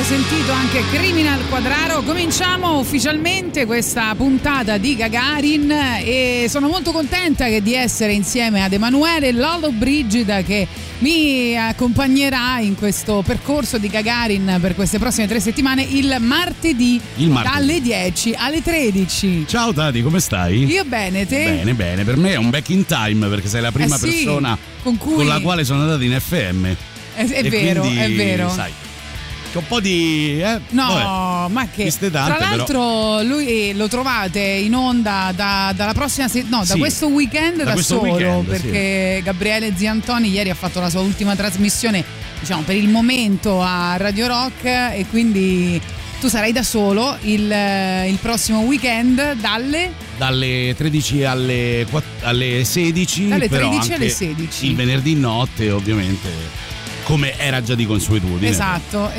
Sentito anche Criminal Quadraro. Cominciamo ufficialmente questa puntata di Gagarin e sono molto contenta che di essere insieme ad Emanuele Lollobrigida, che mi accompagnerà in questo percorso di Gagarin per queste prossime 3 settimane, il martedì. Dalle 10 alle 13. Ciao Tati, come stai? Io bene, te? Bene, per me è un back in time perché sei la prima persona con la quale sono andata in FM. È vero. Sai, c'è un po' di... ma che... Tra l'altro lui lo trovate in onda dalla prossima settimana... da questo weekend da solo, perché Gabriele Ziantoni ieri ha fatto la sua ultima trasmissione, diciamo, per il momento a Radio Rock, e quindi tu sarai da solo il prossimo weekend dalle 13 alle 16. Dalle 13 alle 16. Il venerdì notte, ovviamente, come era già di consuetudine. Esatto.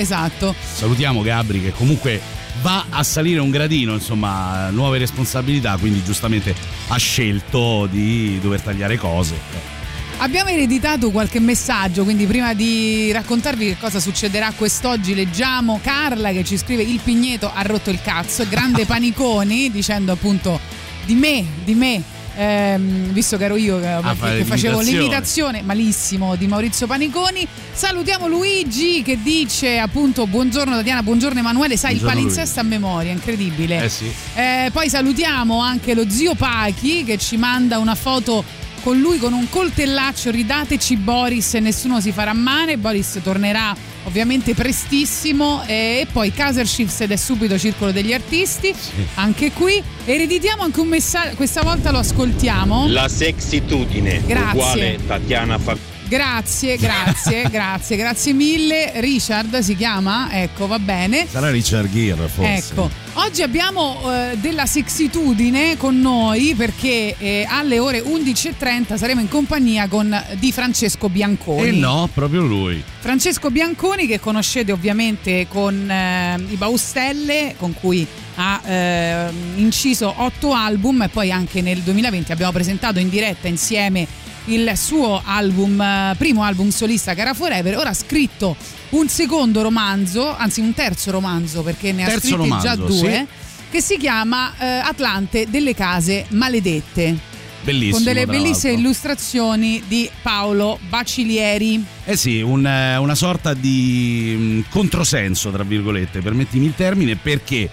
Salutiamo Gabri, che comunque va a salire un gradino, insomma, nuove responsabilità, quindi giustamente ha scelto di dover tagliare cose. Abbiamo ereditato qualche messaggio, quindi prima di raccontarvi che cosa succederà quest'oggi leggiamo Carla che ci scrive: il Pigneto ha rotto il cazzo, grande Paniconi, dicendo appunto di me. Visto che ero io che facevo l'imitazione malissimo di Maurizio Paniconi. Salutiamo Luigi che dice appunto: buongiorno Tatiana, buongiorno Emanuele. Sai, buongiorno, il palinsesto a memoria, incredibile. Poi salutiamo anche lo zio Pachi che ci manda una foto con lui con un coltellaccio: ridateci Boris e nessuno si farà male. Boris tornerà ovviamente prestissimo. E poi Caser Shifts ed è subito Circolo degli Artisti, anche qui ereditiamo anche un messaggio, questa volta lo ascoltiamo. La sexitudine uguale Tatiana Fabiani. Grazie mille. Richard si chiama? Ecco, va bene. Sarà Richard Gere, forse. Ecco, oggi abbiamo della sexitudine con noi perché alle ore 11.30 saremo in compagnia di Francesco Bianconi. Proprio lui. Francesco Bianconi, che conoscete ovviamente con i Baustelle, con cui ha inciso 8 album, e poi anche nel 2020 abbiamo presentato in diretta insieme il suo primo album solista, Cara Forever. Ora ha scritto un terzo romanzo, perché ne ha scritti già 2, che si chiama Atlante delle case maledette. Bellissimo, con delle bellissime illustrazioni di Paolo Bacilieri. Una sorta di controsenso, tra virgolette, permettimi il termine, perché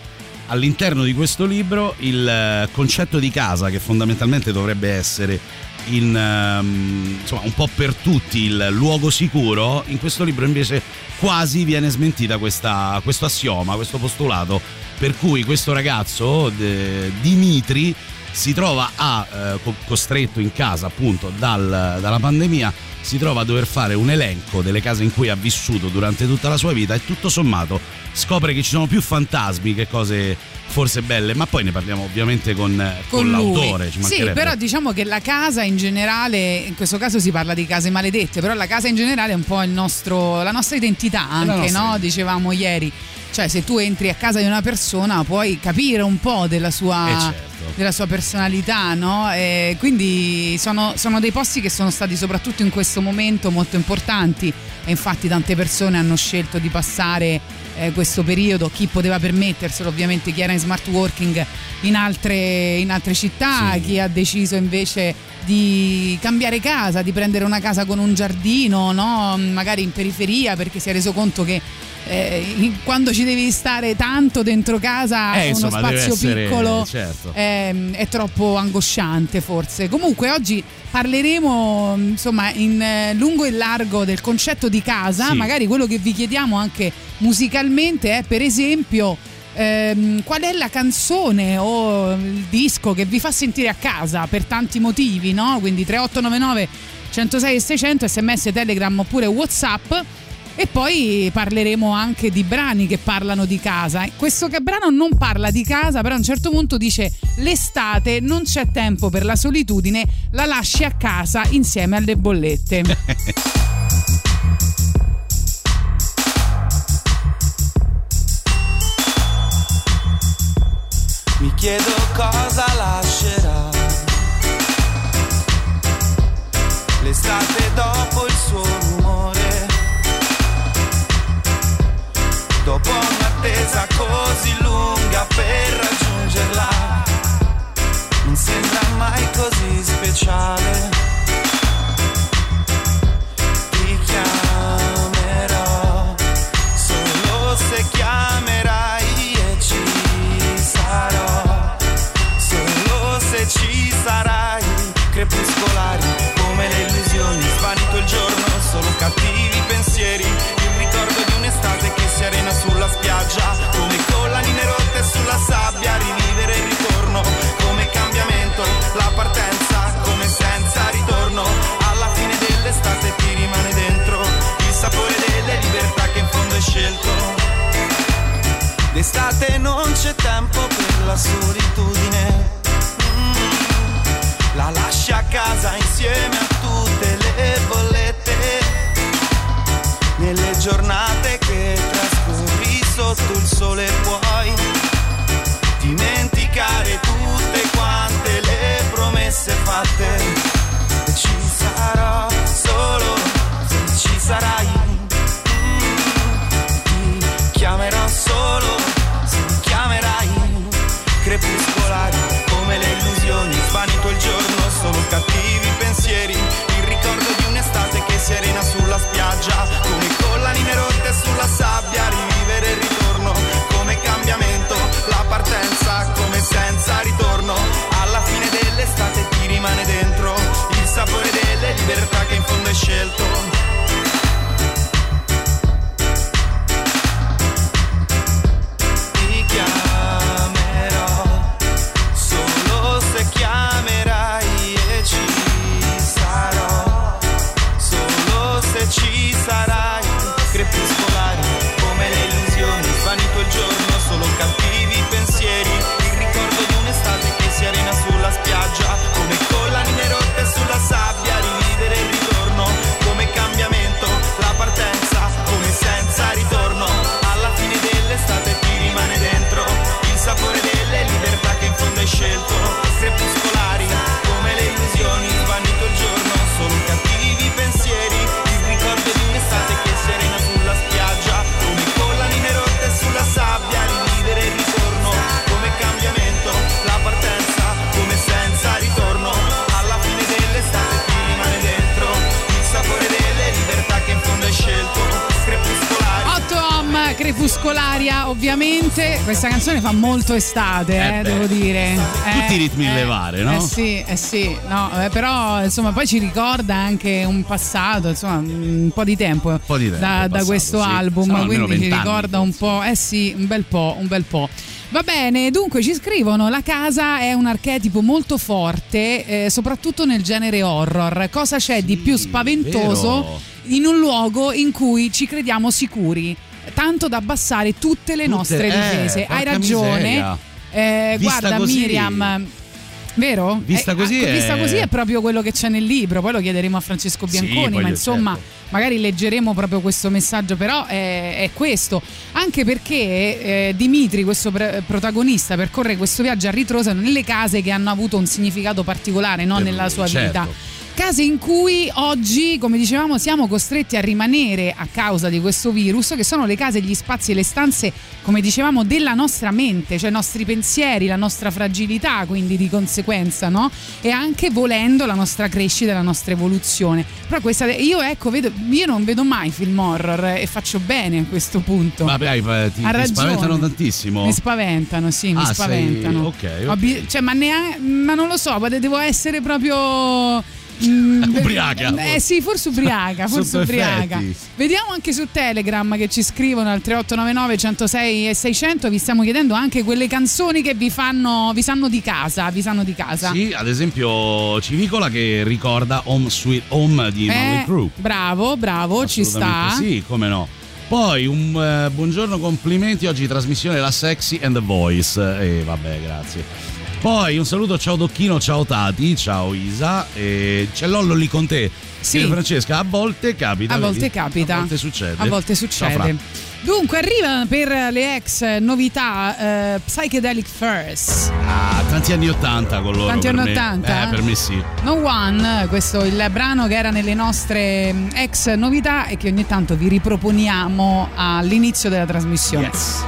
all'interno di questo libro il concetto di casa, che fondamentalmente dovrebbe essere un po' per tutti il luogo sicuro, in questo libro invece quasi viene smentita questo assioma, questo postulato, per cui questo ragazzo Dimitri si trova costretto in casa appunto dalla pandemia, si trova a dover fare un elenco delle case in cui ha vissuto durante tutta la sua vita, e tutto sommato scopre che ci sono più fantasmi che cose forse belle, ma poi ne parliamo ovviamente con l'autore, ci mancherebbe. Però diciamo che la casa in generale, in questo caso si parla di case maledette, però la casa in generale è un po' la nostra identità anche, no? Dicevamo ieri, cioè se tu entri a casa di una persona puoi capire un po' della sua... della sua personalità, no? E quindi sono dei posti che sono stati soprattutto in questo momento molto importanti, e infatti tante persone hanno scelto di passare questo periodo, chi poteva permetterselo, ovviamente chi era in smart working, in altre città, chi ha deciso invece di cambiare casa, di prendere una casa con un giardino, no? Magari in periferia, perché si è reso conto che quando ci devi stare tanto dentro casa, uno spazio piccolo, è troppo angosciante forse. Comunque oggi parleremo in lungo e largo del concetto di casa. Magari quello che vi chiediamo anche musicalmente è, per esempio, qual è la canzone o il disco che vi fa sentire a casa per tanti motivi, no? Quindi 3899 106 e 600, SMS, Telegram oppure WhatsApp. E poi parleremo anche di brani che parlano di casa. Questo brano non parla di casa, però a un certo punto dice: l'estate non c'è tempo per la solitudine, la lasci a casa insieme alle bollette. chiedo cosa lascerà. L'estate dopo il suo rumore, dopo un'attesa così lunga per raggiungerla, non sembra mai così speciale. Ti chiamerò solo se chiamerai e ci sarò, solo se ci sarai. Crepuscolari come le illusioni, svanito il giorno, solo cattivi pensieri, il ricordo di un'estate che si arena sulla spiaggia, come collanine rotte sulla sabbia, rivivere il ritorno, come cambiamento, la partenza, come senza ritorno, alla fine dell'estate ti rimane dentro, il sapore delle libertà che in fondo hai scelto. D'estate non c'è tempo per la solitudine, la lasci a casa insieme a tutte le bollette, nelle giornate che trascorri sotto il sole puoi dimenticare tutte quante le promesse fatte. E ci sarò solo se ci sarai, ti chiamerò solo se mi chiamerai. Crepuscolari come le illusioni, svanito il giorno, solo cattivi pensieri, il ricordo di un'estate che si arena sulla spiaggia, come collanine rotte sulla sabbia, rivivere il ritorno, come cambiamento, la partenza, come senza ritorno, alla fine dell'estate ti rimane dentro, il sapore delle libertà che in fondo hai scelto. Scelto crepuscolari come le illusioni, svanito il giorno, solo cattivi pensieri, il ricordo di un'estate che si arena sulla spiaggia, come collanine rotte sulla sabbia, rivivere il ritorno, come cambiamento, la partenza, come senza ritorno, alla fine dell'estate ti rimane dentro, il sapore delle libertà che in fondo hai scelto. Crepuscolaria, ovviamente questa canzone fa molto estate, devo dire. Tutti i ritmi levare, no? Sì, no, però insomma poi ci ricorda anche un passato, insomma un po' di tempo da questo album, ma quindi ci ricorda un po', un bel po'. Va bene, dunque ci scrivono: la casa è un archetipo molto forte, soprattutto nel genere horror. Cosa c'è di più spaventoso in un luogo in cui ci crediamo sicuri, tanto da abbassare tutte le nostre difese? Hai ragione, guarda così. Miriam, vero? Vista così è proprio quello che c'è nel libro. Poi lo chiederemo a Francesco Bianconi, ma insomma magari leggeremo proprio questo messaggio. Però è questo, anche perché Dimitri, questo protagonista, percorre questo viaggio a ritroso nelle case che hanno avuto un significato particolare, no? Nella sua vita, case in cui oggi, come dicevamo, siamo costretti a rimanere a causa di questo virus, che sono le case, gli spazi e le stanze, come dicevamo, della nostra mente, cioè i nostri pensieri, la nostra fragilità, quindi di conseguenza, no? E anche, volendo, la nostra crescita, la nostra evoluzione. Però questa, io non vedo mai film horror, e faccio bene a questo punto. Vabbè, ti spaventano tantissimo. Mi spaventano, sì, mi spaventano. Sei... Ok. Cioè, ma non lo so, devo essere proprio... ubriaca. Sì, forse ubriaca. Vediamo anche su Telegram che ci scrivono al 3899 106 e 600. Vi stiamo chiedendo anche quelle canzoni che vi sanno di casa. Sì, ad esempio Civicola, che ricorda Home Sweet Home di Motley Crue. Bravo, ci sta. Sì, come no. Poi un buongiorno, complimenti, oggi trasmissione La Sexy and the Voice. E vabbè, grazie. Poi un saluto, ciao Docchino, ciao Tati, ciao Isa, e c'è Lollo lì con te. Sì. Francesca, a volte capita. A volte succede. Ciao, Fra. Dunque arriva per le ex novità Psychedelic Furs. Ah, tanti anni 80 con loro. Tanti anni 80? Per me sì. No One, questo è il brano che era nelle nostre ex novità e che ogni tanto vi riproponiamo all'inizio della trasmissione. Yes.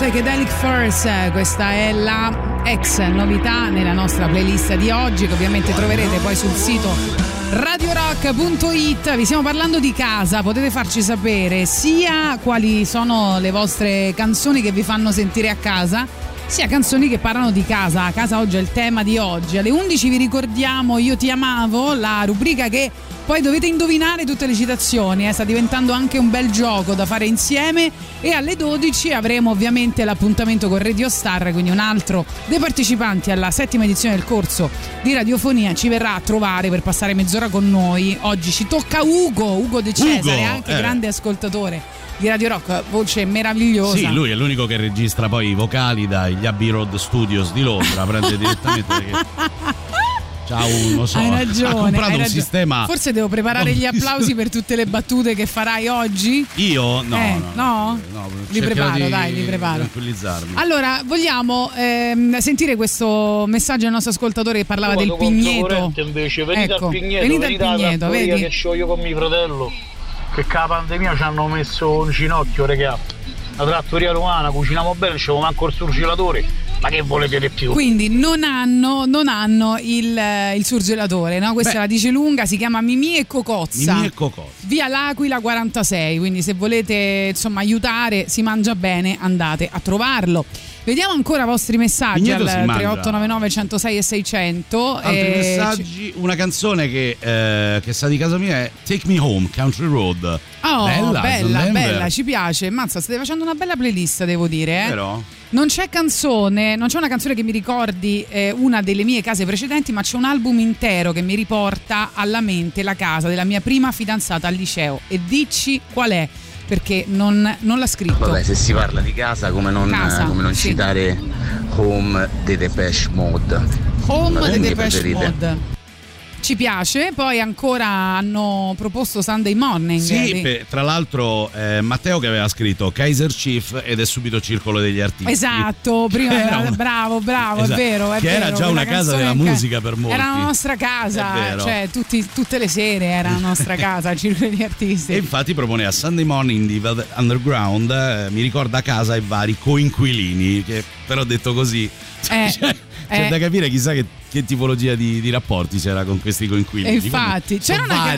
Psychedelic Furs, questa è la ex novità nella nostra playlist di oggi, che ovviamente troverete poi sul sito radiorock.it. Vi stiamo parlando di casa, potete farci sapere sia quali sono le vostre canzoni che vi fanno sentire a casa, sia canzoni che parlano di casa. A casa oggi è il tema di oggi. Alle 11 vi ricordiamo Io ti amavo, la rubrica che poi dovete indovinare tutte le citazioni, sta diventando anche un bel gioco da fare insieme. E alle 12 avremo ovviamente l'appuntamento con Radio Star, quindi un altro dei partecipanti alla settima edizione del corso di radiofonia ci verrà a trovare per passare mezz'ora con noi. Oggi ci tocca Ugo De Cesare, anche grande ascoltatore di Radio Rock, voce meravigliosa. Sì, lui è l'unico che registra poi i vocali dagli Abbey Road Studios di Londra, prende direttamente Ciao, so. Hai ragione. Ha comprato un sistema. Forse devo preparare gli applausi per tutte le battute che farai oggi. Io? No. No? Li preparo, li preparo. Tranquillizzarmi. Allora, vogliamo sentire questo messaggio del nostro ascoltatore che parlava del Pigneto. Invece, venite, ecco, venite al Pigneto, vedi? Che scioglio con mio fratello. Che con la pandemia ci hanno messo in ginocchio, regà. La trattoria romana, cuciniamo bene, c'è manco il surgelatore. Ma che volete di più? Quindi non hanno il surgelatore, no? Questa la dice lunga, si chiama Mimì e Cocozza. Via L'Aquila 46, quindi se volete insomma aiutare, si mangia bene, andate a trovarlo. Vediamo ancora i vostri messaggi Vigneto al 3899 106 e 600. Altri messaggi, una canzone che sta di casa mia è Take Me Home, Country Road. Oh, bella, ci piace. Mazza, state facendo una bella playlist, devo dire. Però non c'è una canzone che mi ricordi una delle mie case precedenti, ma c'è un album intero che mi riporta alla mente la casa della mia prima fidanzata al liceo. E dici qual è? Perché non l'ha scritto. Vabbè, se si parla di casa, come non citare Home dei Depeche Mode. Home dei Depeche Mode. Ci piace. Poi ancora hanno proposto Sunday Morning. Sì, tra l'altro Matteo, che aveva scritto Kaiser Chief, ed è subito Circolo degli Artisti. Esatto, prima era bravo, esatto. È vero. Era già una casa della musica per molti. Era la nostra casa, cioè tutte le sere era la nostra casa, il Circolo degli Artisti. E infatti proponeva Sunday Morning di Velvet Underground, mi ricorda casa e vari coinquilini, che però detto così c'è da capire chissà che tipologia di rapporti c'era con questi coinquilini. E infatti c'era una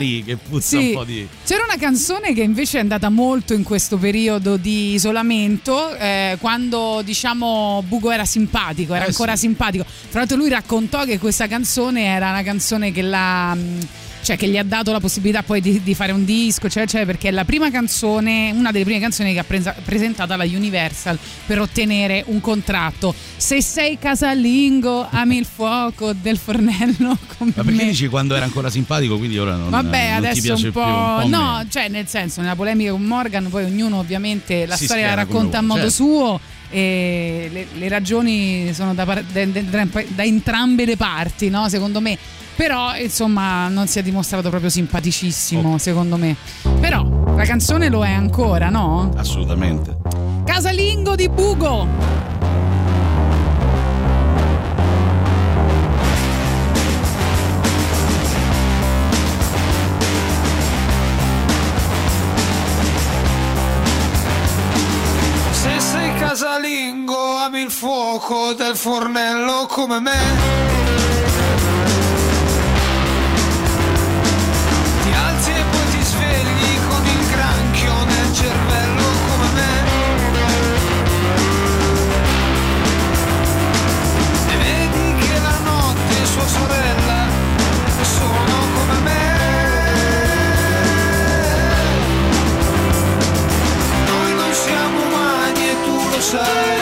canzone che invece è andata molto in questo periodo di isolamento, quando diciamo Bugo era simpatico, simpatico. Tra l'altro lui raccontò che questa canzone era una canzone che gli ha dato la possibilità poi di fare un disco, perché è la prima canzone, una delle prime canzoni che ha presentata alla Universal per ottenere un contratto. Se sei casalingo, ami il fuoco del fornello come me. Ma perché dici quando era ancora simpatico, quindi ora non adesso ti piace un po', più? Un po' no, meno. Cioè nel senso, nella polemica con Morgan poi ognuno ovviamente la storia la racconta a modo suo, e le ragioni sono da entrambe le parti, no? Secondo me. Però insomma non si è dimostrato proprio simpaticissimo, secondo me. Però la canzone lo è ancora, no? Assolutamente. Casalingo di Bugo. Se sei casalingo, ami il fuoco del fornello come me. Sorella, sono come me. Noi non siamo umani e tu lo sai.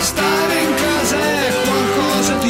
Stare in casa è qualcosa di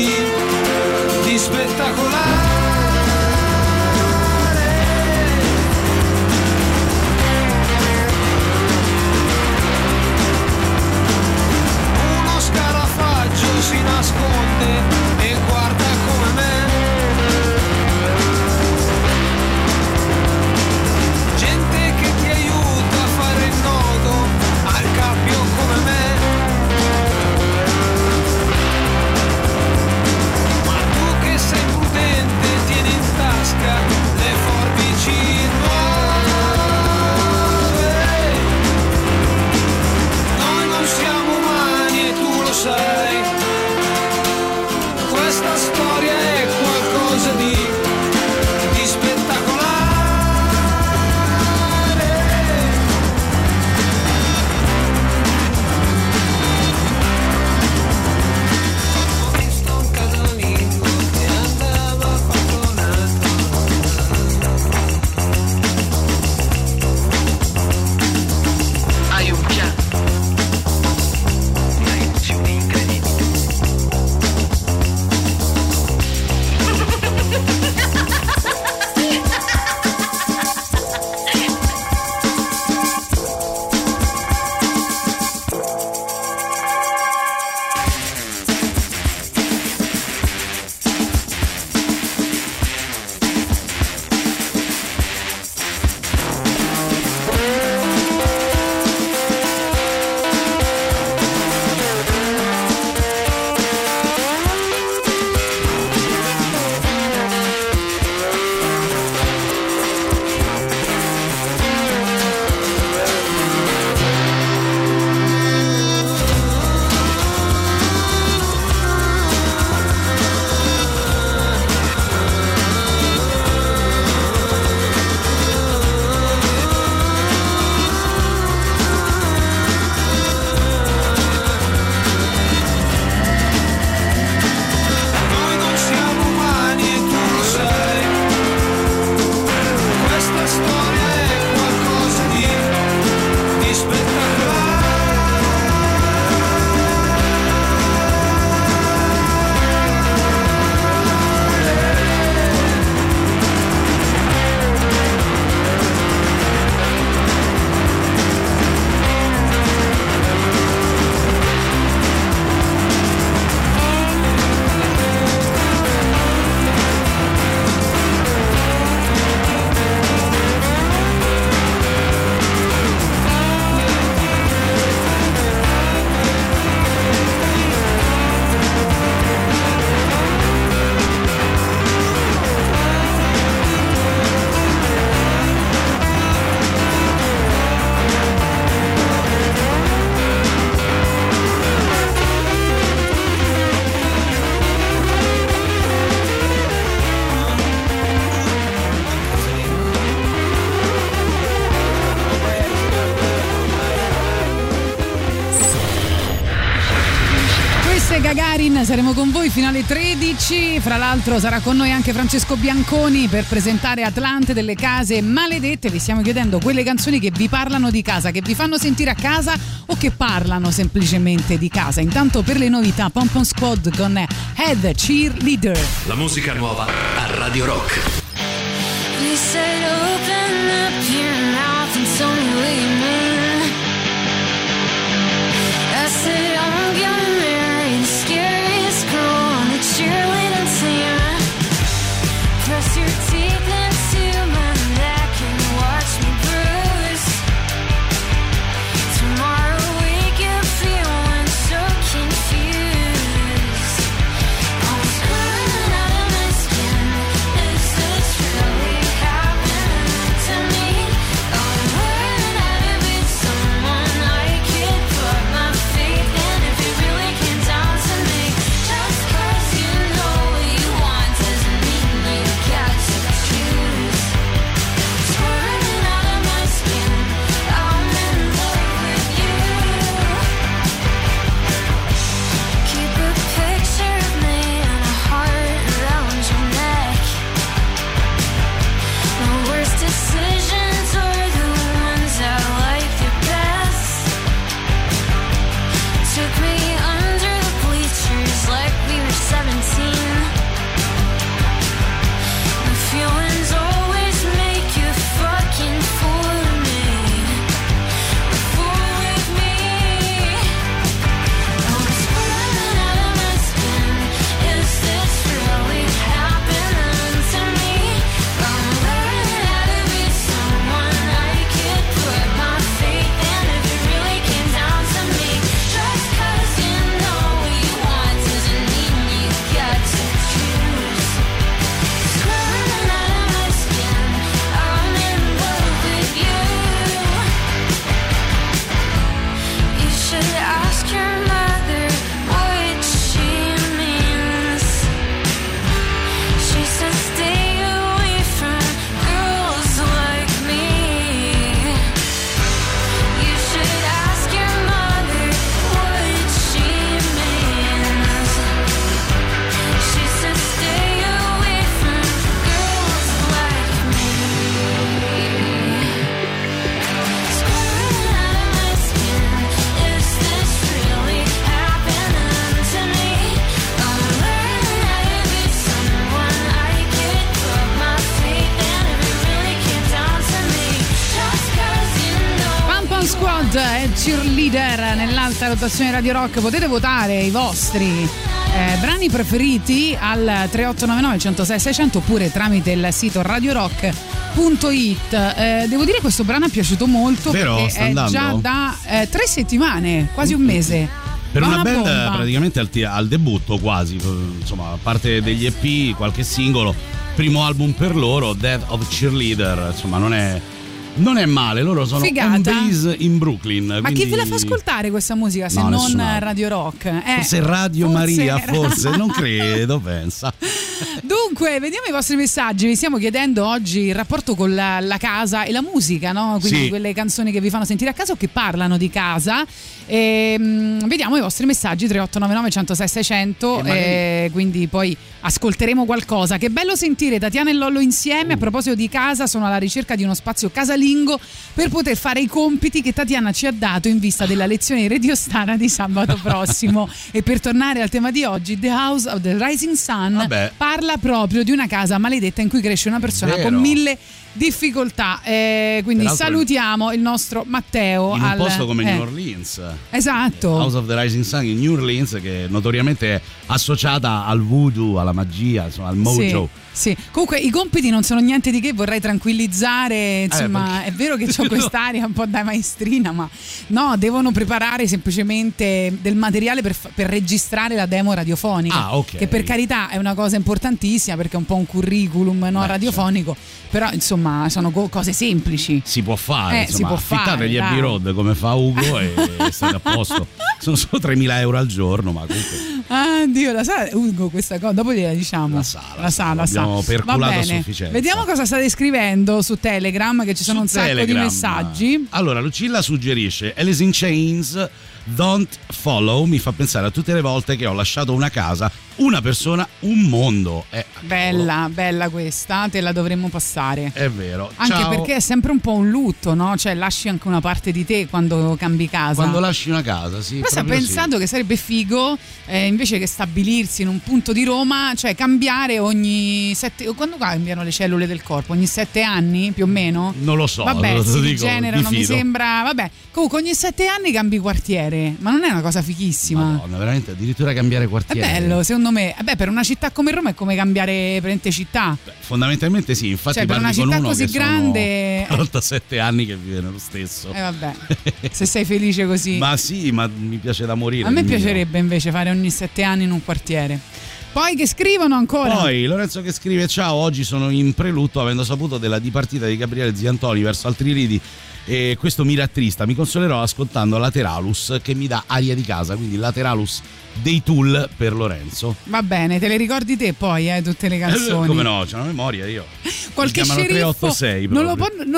saremo con voi fino alle 13. Fra l'altro sarà con noi anche Francesco Bianconi per presentare Atlante delle case maledette. Vi stiamo chiedendo quelle canzoni che vi parlano di casa, che vi fanno sentire a casa o che parlano semplicemente di casa. Intanto per le novità Pom Pom Squad con Head Cheerleader. La musica nuova a Radio Rock. Nell'alta rotazione Radio Rock potete votare i vostri brani preferiti al 3899 106 600 oppure tramite il sito radiorock.it. Devo dire che questo brano è piaciuto molto. Però, perché è già da 3 settimane, quasi un mese. Per una band bomba. Praticamente al debutto quasi, insomma, a parte degli EP, qualche singolo, primo album per loro, Death of Cheerleader, insomma non è male, loro sono on base in Brooklyn. Ma quindi... chi ve la fa ascoltare questa musica se non Radio Rock? Forse Radio Maria, forse, non credo, pensa. Dunque, vediamo i vostri messaggi. Vi stiamo chiedendo oggi il rapporto con la casa e la musica, no? Quindi sì, quelle canzoni che vi fanno sentire a casa o che parlano di casa. Vediamo i vostri messaggi 3899 106 600 quindi poi ascolteremo qualcosa. Che bello sentire Tatiana e Lollo insieme. A proposito di casa, sono alla ricerca di uno spazio casalingo per poter fare i compiti che Tatiana ci ha dato in vista della lezione radiostana di sabato prossimo. E per tornare al tema di oggi, The House of the Rising Sun parla proprio di una casa maledetta in cui cresce una persona con 1000 difficoltà. Quindi salutiamo il nostro Matteo in un posto come New Orleans. Esatto. House of the Rising Sun in New Orleans, che notoriamente è associata al voodoo, alla magia, insomma, al mojo. Sì. Comunque i compiti non sono niente di che, vorrei tranquillizzare, insomma, è vero che c'ho quest'aria un po' da maestrina, ma no, devono preparare semplicemente del materiale per registrare la demo radiofonica. Che per carità è una cosa importantissima perché è un po' un curriculum radiofonico, però insomma sono cose semplici, si può fare, insomma, affittate gli Abbey Road come fa Ugo e state a posto. Sono solo 3.000 euro al giorno, ma comunque Ah, Dio, la sala, Ugo, questa cosa, dopo gliela diciamo. La sala. Perculato a sufficienza. Vediamo cosa state scrivendo su Telegram, che ci sono sacco di messaggi. Allora, Lucilla suggerisce Alice in Chains, Don't Follow, mi fa pensare a tutte le volte che ho lasciato una casa, una persona, un mondo. Bella questa, te la dovremmo passare. È vero. Anche perché è sempre un po' un lutto, no? Cioè lasci anche una parte di te quando cambi casa. Quando lasci una casa, sì. Poi sta pensando che sarebbe figo invece che stabilirsi in un punto di Roma, cioè cambiare ogni quando cambiano le cellule del corpo? Ogni 7 anni più o meno? Non lo so. Vabbè, si rigenerano, mi sembra. Vabbè, comunque ogni 7 anni cambi quartiere. Ma non è una cosa fighissima? Madonna, veramente, addirittura cambiare quartiere. È bello, secondo me. Beh, per una città come Roma è come cambiare città. Beh, fondamentalmente sì, infatti cioè, per una città così grande 87 anni che vive nello stesso. Vabbè. Se sei felice così. Ma sì, ma mi piace da morire. A me piacerebbe invece fare ogni 7 anni in un quartiere. Poi che scrivono ancora? Poi Lorenzo che scrive: ciao, oggi sono in prelutto avendo saputo della dipartita di Gabriele Ziantoli verso altri lidi. E questo mi rattrista, mi consolerò ascoltando Lateralus, che mi dà aria di casa, quindi Lateralus dei Tool per Lorenzo. Va bene, te le ricordi te poi, tutte le canzoni? Come no, c'è una memoria io. Qualche sceriffo non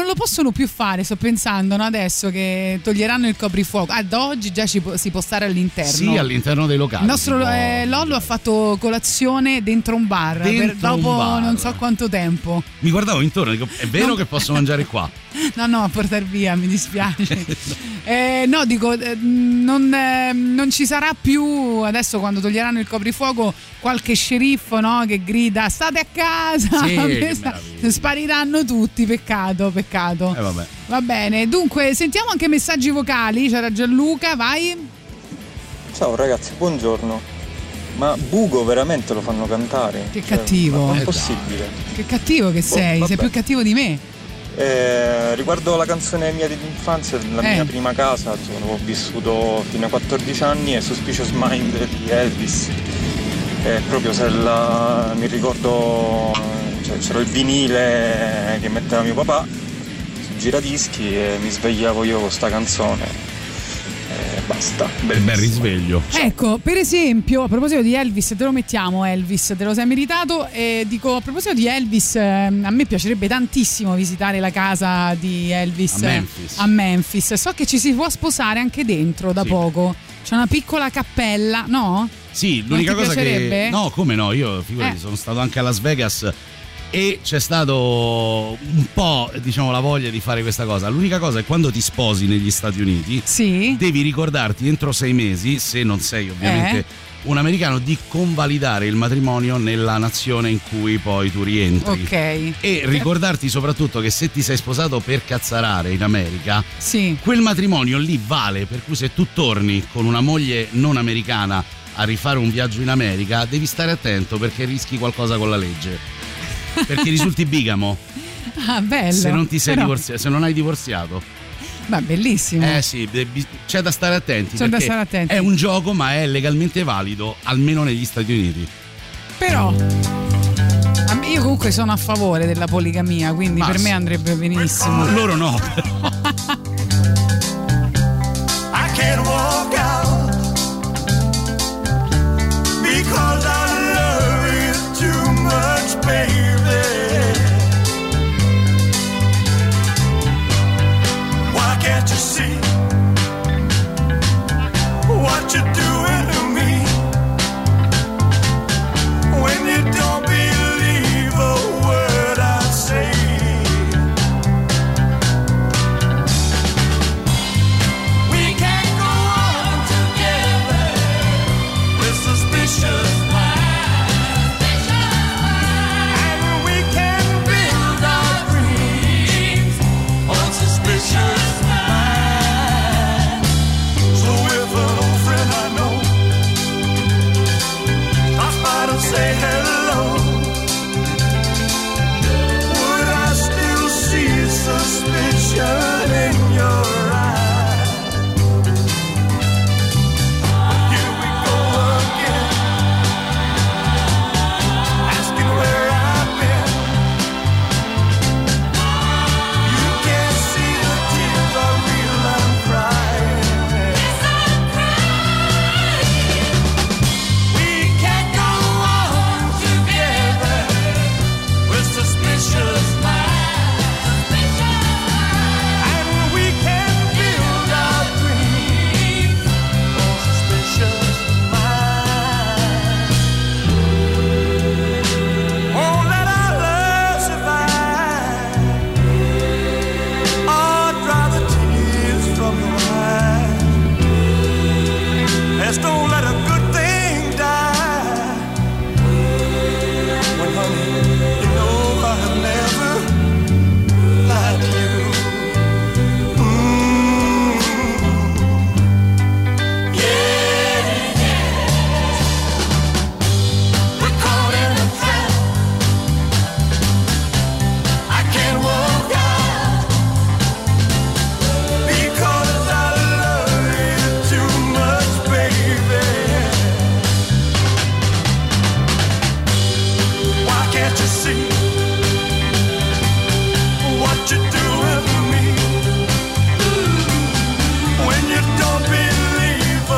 lo possono più fare, sto pensando, no, adesso che toglieranno il coprifuoco. Da oggi già si può stare all'interno. Sì, all'interno dei locali. Il nostro Lollo ha fatto colazione dentro un bar dopo non so quanto tempo. Mi guardavo intorno e dico, è vero che posso mangiare qua? No, a portar via, mi dispiace. Non ci sarà più adesso quando toglieranno il coprifuoco qualche sceriffo, no, che grida "state a casa". Sì, spariranno tutti, peccato. Vabbè. Va bene, dunque sentiamo anche messaggi vocali, c'era Gianluca, vai. Ciao ragazzi, buongiorno. Ma Bugo veramente lo fanno cantare? Che cattivo. Ma non è possibile. Che cattivo che sei, sei più cattivo di me. Riguardo la canzone mia dell'infanzia, la mia prima casa, dove ho vissuto fino a 14 anni, è Suspicious Mind di Elvis. Proprio se mi ricordo, cioè, c'era il vinile che metteva mio papà su giradischi e mi svegliavo io con sta canzone. Basta, bel risveglio. Ecco, per esempio, a proposito di Elvis, te lo mettiamo Elvis, te lo sei meritato. Dico, a proposito di Elvis, a me piacerebbe tantissimo visitare la casa di Elvis a Memphis. So che ci si può sposare anche dentro da poco. C'è una piccola cappella, no? Sì, l'unica cosa che... No, come no? Io figurati, sono stato anche a Las Vegas e c'è stato un po', diciamo, la voglia di fare questa cosa. L'unica cosa è quando ti sposi negli Stati Uniti, devi ricordarti entro 6 mesi, se non sei ovviamente un americano, di convalidare il matrimonio nella nazione in cui poi tu rientri. Ok. E ricordarti soprattutto che se ti sei sposato per cazzarare in America, quel matrimonio lì vale, per cui se tu torni con una moglie non americana a rifare un viaggio in America devi stare attento perché rischi qualcosa con la legge. Perché risulti bigamo. Ah, bello. Se non ti sei divorziato, se non hai divorziato. Ma bellissimo. Sì, c'è da stare attenti. È un gioco, ma è legalmente valido, almeno negli Stati Uniti. Però io comunque sono a favore della poligamia, quindi per me andrebbe benissimo. Loro no, però. I can't walk out because I love you too much, baby. Can't you see what you're doing to me when you don't believe a word I say? We can't go on together with suspicious minds, and we can build our dreams on suspicious. Say hello. Would I still see suspicion in your eyes? Here we go again, asking where I've been. You can't see the tears I feel I'm crying. Yes, I'm crying. We Can't you see what you're doing for me? When you don't believe a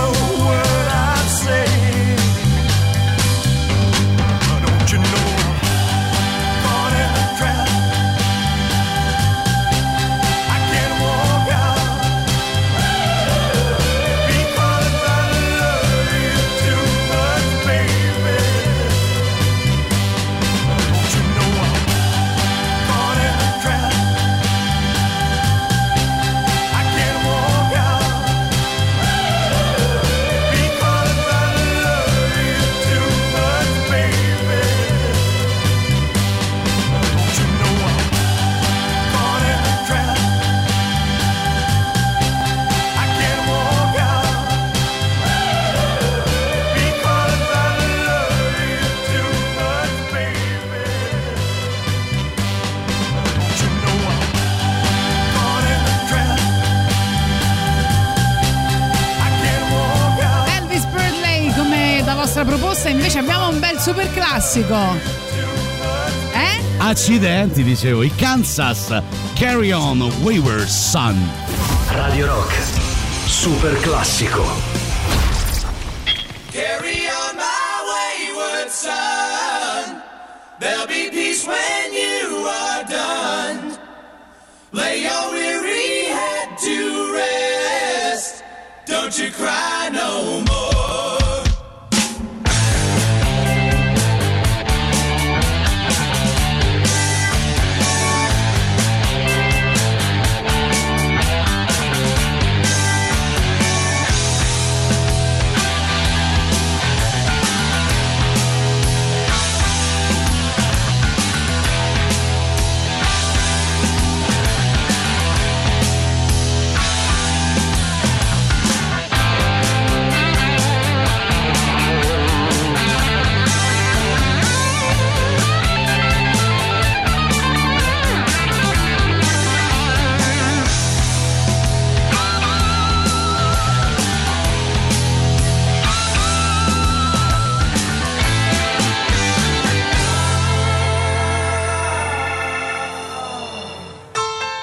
word I say, don't you know I'm caught in a trap? I can't walk out because I love you too much, baby. Don't you know I'm caught in a trap? I can't walk out because I love you too much, baby. Don't you know I'm caught in a trap? I can't walk out because I love you too much, baby. Don't you know I'm caught in a trap? I can't walk out. Elvis Presley come da vostra proposta, invece abbiamo un bel super classico. Eh? Accidenti, dicevo, i Kansas, Carry On, Wayward Son. Radio Rock, super classico. Carry on my wayward son. There'll be peace when you are done. Lay your weary head to rest. Don't you cry no more.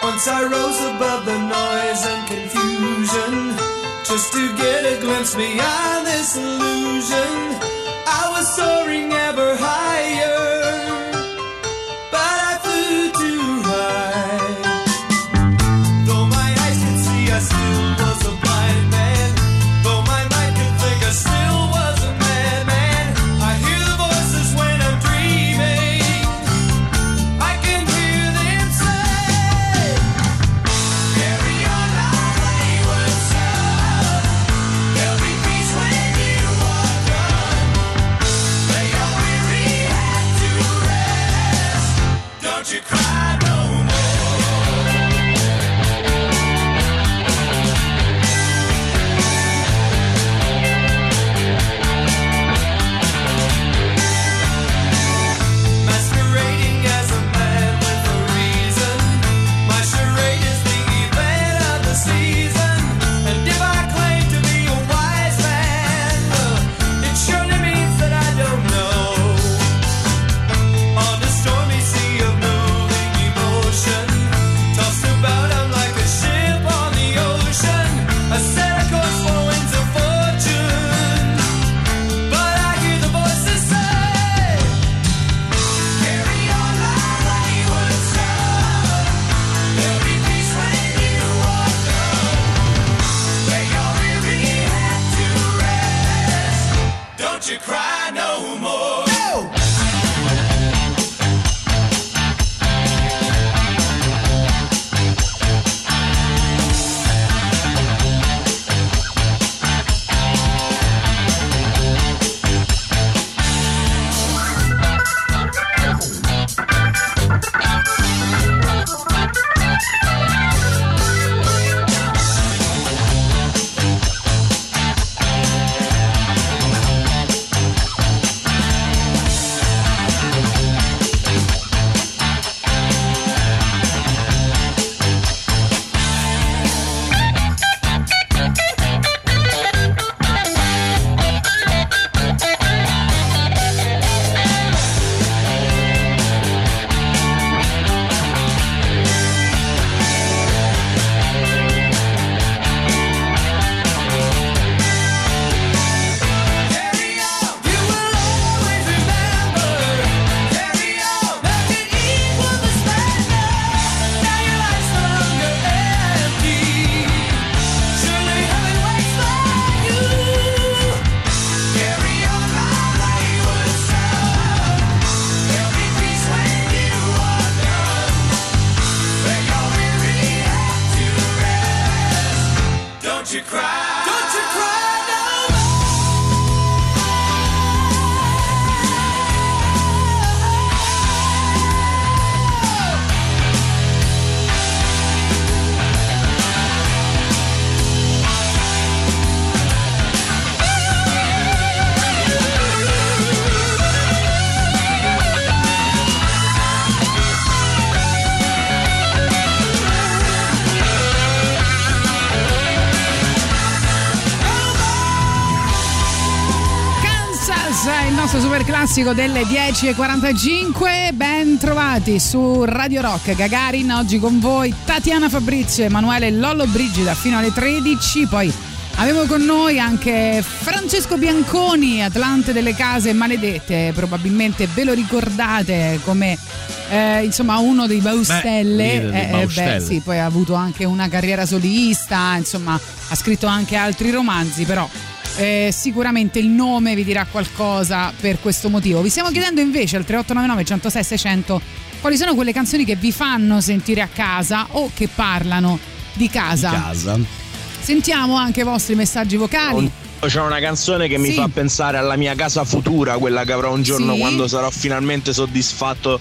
Once I rose above the noise and confusion, just to get a glimpse beyond this illusion. I was soaring ever higher, but I flew too high. Though my eyes could see, I still was a blind man. Though my mind could think, I still was a madman. I hear the voices when I'm dreaming, I can hear them say, carry on, my wayward son. There'll be peace when you are done. Lay your nostro super classico delle 10.45. Ben trovati su Radio Rock. Gagarin oggi con voi, Tatiana Fabrizio, Emanuele Lollo Brigida fino alle 13. Poi avevo con noi anche Francesco Bianconi, Atlante delle Case Maledette, probabilmente ve lo ricordate come insomma uno dei Baustelle. Sì, poi ha avuto anche una carriera solista, insomma ha scritto anche altri romanzi, però sicuramente il nome vi dirà qualcosa per questo motivo. Vi stiamo chiedendo invece al 3899 106 600 quali sono quelle canzoni che vi fanno sentire a casa o che parlano di casa. Sentiamo anche i vostri messaggi vocali. C'è una canzone che mi fa pensare alla mia casa futura, quella che avrò un giorno quando sarò finalmente soddisfatto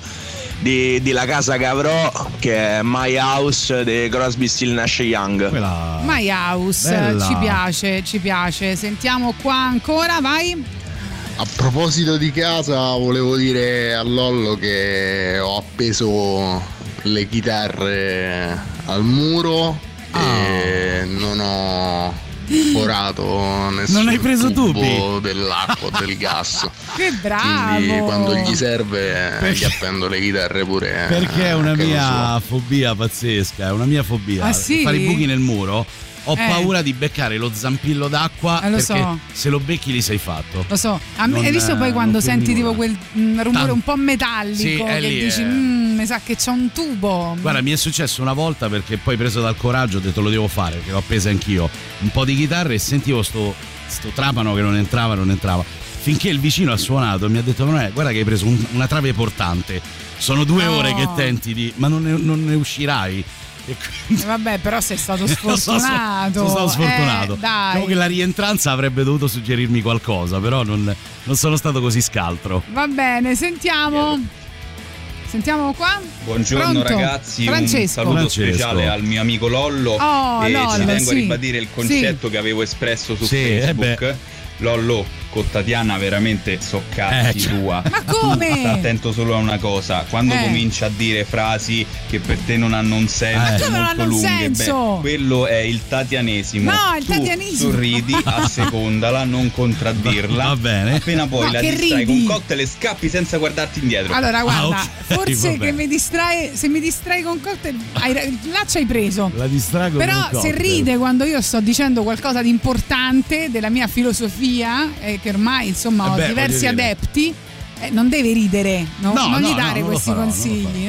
di la casa che avrò, che è My House dei Crosby, Still, Nash & Young. Quella... My House, bella. ci piace. Sentiamo qua ancora, vai. A proposito di casa, volevo dire a Lollo che ho appeso le chitarre al muro e non ho forato nessun tubo dell'acqua o del gas. Che bravo! Quindi quando gli serve gli appendo le chitarre pure. Perché è una mia fobia pazzesca, è una mia fobia. Fare i buchi nel muro. Ho paura di beccare lo zampillo d'acqua, perché se lo becchi lì sei fatto. Lo so. Hai visto poi quando senti tipo quel rumore un po' metallico che lì, dici mi sa che c'è un tubo. Guarda, mi è successo una volta, perché poi preso dal coraggio ho detto lo devo fare, perché l'ho appesa anch'io, un po' di chitarre, e sentivo sto trapano che non entrava, finché il vicino ha suonato e mi ha detto guarda che hai preso una trave portante, sono 2 ore che tenti ma non ne uscirai. Vabbè, però sei stato sfortunato. Sono stato sfortunato. Diciamo che la rientranza avrebbe dovuto suggerirmi qualcosa, però non sono stato così scaltro. Va bene, sentiamo qua. Buongiorno. Pronto? Ragazzi, Francesco. Un saluto speciale al mio amico Lollo. Ci tengo a ribadire il concetto che avevo espresso su Facebook. Lollo, con Tatiana veramente so cazzi tua. Ma come? Sta attento solo a una cosa: quando comincia a dire frasi che per te non hanno un senso, molto lunghe, quello è il tatianesimo. No, il tatianesimo. Sorridi, assecondala, non contraddirla. Va bene. Appena poi la distrai con cocktail e scappi senza guardarti indietro. Allora guarda, forse che mi distrae, se mi distrai con cocktail là ci hai preso. La distrago. Però se ride quando io sto dicendo qualcosa di importante della mia filosofia, che ormai insomma ho diversi adepti, non deve ridere, non gli dare questi consigli.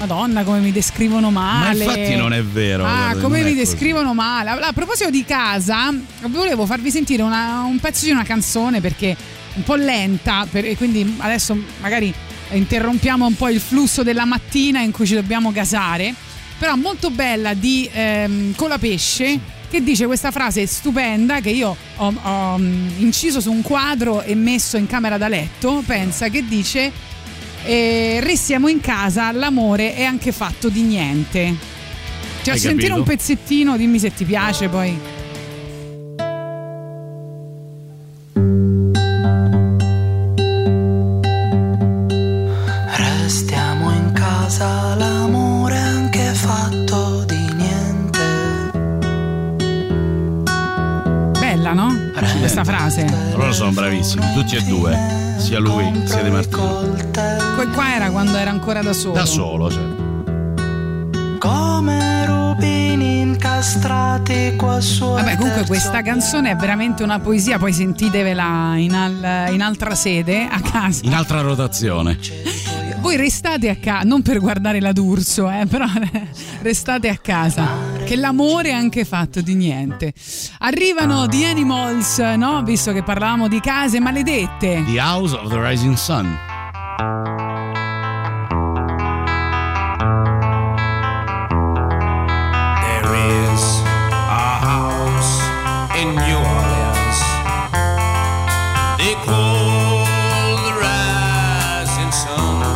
Madonna, come mi descrivono male. Ma infatti non è vero. Come mi descrivono male. A proposito di casa, volevo farvi sentire un pezzo di una canzone, perché un po' lenta, e quindi adesso magari interrompiamo un po' il flusso della mattina in cui ci dobbiamo gasare, però molto bella, di Colapesce, che dice questa frase stupenda che io ho inciso su un quadro e messo in camera da letto. Pensa, che dice restiamo in casa, l'amore è anche fatto di niente. Cioè, sentire un pezzettino, dimmi se ti piace poi. Restiamo in casa, l'amore è anche fatto di no? Questa frase. Loro sono bravissimi, tutti e due, sia lui sia De Martino. Qua era quando era ancora da solo, certo. Come rubini incastrati qua su. Vabbè, comunque questa canzone è veramente una poesia, poi sentitevela in altra sede, a casa, in altra rotazione. Voi restate a casa, non per guardare la D'Urso, però restate a casa, che l'amore è anche fatto di niente. Arrivano The Animals, no? Visto che parlavamo di case maledette. The House of the Rising Sun. There is a house in New Orleans, they call the Rising Sun.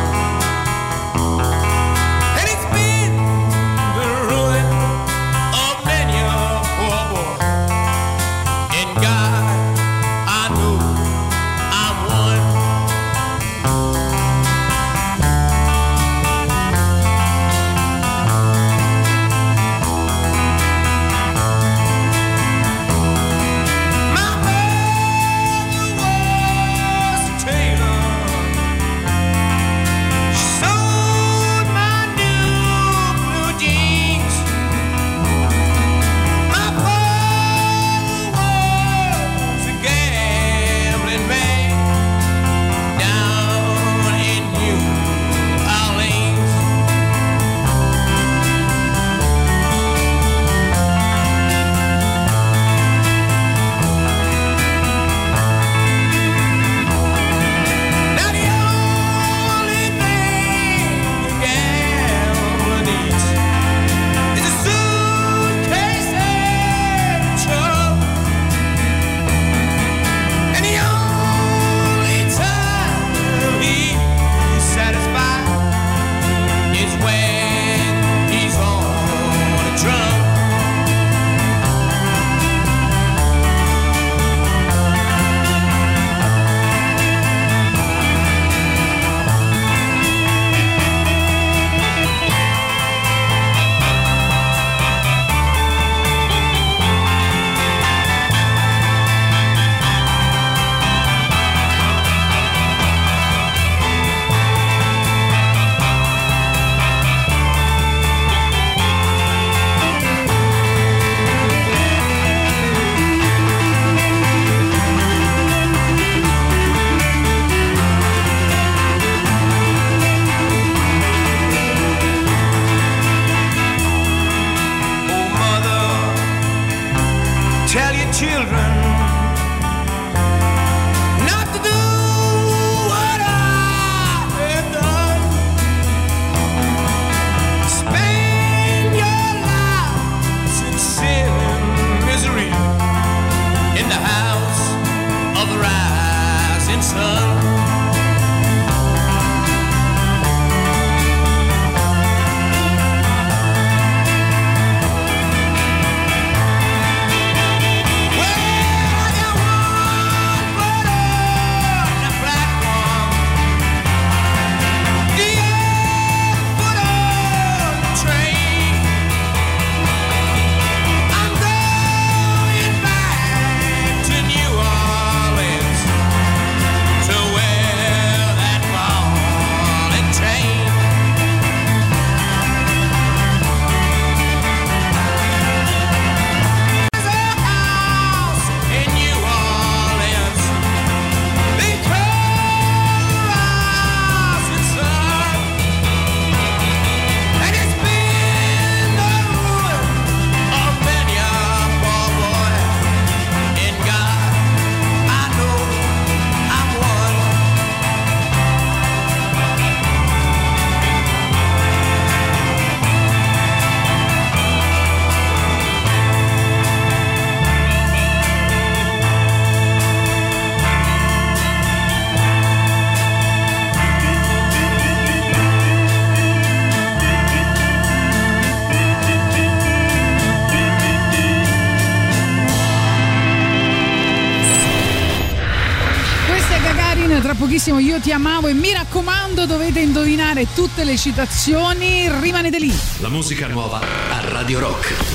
pochissimo Io ti amavo, e mi raccomando dovete indovinare tutte le citazioni. Rimanete lì. La musica nuova a Radio Rock.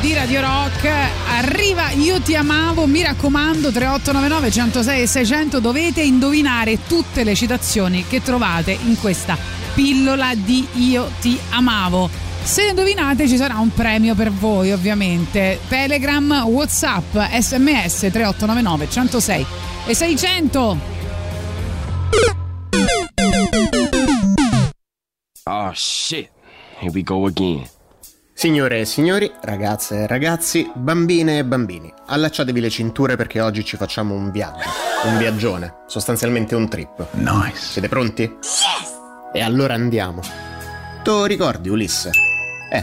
Di Radio Rock arriva Io ti amavo, mi raccomando 3899 106 600 dovete indovinare tutte le citazioni che trovate in questa pillola di Io ti amavo. Se ne indovinate ci sarà un premio per voi, ovviamente. Telegram, WhatsApp, SMS 3899 106 e 600. Oh shit, here we go again. Signore e signori, ragazze e ragazzi, bambine e bambini, allacciatevi le cinture perché oggi ci facciamo un viaggio, un viaggione, sostanzialmente un trip. Nice. Siete pronti? Yes! E allora andiamo. Tu ricordi Ulisse?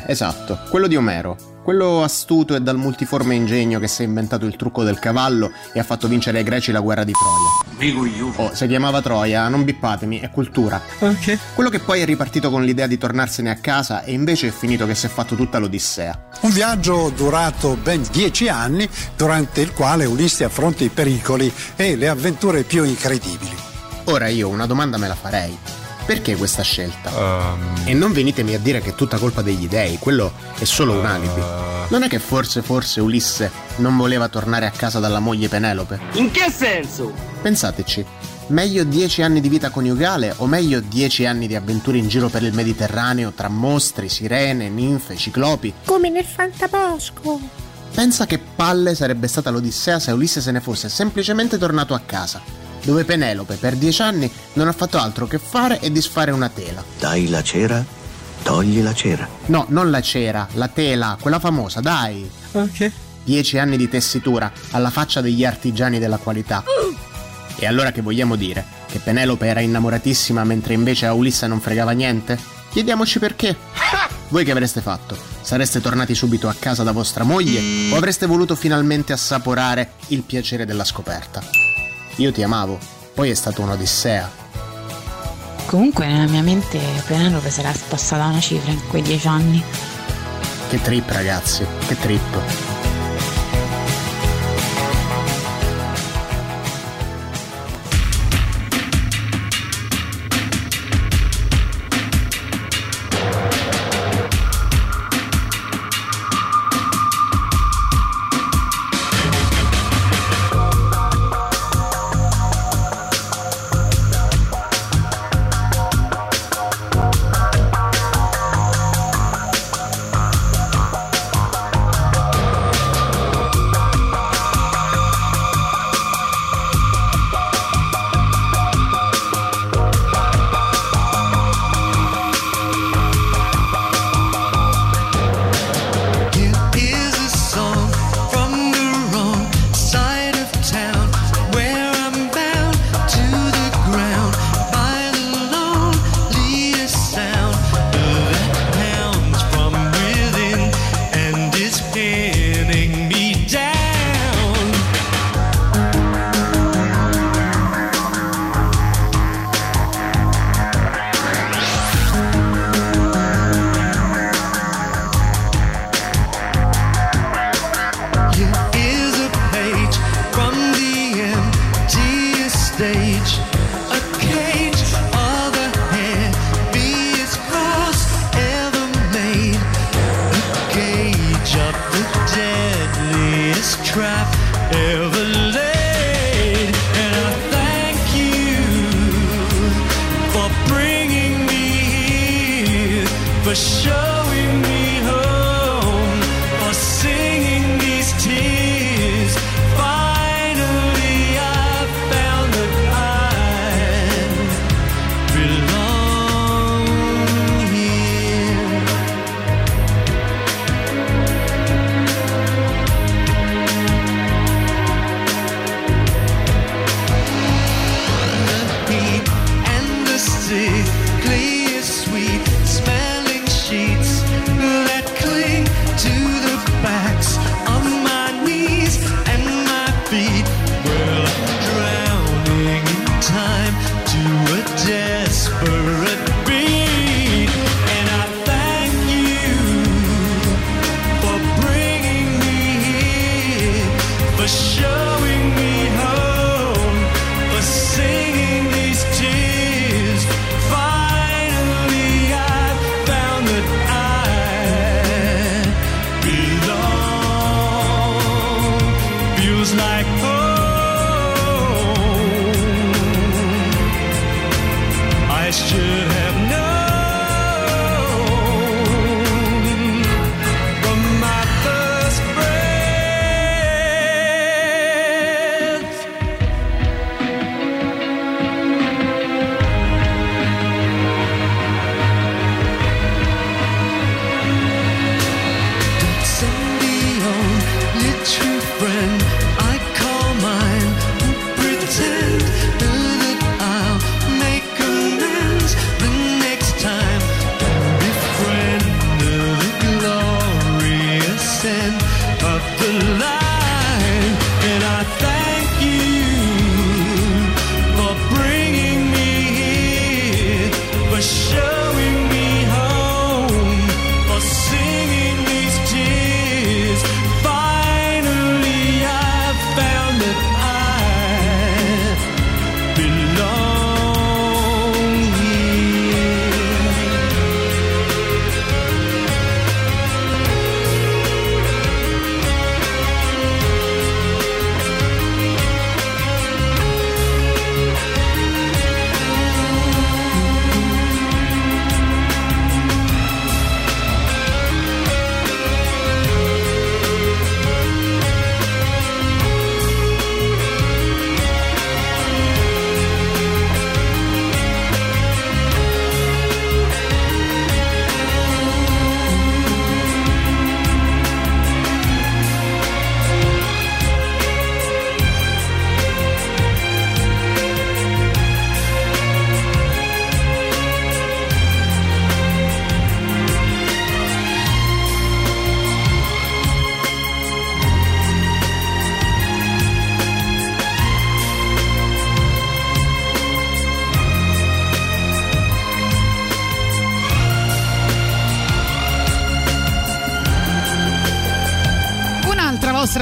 Esatto, quello di Omero, quello astuto e dal multiforme ingegno che si è inventato il trucco del cavallo e ha fatto vincere ai greci la guerra di Troia. Dico io. Oh, si chiamava Troia, non bippatemi, è cultura. Ok. Quello che poi è ripartito con l'idea di tornarsene a casa e invece è finito che si è fatto tutta l'Odissea. Un viaggio durato ben 10 anni, durante il quale Ulisse affronta i pericoli e le avventure più incredibili. Ora io una domanda me la farei. Perché questa scelta? E non venitemi a dire che è tutta colpa degli dei, quello è solo un alibi. Non è che forse Ulisse non voleva tornare a casa dalla moglie Penelope? In che senso? Pensateci, meglio 10 anni di vita coniugale o meglio 10 anni di avventure in giro per il Mediterraneo tra mostri, sirene, ninfe, ciclopi? Come nel Fantabosco! Pensa che palle sarebbe stata l'Odissea se Ulisse se ne fosse semplicemente tornato a casa, dove Penelope per 10 anni non ha fatto altro che fare e disfare una tela. Dai la cera, togli la cera. No, non la cera, la tela, quella famosa, dai. Ok. 10 anni di tessitura, alla faccia degli artigiani della qualità. E allora che vogliamo dire? Che Penelope era innamoratissima mentre invece a Ulisse non fregava niente? Chiediamoci perché. Voi che avreste fatto? Sareste tornati subito a casa da vostra moglie o avreste voluto finalmente assaporare il piacere della scoperta? Io ti amavo, poi è stata un'odissea. Comunque nella mia mente Penelope sarà spassata una cifra in quei 10 anni. Che trip ragazzi, che trip.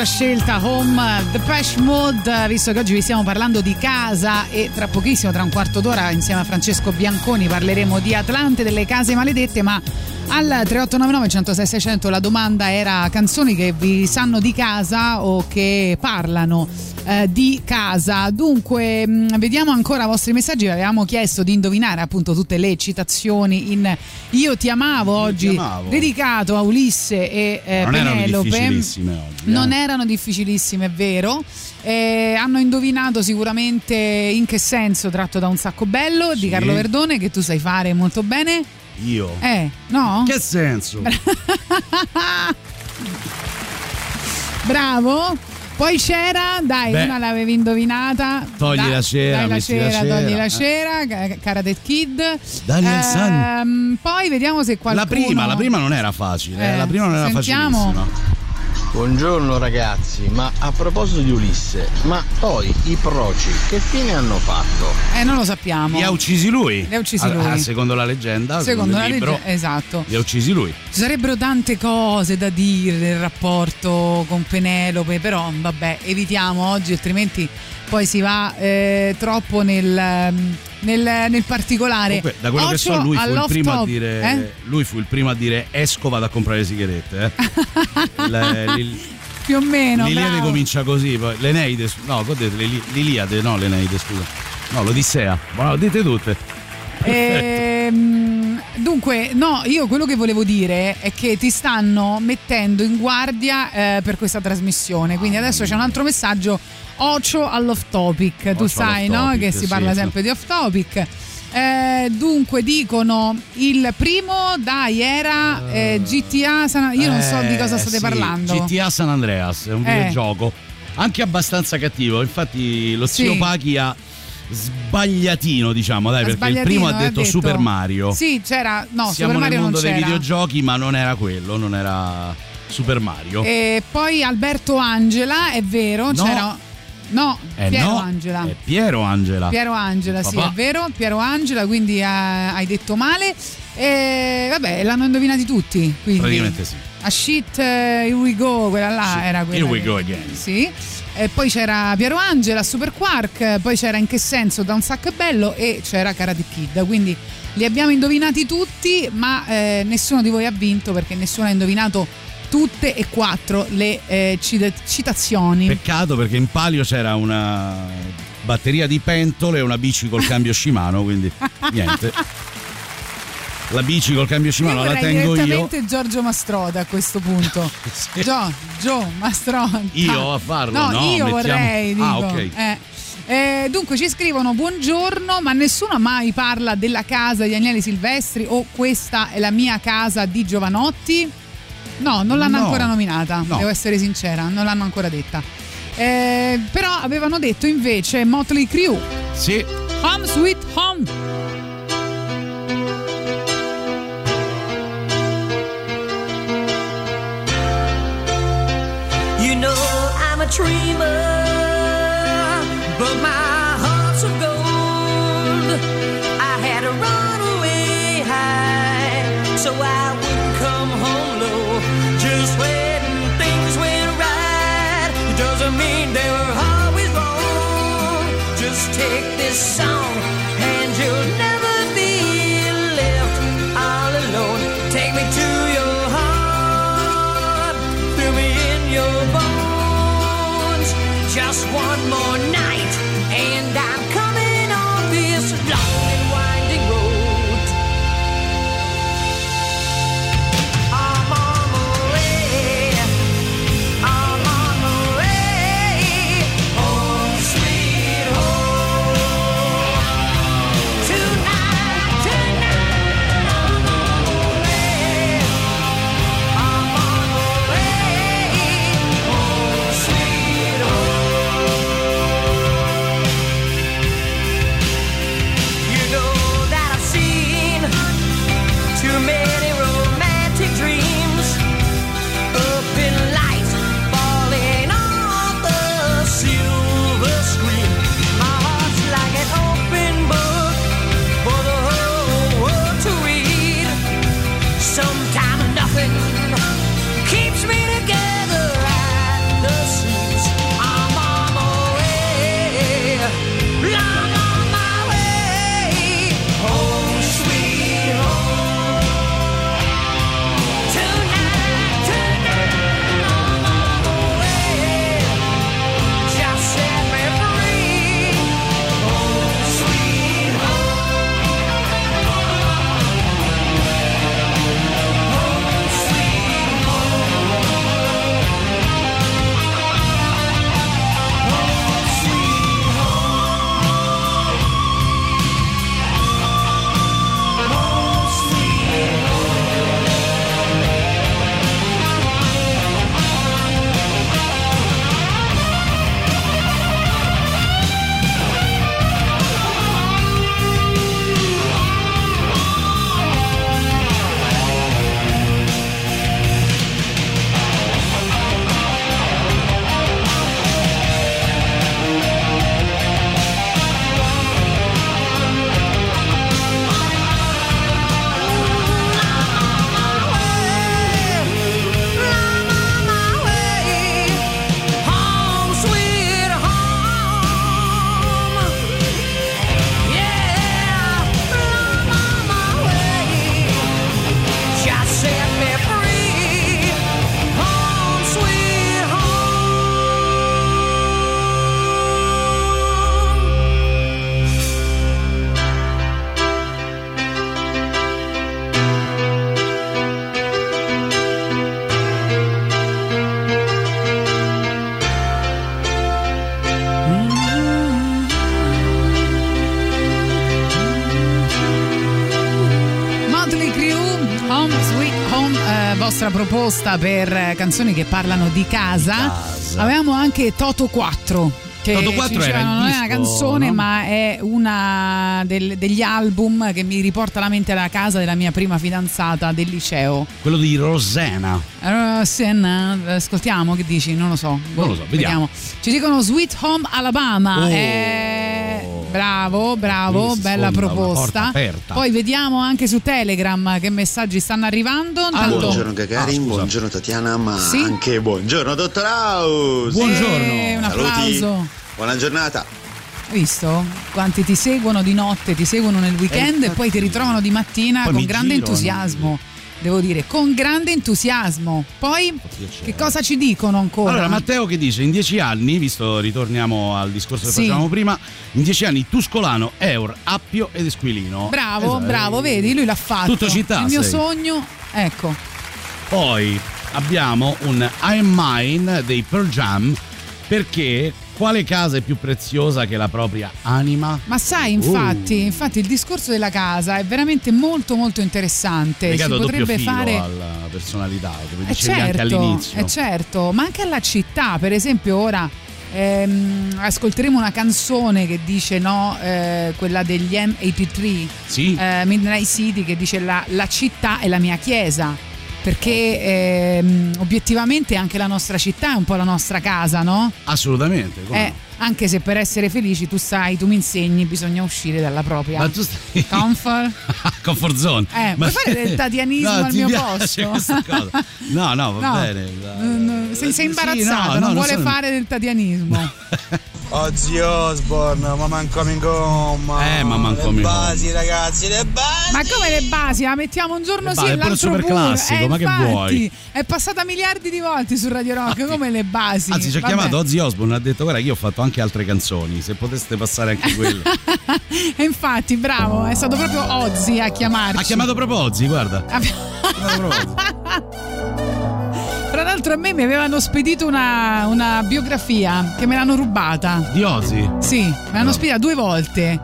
Scelta Home, Depeche Mode, visto che oggi vi stiamo parlando di casa e tra pochissimo, tra un quarto d'ora, insieme a Francesco Bianconi parleremo di Atlante, delle case maledette. Ma al 3899 106 600 la domanda era: canzoni che vi sanno di casa o che parlano di casa. Dunque vediamo ancora i vostri messaggi. Vi avevamo chiesto di indovinare appunto tutte le citazioni in Io ti amavo, oggi ti amavo, dedicato a Ulisse e non Penelope. Erano difficilissime oggi, non erano difficilissime, è vero. Hanno indovinato sicuramente In che senso, tratto da Un sacco bello, sì, di Carlo Verdone, che tu sai fare molto bene. Io? No? Che senso? Bravo. Poi c'era, dai, beh, una l'avevi indovinata. Togli la cera, dai, la cera, togli la cera, Karate Kid. Poi vediamo se qualcuno... La prima non era facile, la prima non era facilissima. Buongiorno ragazzi, ma a proposito di Ulisse, ma poi i Proci che fine hanno fatto? Non lo sappiamo. Li ha uccisi lui? Li ha uccisi lui. Secondo la leggenda, secondo il libro, esatto. Li ha uccisi lui. Ci sarebbero tante cose da dire nel rapporto con Penelope, però vabbè, evitiamo oggi, altrimenti poi si va troppo nel particolare. Comunque, da quello Ocio che so, lui fu il primo a dire lui fu il primo a dire esco, vado a comprare le sigarette, più o meno l'Iliade, bravo. Comincia così, poi l'Eneide, no, l'Iliade, no, l'Eneide, scusa, no, l'Odissea, no, dite tutte. Dunque, no, io quello che volevo dire è che ti stanno mettendo in guardia per questa trasmissione, quindi adesso c'è un altro messaggio, Ocio all'off topic. Ocio, tu sai, no? Che si parla sempre di off topic. Dunque dicono il primo, dai, era GTA San... Io non so di cosa state parlando. GTA San Andreas è un videogioco anche abbastanza cattivo. Infatti lo zio Pachi ha sbagliatino, diciamo, dai, perché il primo ha detto Super Mario. Sì, c'era, no, siamo Super Mario nel mondo non c'era. Dei videogiochi, ma non era quello, non era Super Mario. E poi Alberto Angela, è vero, no. C'era... No, Piero Angela. È Piero Angela. Piero Angela, sì, è vero, Piero Angela, quindi hai detto male. E vabbè, l'hanno indovinati tutti, quindi. Praticamente sì. A shit, here we go, quella là shit, era quella. Here we go again. Sì. E poi c'era Piero Angela, Super Quark, poi c'era In che senso da un sacco è bello e c'era Karate Kid, quindi li abbiamo indovinati tutti, ma nessuno di voi ha vinto perché nessuno ha indovinato tutte e quattro le citazioni. Peccato, perché in palio c'era una batteria di pentole e una bici col cambio Shimano, quindi niente. La bici col cambio Shimano la tengo io. Direttamente Giorgio Mastroda a questo punto. Sì. Gio Mastroda. Io a farlo? No, io mettiamo... vorrei. Dico. Ah, ok. Dunque ci scrivono buongiorno, ma nessuno mai parla della casa di Agnelli Silvestri o questa è la mia casa di Jovanotti. No, non l'hanno ancora nominata, devo essere sincera, non l'hanno ancora detta. Però avevano detto invece Motley Crue. Sì. Home Sweet Home. You know I'm a dreamer, but my heart's of gold. I had a runaway high, so I wouldn't come home low. Just when things went right, it doesn't mean they were always wrong. Just take this song and you'll never be left all alone. Take me to your heart, throw me in your bones. Just one more night and I'm coming on this long and winding road. nostra proposta per canzoni che parlano di casa. Avevamo anche Toto 4. Che Toto 4 era non disco, è una canzone, no? Ma è una degli album che mi riporta alla mente la casa della mia prima fidanzata del liceo. Quello di Rosanna. Ascoltiamo, che dici? Non lo so, vediamo. Ci dicono Sweet Home Alabama. Bravo, bella proposta. Poi vediamo anche su Telegram che messaggi stanno arrivando. Intanto... Buongiorno Gagarin, buongiorno Tatiana, ma sì? Anche buongiorno Dottor House. Buongiorno. Un applauso. Buona giornata. Visto? Quanti ti seguono di notte, ti seguono nel weekend e poi ti ritrovano di mattina poi con grande entusiasmo. Devo dire, con grande entusiasmo. Poi, che cosa ci dicono ancora? Allora, Matteo che dice, in 10 anni, visto ritorniamo al discorso che facevamo prima, in 10 anni Tuscolano, Eur, Appio ed Esquilino. Bravo, vedi, lui l'ha fatto. Tutto città. Il mio sogno, ecco. Poi abbiamo un I'm Mine dei Pearl Jam, perché... Quale casa è più preziosa che la propria anima? Ma sai, infatti il discorso della casa è veramente molto molto interessante. Legato si potrebbe fare alla personalità, come dicevi anche all'inizio. È certo, ma anche alla città, per esempio ora ascolteremo una canzone che dice quella degli M83, Midnight City, che dice la città è la mia chiesa. Perché obiettivamente anche la nostra città è un po' la nostra casa, no? Assolutamente. Anche se per essere felici, tu mi insegni, bisogna uscire dalla propria comfort zone. Puoi fare del tatianismo al mio posto? Cosa? No, va bene. Sei imbarazzato, non vuole fare del tatianismo. Ozzy Osbourne, Mamma Coming Home. Mamma Coming Home. Basi, ragazzi, le basi. Ma come le basi? La mettiamo un giorno sì e l'altro pure. Classico, ma infatti, che vuoi? È passata miliardi di volte su Radio Rock, come le basi. Anzi, ci ha chiamato Ozzy Osbourne, ha detto guarda, io ho fatto anche altre canzoni, se poteste passare anche quelle. E infatti, bravo, è stato proprio Ozzy a chiamarci. Ha chiamato proprio Ozzy, guarda. Tra l'altro a me mi avevano spedito una biografia che me l'hanno rubata. Di Ozzy? Sì, me l'hanno spedita 2 volte.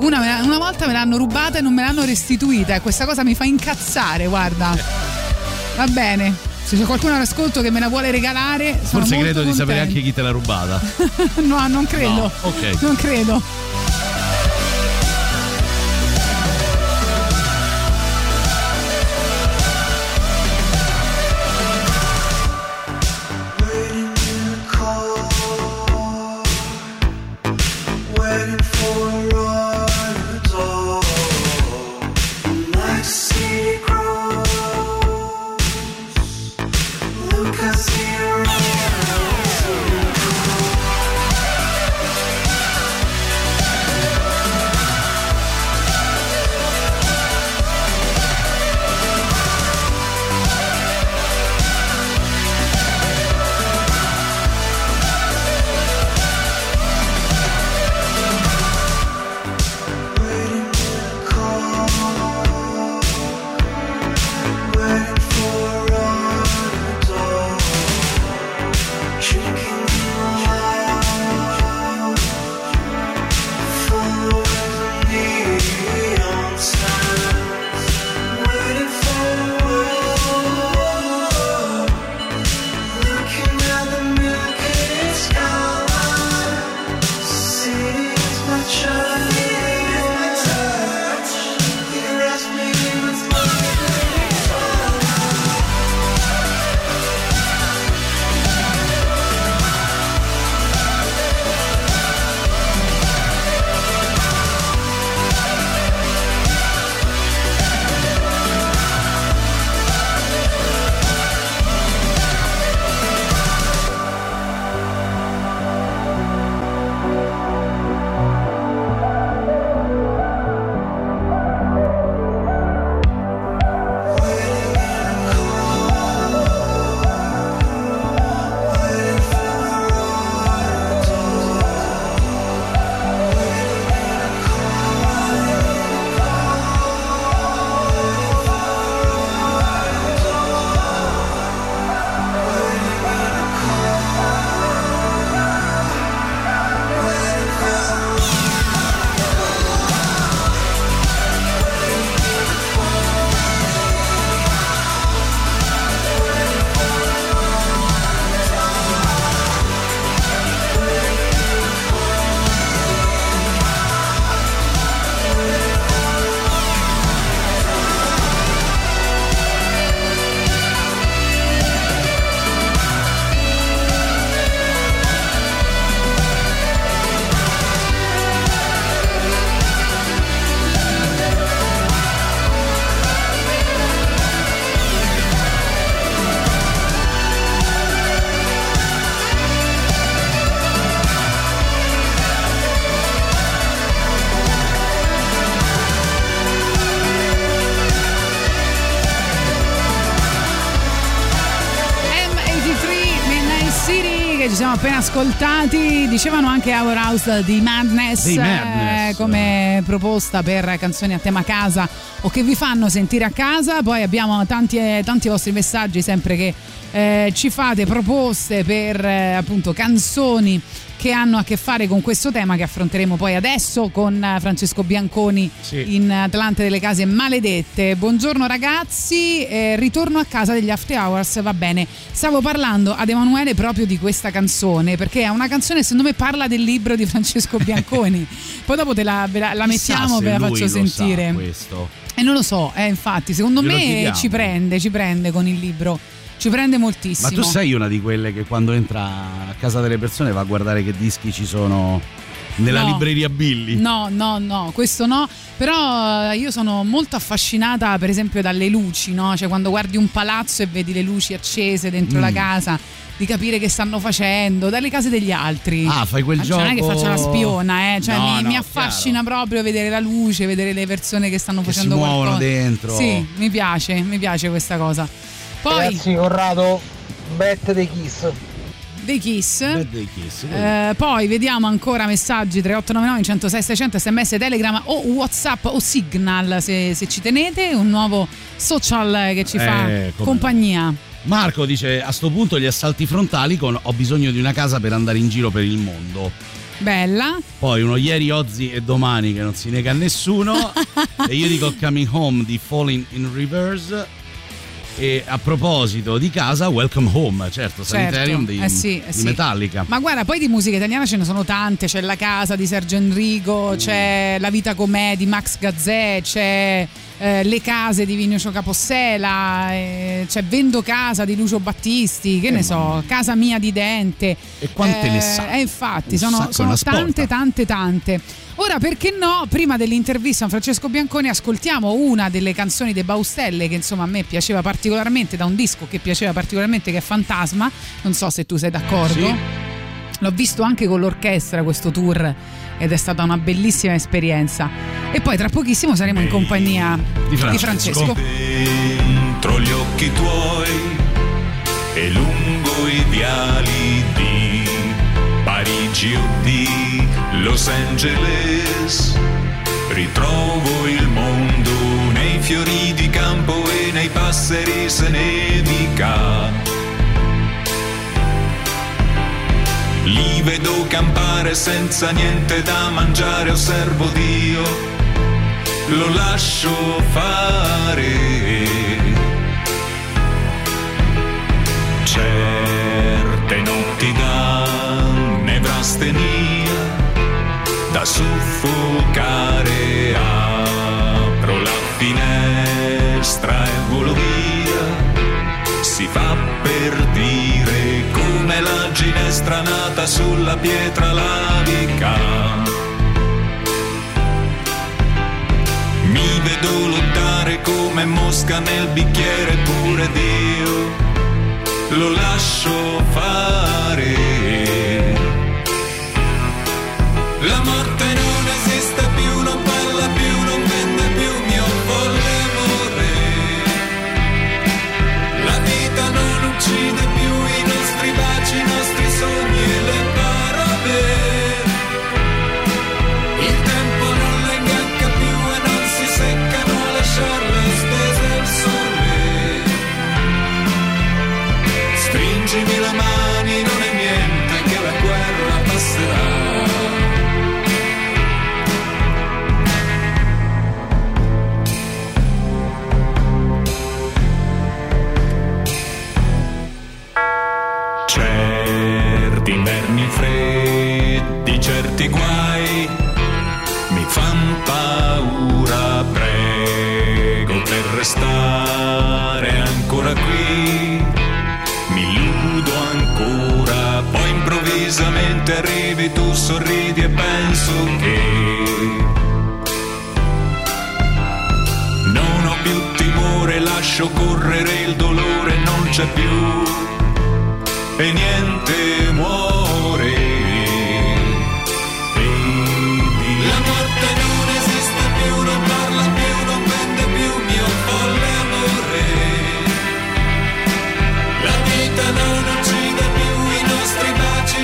Una volta me l'hanno rubata e non me l'hanno restituita, e questa cosa mi fa incazzare, guarda. Va bene, se c'è qualcuno all'ascolto che me la vuole regalare, sono forse credo contenta. Di sapere anche chi te l'ha rubata. No, non credo. No, okay. Non credo. siamo appena ascoltati, dicevano anche Our House di Madness, come proposta per canzoni a tema casa o che vi fanno sentire a casa. Poi abbiamo tanti vostri messaggi sempre che ci fate proposte per appunto canzoni che hanno a che fare con questo tema che affronteremo poi adesso con Francesco Bianconi in Atlante delle Case Maledette. Buongiorno ragazzi, ritorno a casa degli After Hours, va bene. Stavo parlando ad Emanuele proprio di questa canzone, perché è una canzone, secondo me, parla del libro di Francesco Bianconi. Poi dopo la mettiamo e ve la faccio sentire. Non lo so, infatti, secondo me ci prende con il libro. Ci prende moltissimo. Ma tu sei una di quelle che quando entra a casa delle persone va a guardare che dischi ci sono nella libreria Billy? No, questo no. Però io sono molto affascinata, per esempio, dalle luci, no? Cioè quando guardi un palazzo e vedi le luci accese dentro la casa, di capire che stanno facendo, dalle case degli altri. Ah, fai quel gioco. Non è che faccio la spiona, eh. Cioè mi affascina proprio vedere la luce, vedere le persone che stanno facendo qualcosa. Che si muovono dentro. Sì, mi piace questa cosa. Poi ragazzi, Corrado, bet dei Kiss. Poi vediamo ancora messaggi 3899 106 600 SMS, Telegram o WhatsApp o Signal se ci tenete, un nuovo social che ci fa compagnia. Marco dice: a sto punto gli assalti frontali con "ho bisogno di una casa per andare in giro per il mondo". Bella. Poi uno "ieri, oggi e domani" che non si nega a nessuno. E io dico "Coming Home" di Falling in Reverse. E a proposito di casa, Welcome Home, certo, Sanitarium di Metallica. Ma guarda, poi di musica italiana ce ne sono tante, c'è La Casa di Sergio Endrigo, c'è La Vita Com'è di Max Gazzè, c'è Le Case di Vinicio Capossela, c'è Vendo Casa di Lucio Battisti, che ne so, Casa Mia di Dente. E quante ne sa? Infatti, sono tante. Ora, perché no, prima dell'intervista a Francesco Bianconi ascoltiamo una delle canzoni dei Baustelle che insomma a me piaceva particolarmente, da un disco che piaceva particolarmente, che è Fantasma. Non so se tu sei d'accordo. Sì. L'ho visto anche con l'orchestra questo tour ed è stata una bellissima esperienza. E poi tra pochissimo saremo in compagnia di Francesco. Dentro gli occhi tuoi e lungo i viali di Parigi o di Los Angeles, ritrovo il mondo nei fiori di campo e nei passeri se ne dica. Li vedo campare senza niente da mangiare, osservo Dio, lo lascio fare. Certe notti da nevrastenia, da soffocare, apro la finestra e volo via. Si fa per dire come la ginestra nata sulla pietra lavica. Mi vedo lottare come mosca nel bicchiere, pure Dio lo lascio fare. La morte non esiste più, non parla più, non vende più, mio volevo re. La vita non uccide più, i nostri baci, i nostri sogni e le parole. Il tempo non la ingacca più e non si seccano le sciarle stese al sole. Stringimi la mano, non è niente che la guerra passerà. Certi inverni freddi, certi guai mi fan paura, prego per restare ancora qui, mi illudo ancora, poi improvvisamente arrivi tu, sorridi e penso che non ho più timore, lascio correre il dolore, non c'è più e niente muore. Baby, la morte non esiste più, non parla più, non vende più, mio folle amore. La vita non uccide più, i nostri baci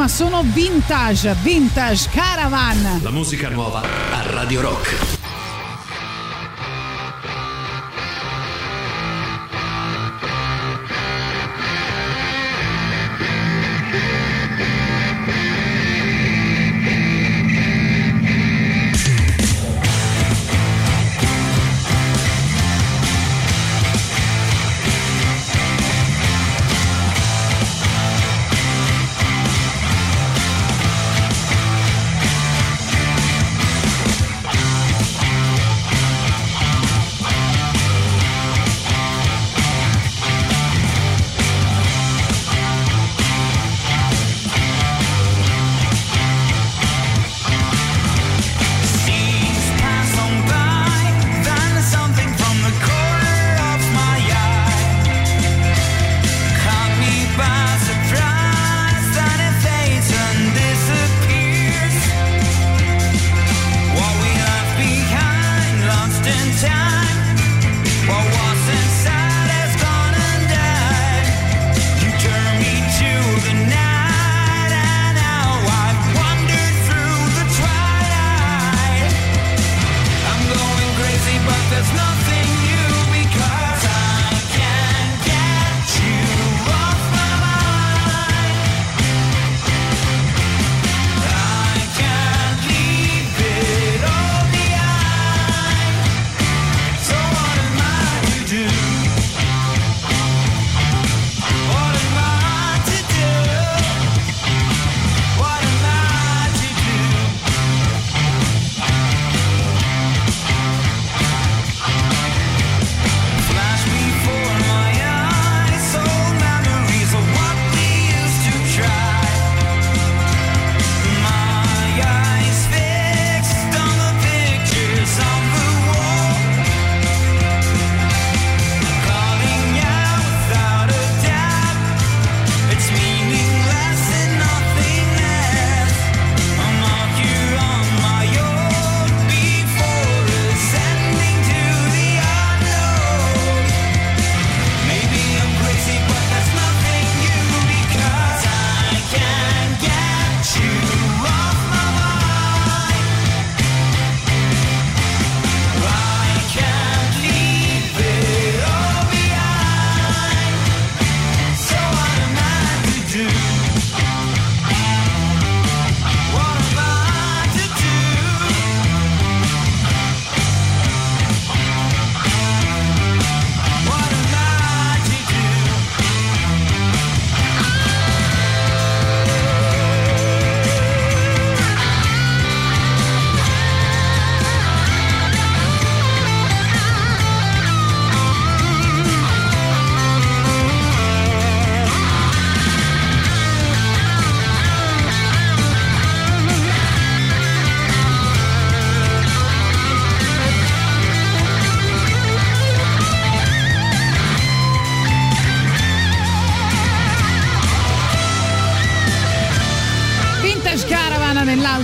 ma sono vintage, vintage caravan. La musica nuova a Radio Rock.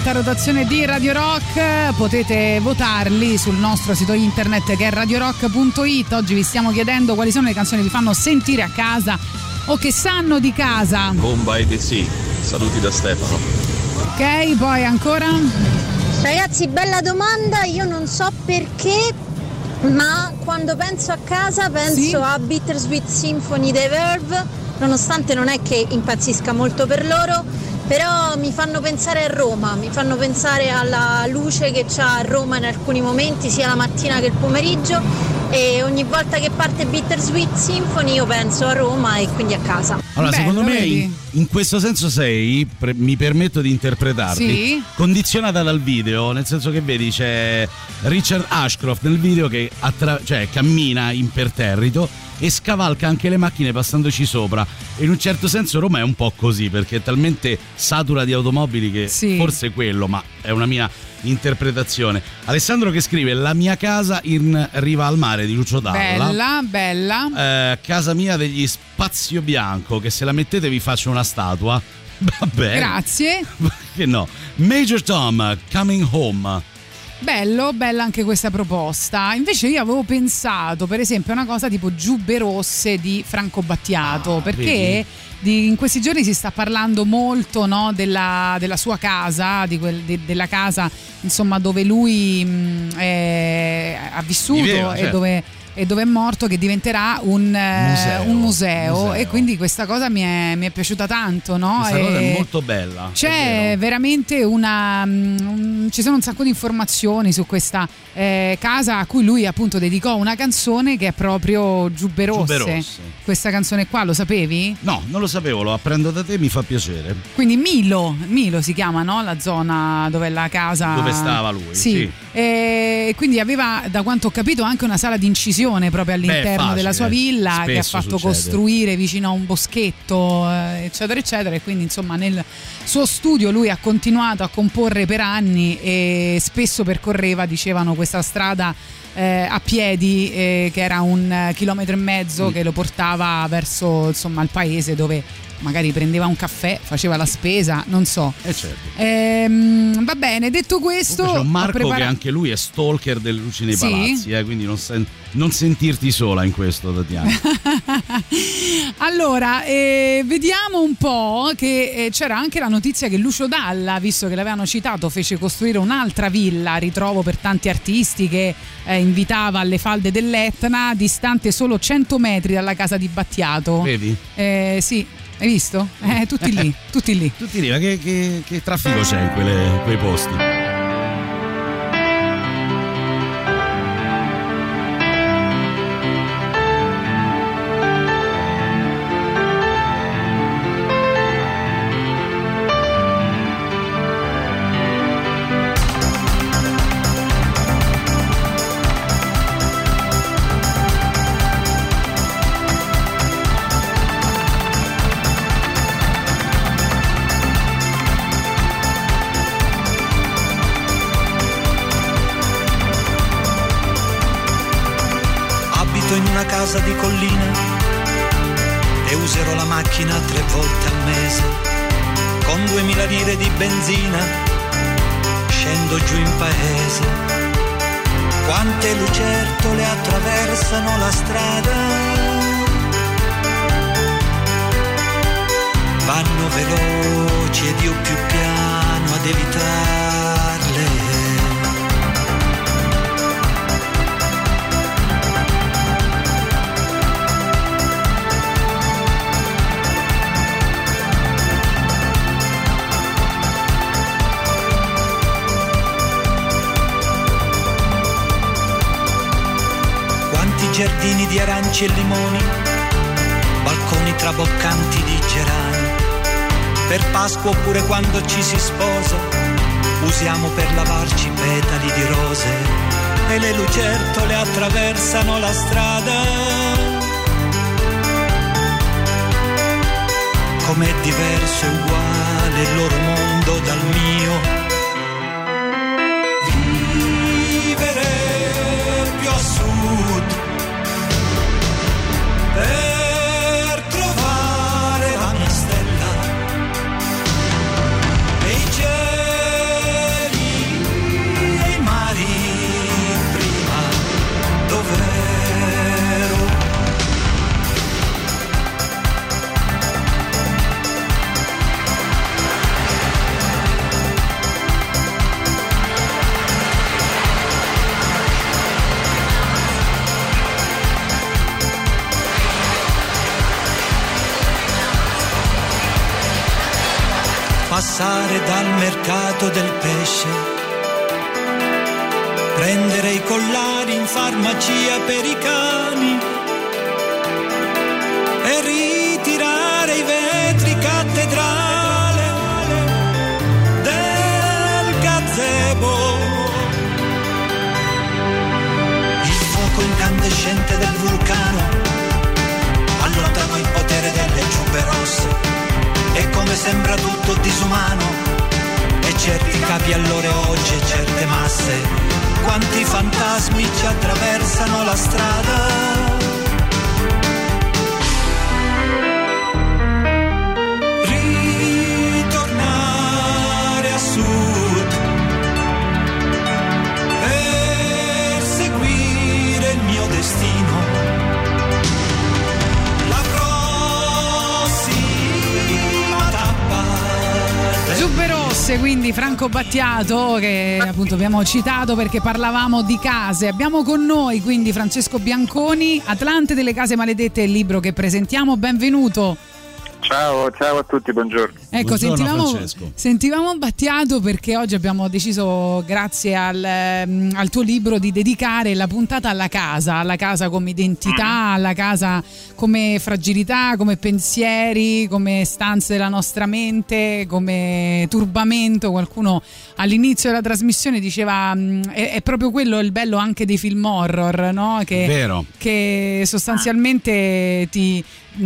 Rotazione di Radio Rock, potete votarli sul nostro sito internet che è radiorock.it. oggi vi stiamo chiedendo quali sono le canzoni che vi fanno sentire a casa o che sanno di casa. Bomba EDC, saluti da Stefano. Ok, poi ancora. Ragazzi, bella domanda, io non so perché, ma quando penso a casa penso a Bittersweet Symphony dei Verve, nonostante non è che impazzisca molto per loro. Però mi fanno pensare a Roma, mi fanno pensare alla luce che c'ha a Roma in alcuni momenti, sia la mattina che il pomeriggio, e ogni volta che parte Bittersweet Symphony io penso a Roma e quindi a casa. Allora, beh, secondo me in questo senso sei, mi permetto di interpretarti, condizionata dal video, nel senso che vedi c'è Richard Ashcroft nel video che cioè cammina imperterrito e scavalca anche le macchine passandoci sopra, e in un certo senso Roma è un po' così, perché è talmente satura di automobili che forse è quello, ma è una mia interpretazione. Alessandro che scrive La mia casa in riva al mare di Lucio Dalla, bella casa mia degli Spazio Bianco, che se la mettete vi faccio una statua. Vabbè, grazie. Perché no. Major Tom, Coming Home. Bello, bella anche questa proposta. Invece io avevo pensato, per esempio, a una cosa tipo Giubbe Rosse di Franco Battiato, perché in questi giorni si sta parlando molto, no, della sua casa, della casa, insomma, dove lui ha vissuto, viveva, e certo, dove è morto, che diventerà un museo. E quindi questa cosa mi è piaciuta tanto, no? Questa cosa è molto bella. C'è veramente ci sono un sacco di informazioni su questa casa, a cui lui appunto dedicò una canzone che è proprio Giubbe Rosse. Questa canzone qua, lo sapevi? No, non lo sapevo, lo apprendo da te, mi fa piacere. Quindi Milo si chiama, no? La zona dove è la casa, dove stava lui. Sì. E quindi aveva, da quanto ho capito, anche una sala di incisione proprio all'interno della sua villa, che ha fatto costruire vicino a un boschetto, eccetera eccetera, e quindi insomma nel suo studio lui ha continuato a comporre per anni e spesso percorreva, dicevano, questa strada a piedi, che era 1,5 km che lo portava verso, insomma, il paese, dove magari prendeva un caffè, faceva la spesa, non so. Certo. Va bene, detto questo, c'è un Marco che anche lui è stalker delle luci nei palazzi, quindi non sentirti sola in questo, Tatiana. Allora, vediamo un po' che c'era anche la notizia che Lucio Dalla, visto che l'avevano citato, fece costruire un'altra villa, ritrovo per tanti artisti, che invitava alle falde dell'Etna, distante solo 100 metri dalla casa di Battiato. Vedi? Sì. Hai visto? Tutti lì, tutti lì. Tutti lì, ma che traffico c'è in quei posti? Di colline e userò la macchina 3 volte al mese, con 2000 lire di benzina scendo giù in paese. Quante lucertole attraversano la strada, vanno veloci ed io più piano ad evitarle. Giardini di aranci e limoni, balconi traboccanti di gerani. Per Pasqua oppure quando ci si sposa, usiamo per lavarci petali di rose. E le lucertole attraversano la strada, com'è diverso e uguale il loro mondo dal mio. Vivere più a sud, per trovare la mia stella e i cieli e i mari prima dov'ero. Passare dal mercato del pesce, prendere i collari in farmacia per i cani e ritirare i vetri cattedrale del gazebo. Il fuoco incandescente del vulcano allontano il potere delle giubbe rosse. E come sembra tutto disumano, e certi capi all'ore oggi e certe masse, quanti fantasmi ci attraversano la strada. Ritornare a sud destino. Zuppe Rosse, quindi Franco Battiato, che appunto abbiamo citato perché parlavamo di case. Abbiamo con noi quindi Francesco Bianconi, Atlante delle case maledette, il libro che presentiamo. Benvenuto. Ciao a tutti, buongiorno. Ecco, sentivamo Battiato perché oggi abbiamo deciso, grazie al tuo libro, di dedicare la puntata alla casa come identità, alla casa come fragilità, come pensieri, come stanze della nostra mente, come turbamento. Qualcuno all'inizio della trasmissione diceva è proprio quello il bello anche dei film horror, no? Che sostanzialmente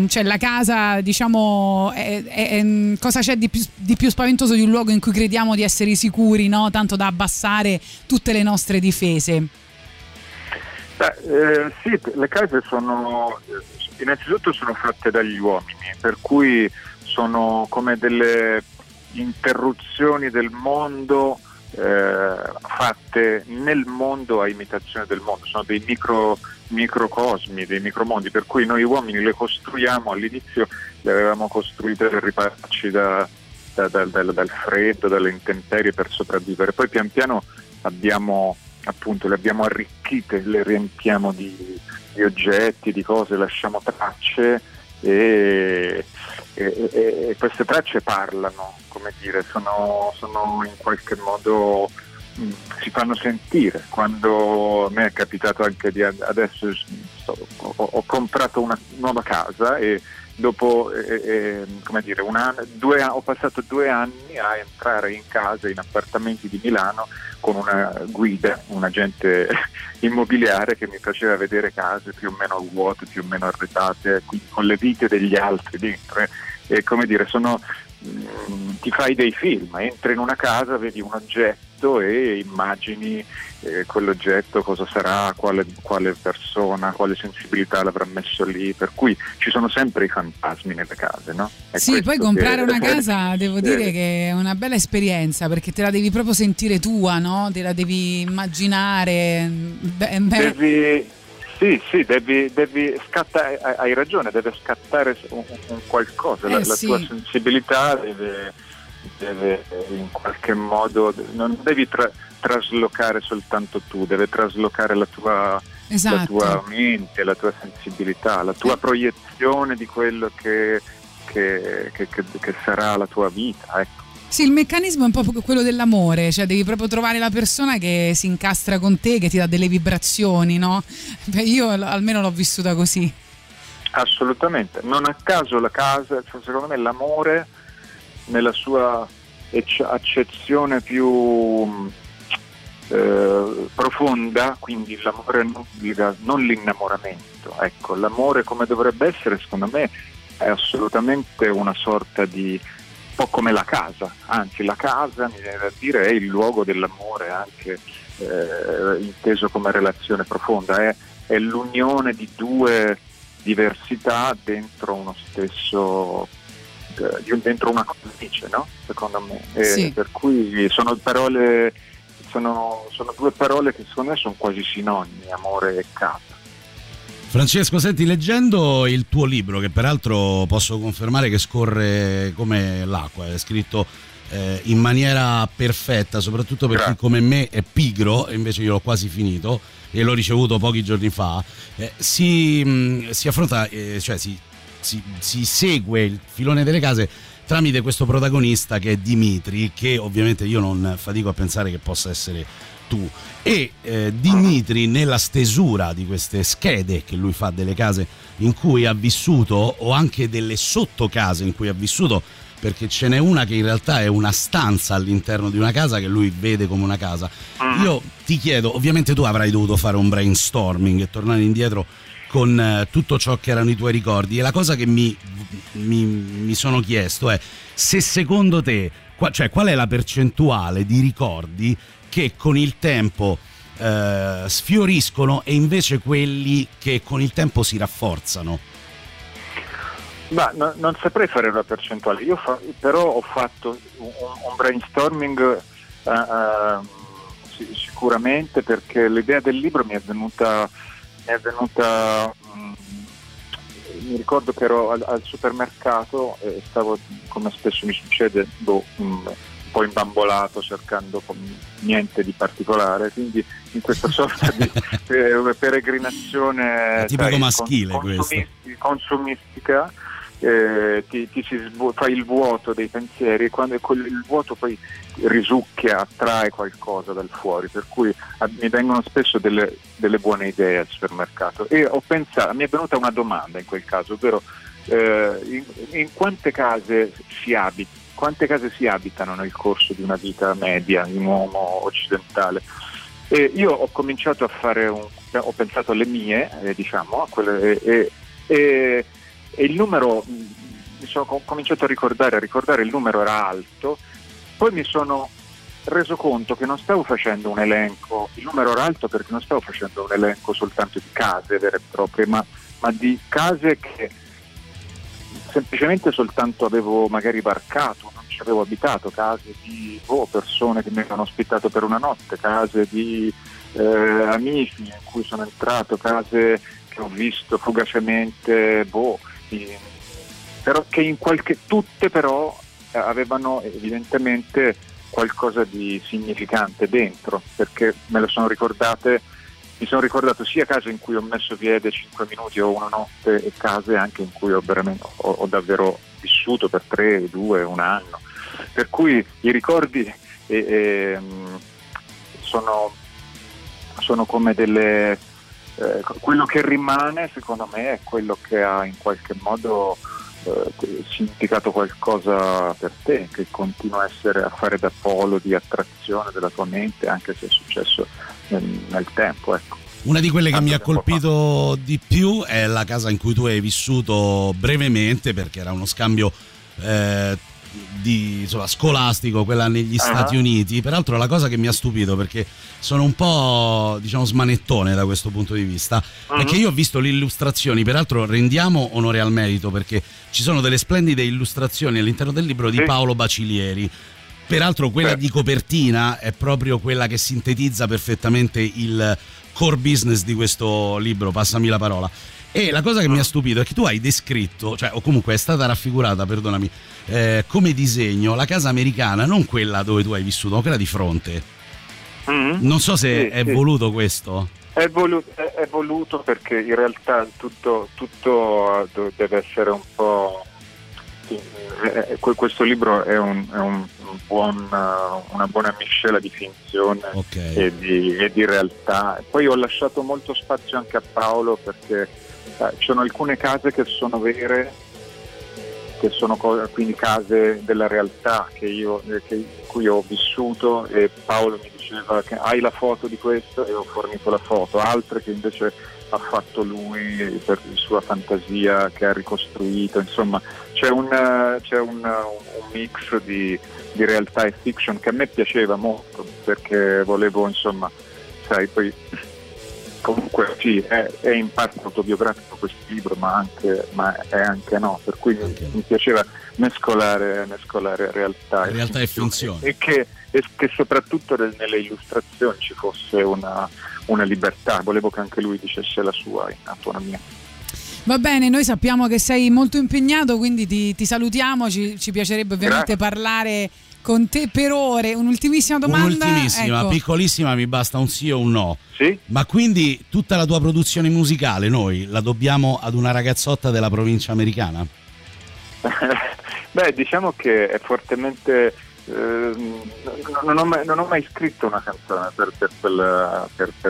cioè la casa, diciamo, è cosa c'è di più spaventoso di un luogo in cui crediamo di essere sicuri, no? Tanto da abbassare tutte le nostre difese. Sì, le case sono innanzitutto sono fatte dagli uomini, per cui sono come delle interruzioni del mondo, fatte nel mondo a imitazione del mondo, sono dei microcosmi, dei micromondi, per cui noi uomini le costruiamo. All'inizio le avevamo costruite per ripararci dal freddo, dalle intemperie, per sopravvivere. Poi pian piano le abbiamo arricchite, le riempiamo di oggetti, di cose, lasciamo tracce e queste tracce parlano, come dire, sono in qualche modo, si fanno sentire. Quando a me è capitato anche adesso ho comprato una nuova casa e dopo ho passato 2 anni a entrare in casa, in appartamenti di Milano, con una guida, un agente immobiliare che mi faceva vedere case più o meno vuote, più o meno arredate, con le vite degli altri dentro. E come dire, ti fai dei film, entri in una casa, vedi un oggetto e immagini quell'oggetto cosa sarà, quale persona, quale sensibilità l'avrà messo lì, per cui ci sono sempre i fantasmi nelle case, no? Sì, poi comprare una casa devo dire che è una bella esperienza, perché te la devi proprio sentire tua, no? Te la devi immaginare. Devi scattare, hai ragione, deve scattare un qualcosa, la tua sensibilità deve in qualche modo, non devi traslocare soltanto tu, deve traslocare la tua mente, la tua sensibilità, la tua proiezione di quello che sarà la tua vita, ecco. Sì, il meccanismo è un po' quello dell'amore, cioè devi proprio trovare la persona che si incastra con te, che ti dà delle vibrazioni, no? Beh, io almeno l'ho vissuta così. Assolutamente, non a caso la casa, cioè secondo me l'amore nella sua accezione più profonda, quindi l'amore non l'innamoramento, ecco, l'amore come dovrebbe essere secondo me è assolutamente una sorta di un po' come la casa, anzi la casa mi viene da dire è il luogo dell'amore, anche inteso come relazione profonda, è l'unione di due diversità dentro uno stesso, dentro una cornice, no? Secondo me, per cui sono due parole che secondo me sono quasi sinonimi, amore e casa. Francesco, senti, leggendo il tuo libro, che peraltro posso confermare che scorre come l'acqua, è scritto in maniera perfetta, soprattutto per chi come me è pigro, invece io l'ho quasi finito e l'ho ricevuto pochi giorni fa, si affronta, cioè si segue il filone delle case tramite questo protagonista che è Dimitri, che ovviamente io non fatico a pensare che possa essere tu. E Dimitri, nella stesura di queste schede che lui fa delle case in cui ha vissuto, o anche delle sottocase in cui ha vissuto, perché ce n'è una che in realtà è una stanza all'interno di una casa che lui vede come una casa. Io ti chiedo, ovviamente tu avrai dovuto fare un brainstorming e tornare indietro con tutto ciò che erano i tuoi ricordi, e la cosa che mi sono chiesto è se secondo te qual è la percentuale di ricordi che con il tempo sfioriscono e invece quelli che con il tempo si rafforzano? Ma non saprei fare una percentuale. Io però ho fatto un brainstorming sicuramente, perché l'idea del libro mi è venuta è venuta, mi ricordo che ero al supermercato e stavo, come spesso mi succede, un po' imbambolato, cercando niente di particolare, quindi in questa sorta di peregrinazione tipico maschile, consumistica, ti si fa il vuoto dei pensieri, e quando il vuoto poi risucchia, attrae qualcosa dal fuori, per cui mi vengono spesso delle buone idee al supermercato, e ho pensato, mi è venuta una domanda in quel caso, ovvero in quante case si abita? Quante case si abitano nel corso di una vita media di un uomo occidentale? E io ho cominciato a fare ho pensato alle mie, diciamo, a quelle, e il numero, mi sono cominciato a ricordare il numero era alto, poi mi sono reso conto che non stavo facendo un elenco, il numero era alto perché non stavo facendo un elenco soltanto di case vere e proprie, ma di case che semplicemente soltanto avevo magari varcato, non ci avevo abitato, case di persone che mi avevano ospitato per una notte, case di amici in cui sono entrato, case che ho visto fugacemente, però che in qualche, tutte però avevano evidentemente qualcosa di significante dentro, perché me lo sono ricordate. Mi sono ricordato sia case in cui ho messo piede 5 minuti o una notte, e case anche in cui ho davvero vissuto per 3, 2, un anno. Per cui i ricordi sono come delle. Quello che rimane, secondo me, è quello che ha in qualche modo significato qualcosa per te, che continua a fare da polo di attrazione della tua mente, anche se è successo nel tempo, ecco. Una di quelle che mi ha colpito di più è la casa in cui tu hai vissuto brevemente, perché era uno scambio scolastico, quella negli Stati Uniti. Peraltro la cosa che mi ha stupito, perché sono un po', diciamo, smanettone da questo punto di vista, è che io ho visto le illustrazioni. Peraltro rendiamo onore al merito, perché ci sono delle splendide illustrazioni all'interno del libro di Paolo Bacilieri. Peraltro quella di copertina è proprio quella che sintetizza perfettamente il core business di questo libro, passami la parola. E la cosa che mi ha stupito è che tu hai descritto, cioè, o comunque è stata raffigurata, perdonami, come disegno la casa americana, non quella dove tu hai vissuto, ma quella di fronte. Non so se voluto questo. È voluto, perché in realtà tutto deve essere un po'. Questo libro è una buona miscela di finzione e di realtà. Poi ho lasciato molto spazio anche a Paolo, perché ci sono alcune case che sono vere, che sono quindi case della realtà in cui ho vissuto, e Paolo mi diceva che hai la foto di questo, e ho fornito la foto. Altre che invece ha fatto lui per la sua fantasia, che ha ricostruito, insomma c'è un mix di realtà e fiction che a me piaceva molto, perché volevo, insomma, sai, poi comunque sì, è in parte autobiografico questo libro, ma è anche no, per cui mi piaceva mescolare realtà e finzione, e che soprattutto nelle illustrazioni ci fosse una libertà. Volevo che anche lui dicesse la sua in autonomia. Va bene, noi sappiamo che sei molto impegnato, quindi ti salutiamo, ci piacerebbe ovviamente parlare con te per ore. Un'ultimissima domanda, ecco. Piccolissima, mi basta un sì o un no. Sì? Ma quindi tutta la tua produzione musicale noi la dobbiamo ad una ragazzotta della provincia americana? Beh, diciamo che è fortemente non ho mai scritto una canzone per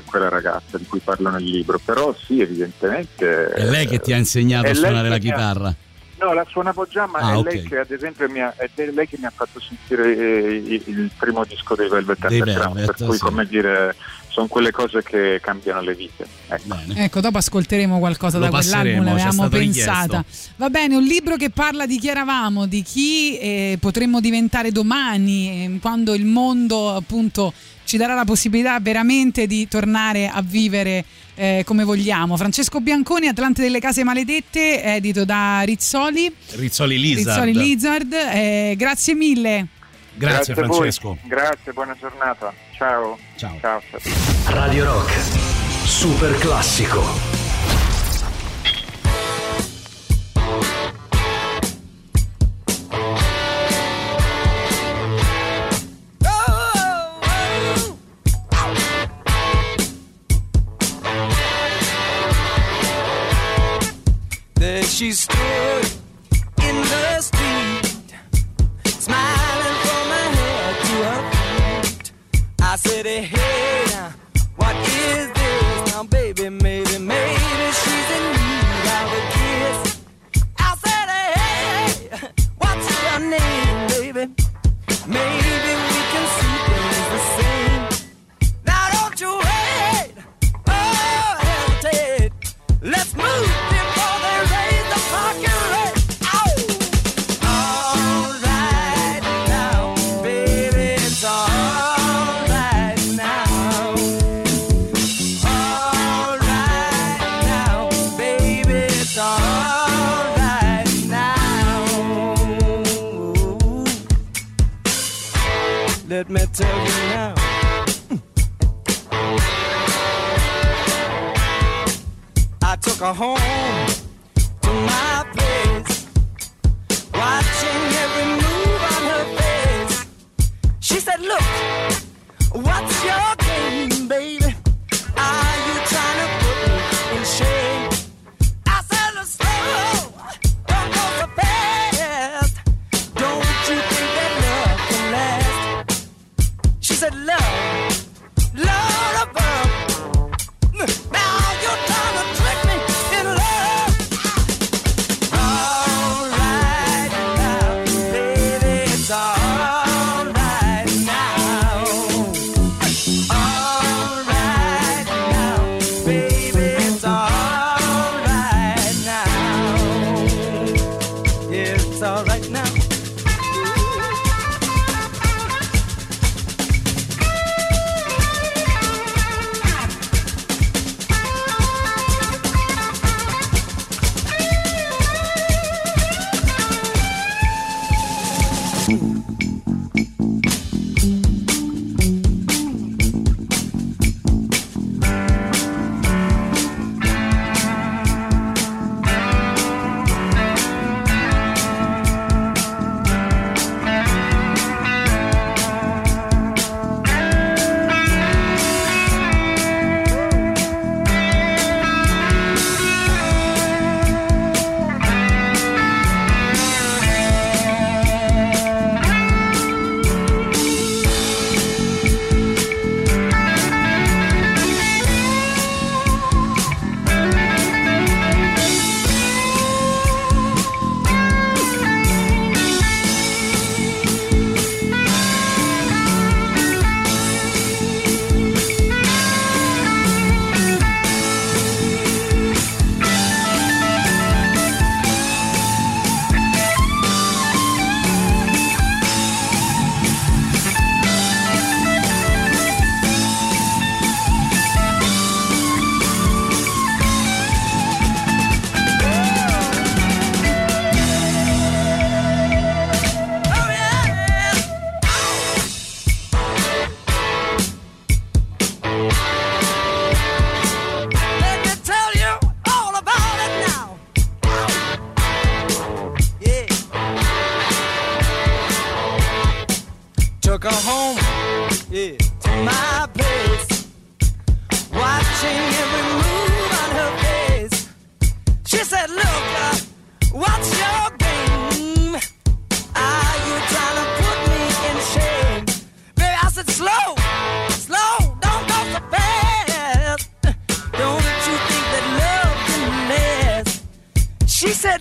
quella ragazza di cui parlo nel libro, però sì, evidentemente è lei che ti ha insegnato a suonare la chitarra. No, la suonavo già, ma lei che ad esempio mi ha fatto sentire il primo disco dei Velvet Underground, per cui come dire, sono quelle cose che cambiano le vite. Ecco, dopo ascolteremo qualcosa da quell'album, l'avevamo pensata. Richiesto. Va bene, un libro che parla di chi eravamo, di chi potremmo diventare domani, quando il mondo appunto ci darà la possibilità veramente di tornare a vivere come vogliamo. Francesco Bianconi, Atlante delle case maledette, edito da Rizzoli Lizard. Grazie mille. Grazie Francesco. Grazie, buona giornata. Ciao. Radio Rock Super classico. She stood in the street, smiling from my head to her feet. I said, hey, now, what is this? Now, baby, maybe she's in need of a kiss. I said, hey, what's your name, baby? Maybe we can see things the same. Now, don't you wait, oh, hesitate. Let's move. Let me tell you now. I took her home to my place, watching every move on her face. She said, look, what's your game, baby? Are you trying to put me in shame? I said, slow, don't go so fast. Don't you think that love can last? She said,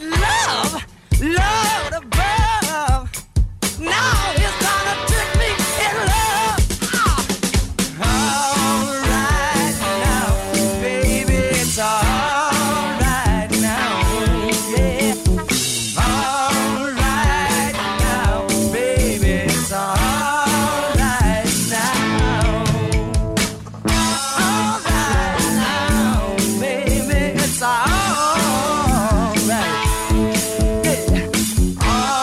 love, love above. Now you're trying to trick me in love. All right now, baby, it's all right now. All right now, baby, it's all right now. Yeah, it's all right now. Oh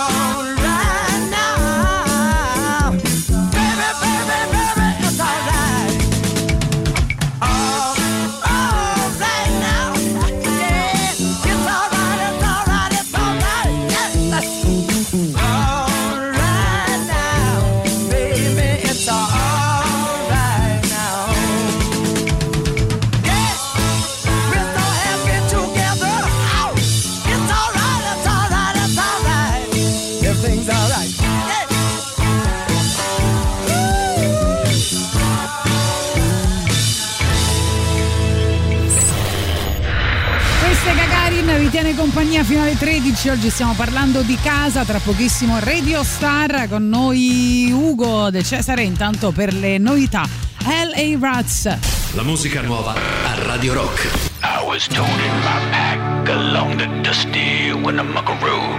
Alexei Gagarin vi tiene compagnia fino alle 13. Oggi stiamo parlando di casa, tra pochissimo Radio Star con noi Ugo De Cesare. Intanto per le novità LA Rats, la musica nuova a Radio Rock. I was told in my pack along the dusty Winnemucca road,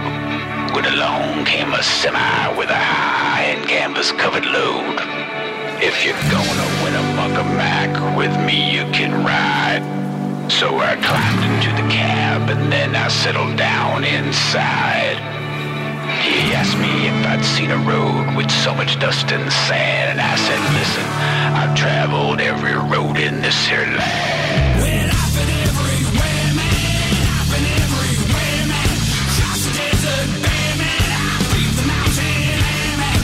when along came a semi with a high-end canvas-covered load. If you're gonna win a Winnemucca Mac with me, you can ride. So I climbed into the cab and then I settled down inside. He asked me if I'd seen a road with so much dust and sand, and I said, listen, I've traveled every road in this here land. When I've been everywhere, man, I've been everywhere, man. Across the desert, bare man, I leave the mountain air, man.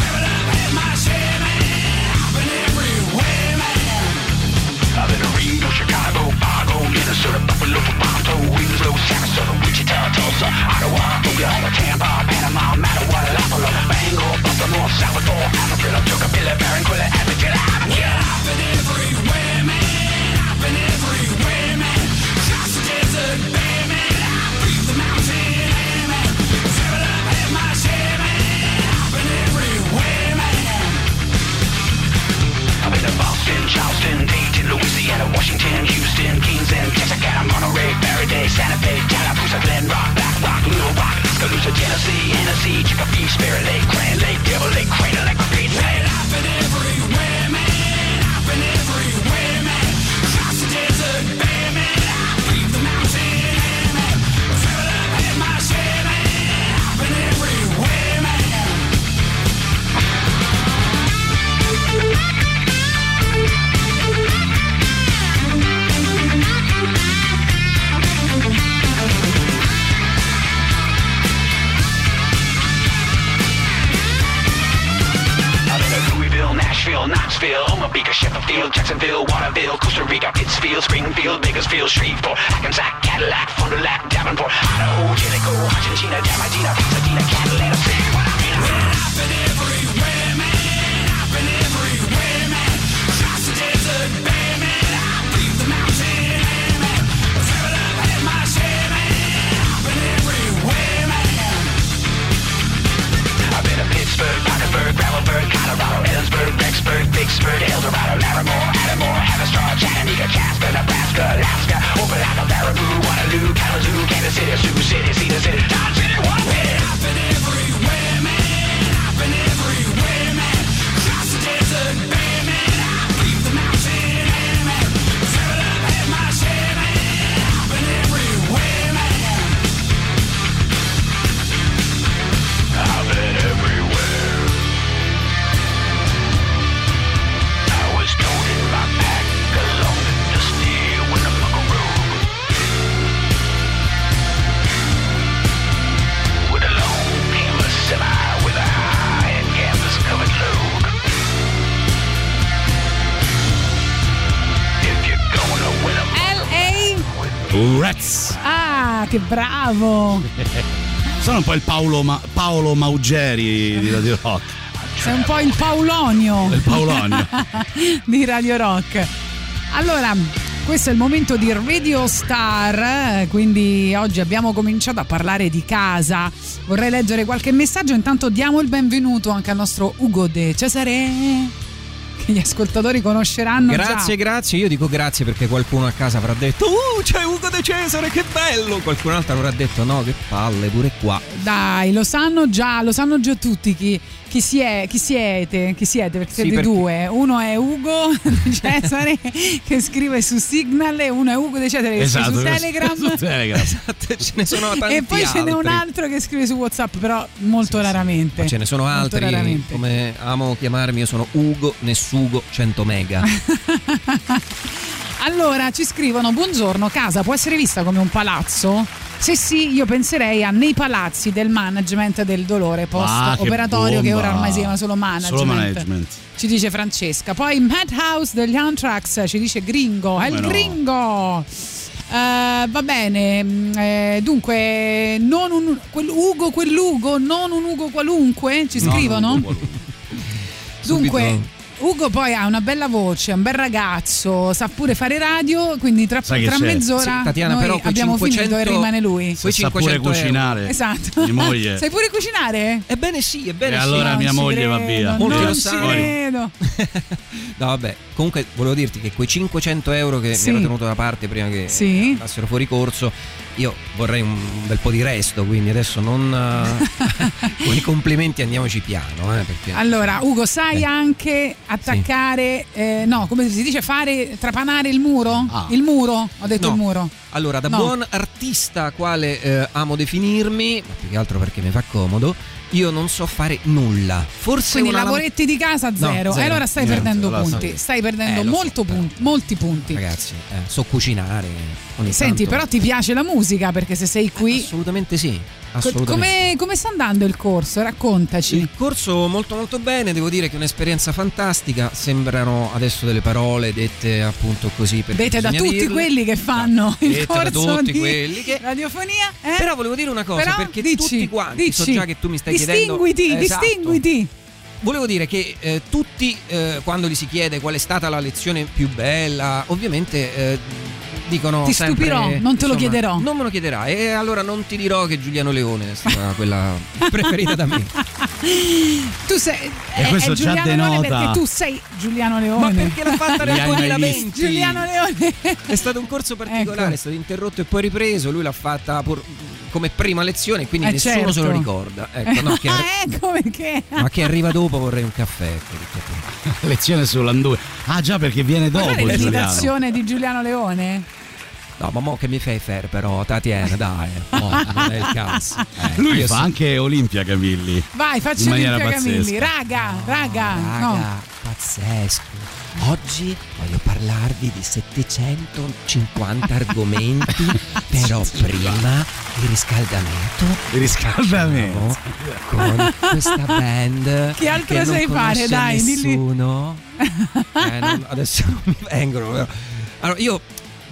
Seven up at my share, man, I've been everywhere, man. I've been to Ringo, Chicago, Minnesota, Buffalo, Toronto, Winslow, Sarasota, Wichita, Tulsa, Ottawa, Oklahoma, Tampa, Panama, Mattawa, Buffalo, Bangor, Baltimore, Salvador, Amarillo, Tocopilla, Barranquilla, Abingdon. Yeah, I've been everywhere, man. I've been everywhere, man. Across the desert, bare man. I breathe the mountain air, man. Travel up at my share, man. I've been everywhere, man. I've been to Boston, Charleston, Dayton, Louisiana, Washington, Houston, Kingston, Texarkana, Monterey, Faraday, Santa Fe, Tallapoosa, Glen Rock, Black Rock, Little Rock, Tuscaloosa, Tennessee, Hennessy, Chicopee, Spirit Lake, Grand Lake, Devil Lake, Crater Lake, Repeat Lake. I've been everywhere, man. I've been everywhere, man. Across the desert, bare man. I leave the mountain air, man. Travel up at my share, man. I've been everywhere, man. Nashville, Knoxville, Omaha, Sheffield, Jacksonville, Waterville, Costa Rica, Pittsfield, Springfield, Bakersfield, Shreveport, Hackensack, Cadillac, Fond du Lac, Davenport, Idaho, Jericho, Argentina, Diamantina, Pasadena, Catalina, San Juan. I've been everywhere, man. I've been everywhere, man. Across the desert, bare man. I leave the mountain air, man. Travel up at my share, man. I've been everywhere, man. I've been to Pittsburgh, Pittsburgh, Gravelburg, Colorado, Ellensburg, Rexburg, Vicksburg, El Dorado, Laramore, Attleboro, Havistar, Chattanooga, Jasper, Nebraska, Alaska, Opelika, Baraboo, Waterloo, Kalamazoo, Kansas City, Sioux City, Cedar City, Dodge City, one way. I've been everywhere, man. I've been everywhere, man. Across the desert, bare man. I leave the mountain air, man. Travel up at my share, man. I've been everywhere, man. I've been everywhere. Rats. Ah, che bravo! Sono un po' il Paolo Maugeri di Radio Rock. Sei un po' il Paolonio. Il Paolonio di Radio Rock. Allora, questo è il momento di Radio Star, quindi oggi abbiamo cominciato a parlare di casa. Vorrei leggere qualche messaggio, intanto diamo il benvenuto anche al nostro Ugo De Cesare, che gli ascoltatori conosceranno. Grazie, già. Grazie, io dico grazie perché qualcuno a casa avrà detto c'è Ugo De Cesare, che bello! Qualcun altro avrà detto no, che palle, pure qua. Dai, lo sanno già tutti chi siete, perché siete due. Uno è Ugo De Cesare che scrive su Signal e uno è Ugo De Cesare che scrive su Telegram. Esatto, ce ne sono tanti e poi altri. Ce n'è un altro che scrive su WhatsApp, però molto raramente. Ma ce ne sono altri, come amo chiamarmi, io sono Ugo Nessugo 100 mega. Allora ci scrivono: buongiorno, casa può essere vista come un palazzo? Se sì, io penserei a Nei palazzi del management del dolore post operatorio, che ora ormai si chiama solo management. Ci dice Francesca. Poi Madhouse degli Anthrax, ci dice Gringo. È il Gringo. Va bene, dunque non un quell'Ugo, non un Ugo qualunque, ci scrivono. Dunque Ugo poi ha una bella voce, un bel ragazzo, sa pure fare radio, quindi tra mezz'ora sì, Tatiana, noi però abbiamo 500, finito e rimane lui. Poi sa pure cucinare. Esatto. Mia moglie. Sai pure cucinare? Ebbene sì, ebbene sì. E allora mia moglie va via. Molti lo sanno. No vabbè, comunque volevo dirti che quei 500 euro che mi ero tenuto da parte prima che andassero fuori corso, io vorrei un bel po' di resto, quindi adesso non con i complimenti andiamoci piano, perché allora Ugo sai anche attaccare no, come si dice, fare trapanare il muro? Il muro, ho detto no. Il muro. Allora, da buon artista quale amo definirmi, ma più che altro perché mi fa comodo, io non so fare nulla. Forse quindi lavoretti di casa zero. E allora stai perdendo punti. Stai perdendo molti punti. Ragazzi, so cucinare. Senti, tanto... però ti piace la musica, perché se sei qui. Assolutamente sì. Come sta andando il corso? Raccontaci. Il corso molto molto bene, devo dire che è un'esperienza fantastica. Sembrano adesso delle parole dette appunto così, dette da tutti quelli che fanno il corso di radiofonia. Però volevo dire una cosa, però, perché tutti quanti so già che tu mi stai chiedendo. Esatto. Distinguiti. Volevo dire che tutti quando gli si chiede qual è stata la lezione più bella, ovviamente dicono ti sempre, stupirò, non te lo chiederò. Non me lo chiederai e allora non ti dirò che Giuliano Leone è stata quella preferita da me. Tu sei e questo è Giuliano già denota. Leone, perché tu sei Giuliano Leone. Ma perché l'ha fatta nel 2020? Giuliano Leone. È stato un corso particolare, ecco. È stato interrotto e poi ripreso, lui l'ha fatta come prima lezione, quindi nessuno se lo ricorda. Ecco, no, ecco perché. Ma che arriva dopo vorrei un caffè. Lezione sull'andue. Ah già, perché viene dopo. Ma qual è l'imitazione di Giuliano Leone? No, ma mo che mi fai fare però, Tatiana, dai, non è il caso. Lui fa anche Olimpia Cavilli. Vai, faccio Olimpia Cavilli. Raga, pazzesco. Oggi voglio parlarvi di 750 argomenti, però prima il riscaldamento. Con questa band. Che altro che sai fare, dai, nessuno. Adesso non mi vengono. Però. Allora, io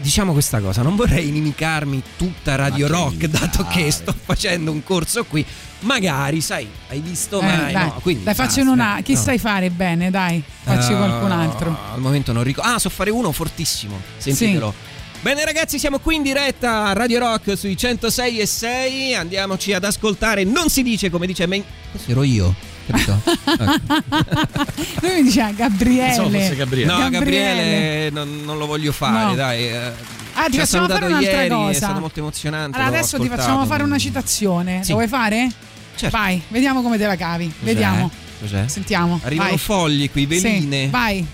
diciamo questa cosa, non vorrei inimicarmi tutta Radio Rock, dato che sto facendo un corso qui. Magari, sai, hai visto mai? Dai, no, quindi dai, faccio una. Chi sai fare bene, dai, facci qualcun altro. Al momento non ricordo. So fare uno fortissimo, sentitelo. Sì. Bene ragazzi, siamo qui in diretta a Radio Rock sui 106.6. Andiamoci ad ascoltare. Non si dice, come dice questo ero io. Capito? Lui mi diceva Gabriele. Non so, forse Gabriele. No, Gabriele non lo voglio fare, dai. Ti facciamo fare un'altra cosa. È stato molto emozionante. Allora, adesso ti facciamo fare una citazione. Sì. La vuoi fare? Certo. Vai, vediamo come te la cavi. Cos'è? Vediamo. Cos'è? Sentiamo. Arrivano fogli qui, veline. Sì. Vai.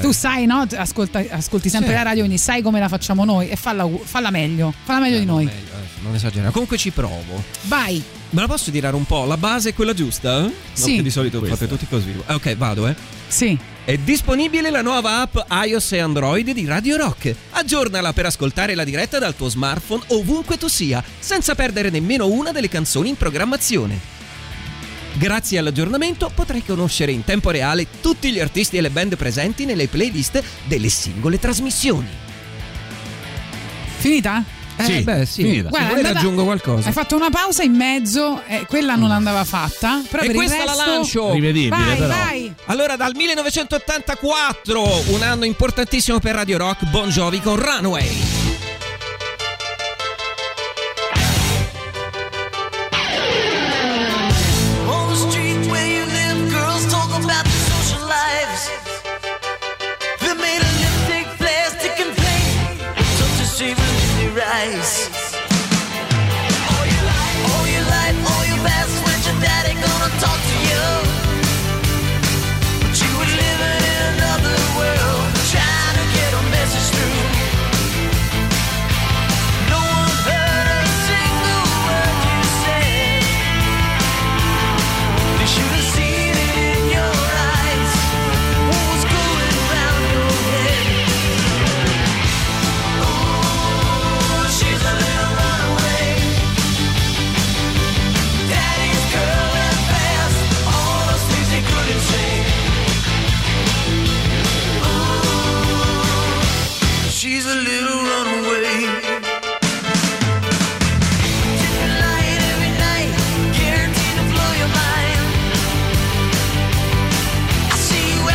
Tu sai, no? Ascolti sempre la radio, quindi sai come la facciamo noi e falla meglio di noi. Meglio. Non esageriamo. Comunque ci provo. Vai. Me la posso tirare un po'? La base è quella giusta? No, sì. Che di solito fate tutti così. Ok, vado, Sì. È disponibile la nuova app iOS e Android di Radio Rock. Aggiornala per ascoltare la diretta dal tuo smartphone ovunque tu sia, senza perdere nemmeno una delle canzoni in programmazione. Grazie all'aggiornamento potrai conoscere in tempo reale tutti gli artisti e le band presenti nelle playlist delle singole trasmissioni. Finita? Sì. Finita. Guarda, se vuoi aggiungo qualcosa. Hai fatto una pausa in mezzo, quella non andava fatta. Però e per questa il resto... la lancio. Rivedibile, vai, però. Vai. Allora, dal 1984, un anno importantissimo per Radio Rock, Bon Jovi con Runaway. All your life, all your past, when's your daddy gonna talk to you? But you were living in another world, trying to get a message through. No one heard a single word you said. They should have seen it in your eyes, what was going around your head. She's a little runaway. Every night, guaranteed to blow your mind. I see you.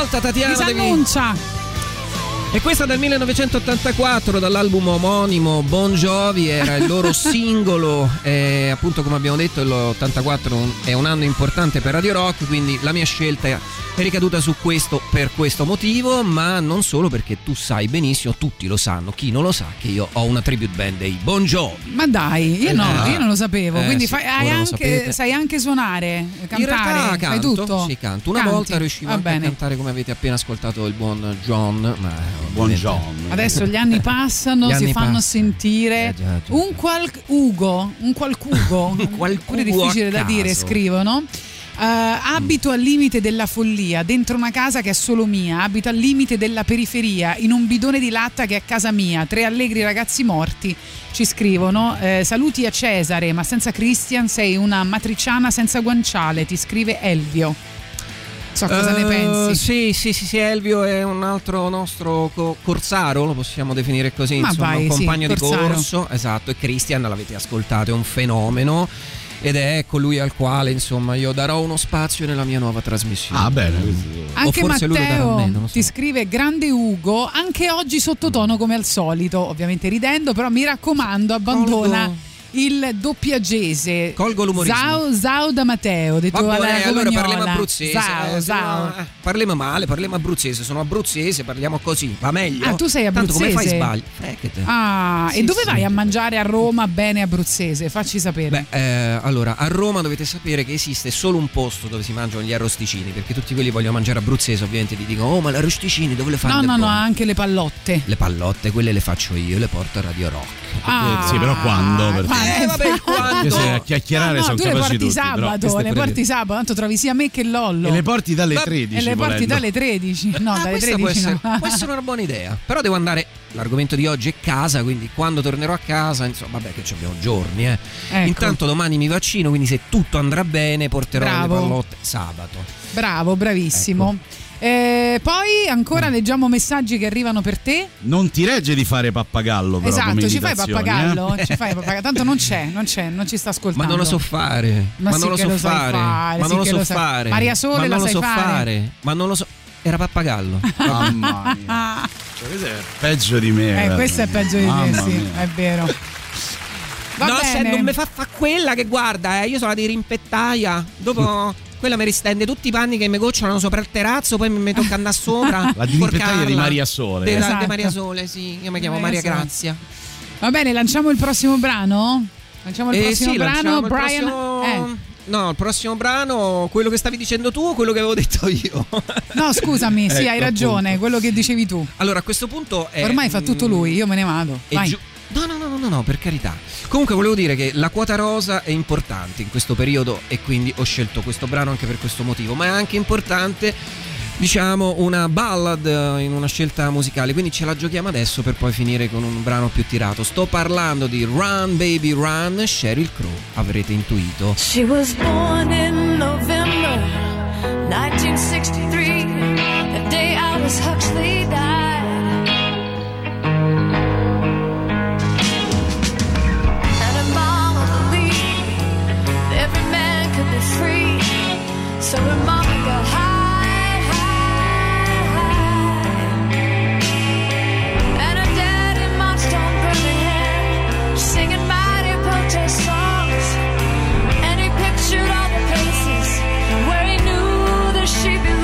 volta Tatiana disannuncia. E questa dal 1984, dall'album omonimo Bon Jovi, era il loro singolo, appunto come abbiamo detto l'84 è un anno importante per Radio Rock, quindi la mia scelta è ricaduta su questo, per questo motivo, ma non solo, perché tu sai benissimo, tutti lo sanno, chi non lo sa, che io ho una tribute band dei Bon Jovi. Ma dai, io no, io non lo sapevo, quindi sì, sai anche suonare, cantare, in realtà canto, fai tutto? Sì, canto, una volta riuscivo anche a cantare, come avete appena ascoltato il buon John, ma Buongiorno. Adesso gli anni passano, gli si anni fanno sentire già. un qualcuno difficile da dire, scrivono. Abito al limite della follia, dentro una casa che è solo mia, abito al limite della periferia, in un bidone di latta che è casa mia, 3 allegri ragazzi morti, ci scrivono. Saluti a Cesare, ma senza Christian sei una matriciana senza guanciale, ti scrive Elvio. So cosa ne pensi? Sì, Elvio è un altro nostro corsaro, lo possiamo definire così, un compagno di corso, esatto, e Christian l'avete ascoltato, è un fenomeno ed è colui al quale insomma io darò uno spazio nella mia nuova trasmissione. Ah, bene. Anche Matteo me, ti scrive: grande Ugo, anche oggi sottotono come al solito, ovviamente ridendo, però mi raccomando abbandona il doppiagese, colgo l'umorismo. Zao da Matteo, detto vabbè, allora parliamo abruzzese. Zao. Parliamo abruzzese, sono abruzzese, parliamo così, va meglio. Ah, tu sei abruzzese? Tanto come fai sbagli? E dove vai a mangiare a Roma bene abruzzese? Facci sapere. Allora, a Roma dovete sapere che esiste solo un posto dove si mangiano gli arrosticini, perché tutti quelli vogliono mangiare abruzzese, ovviamente ti dicono: "Oh, ma gli arrosticini dove le fanno?" No, anche le pallotte. Le pallotte, quelle le faccio io, le porto a Radio Rock. Sì, però quando? Perché... vabbè, quando a chiacchierare sono tu capaci tutti, le porti sabato, tanto trovi sia me che Lollo, e le porti dalle 13 dalle 13 può essere una buona idea, però devo andare, l'argomento di oggi è casa, quindi quando tornerò a casa, insomma, vabbè, che ci abbiamo giorni, ecco. Intanto domani mi vaccino, quindi se tutto andrà bene porterò le pallotte sabato. Bravissimo, ecco. Poi ancora leggiamo messaggi che arrivano per te. Non ti regge di fare pappagallo, però. Esatto, ci fai pappagallo. Tanto non c'è, non ci sta ascoltando. Ma non lo so fare. Ma non lo so fare. Maria Sole la sai fare. Ma non lo so. Era pappagallo. Mamma mia. Questo è peggio di me. Questo è peggio di me, sì, è vero. Non mi fa quella che guarda, io sono la di rimpettaia. Dopo quella mi ristende tutti i panni che mi gocciolano sopra il terrazzo, poi mi tocca andare sopra. La dimipettaglia di Maria Sole. Esatto. Di Maria Sole, sì. Io mi chiamo Maria Grazia. Va bene, lanciamo il prossimo brano? No, il prossimo brano, quello che stavi dicendo tu o quello che avevo detto io? No, scusami, sì, hai ragione, quello che dicevi tu. Allora, a questo punto è... ormai fa tutto lui, io me ne vado. Vai. No, per carità. Comunque volevo dire che la quota rosa è importante in questo periodo e quindi ho scelto questo brano anche per questo motivo, ma è anche importante, diciamo, una ballad in una scelta musicale, quindi ce la giochiamo adesso per poi finire con un brano più tirato. Sto parlando di Run Baby Run, Sheryl Crow, avrete intuito. She was born in November 1963, the day Aldous Huxley died. Free, so her mama got high, and her dad and mom stormed Birmingham, singing mighty protest songs, and he pictured all the places where he knew that she belonged.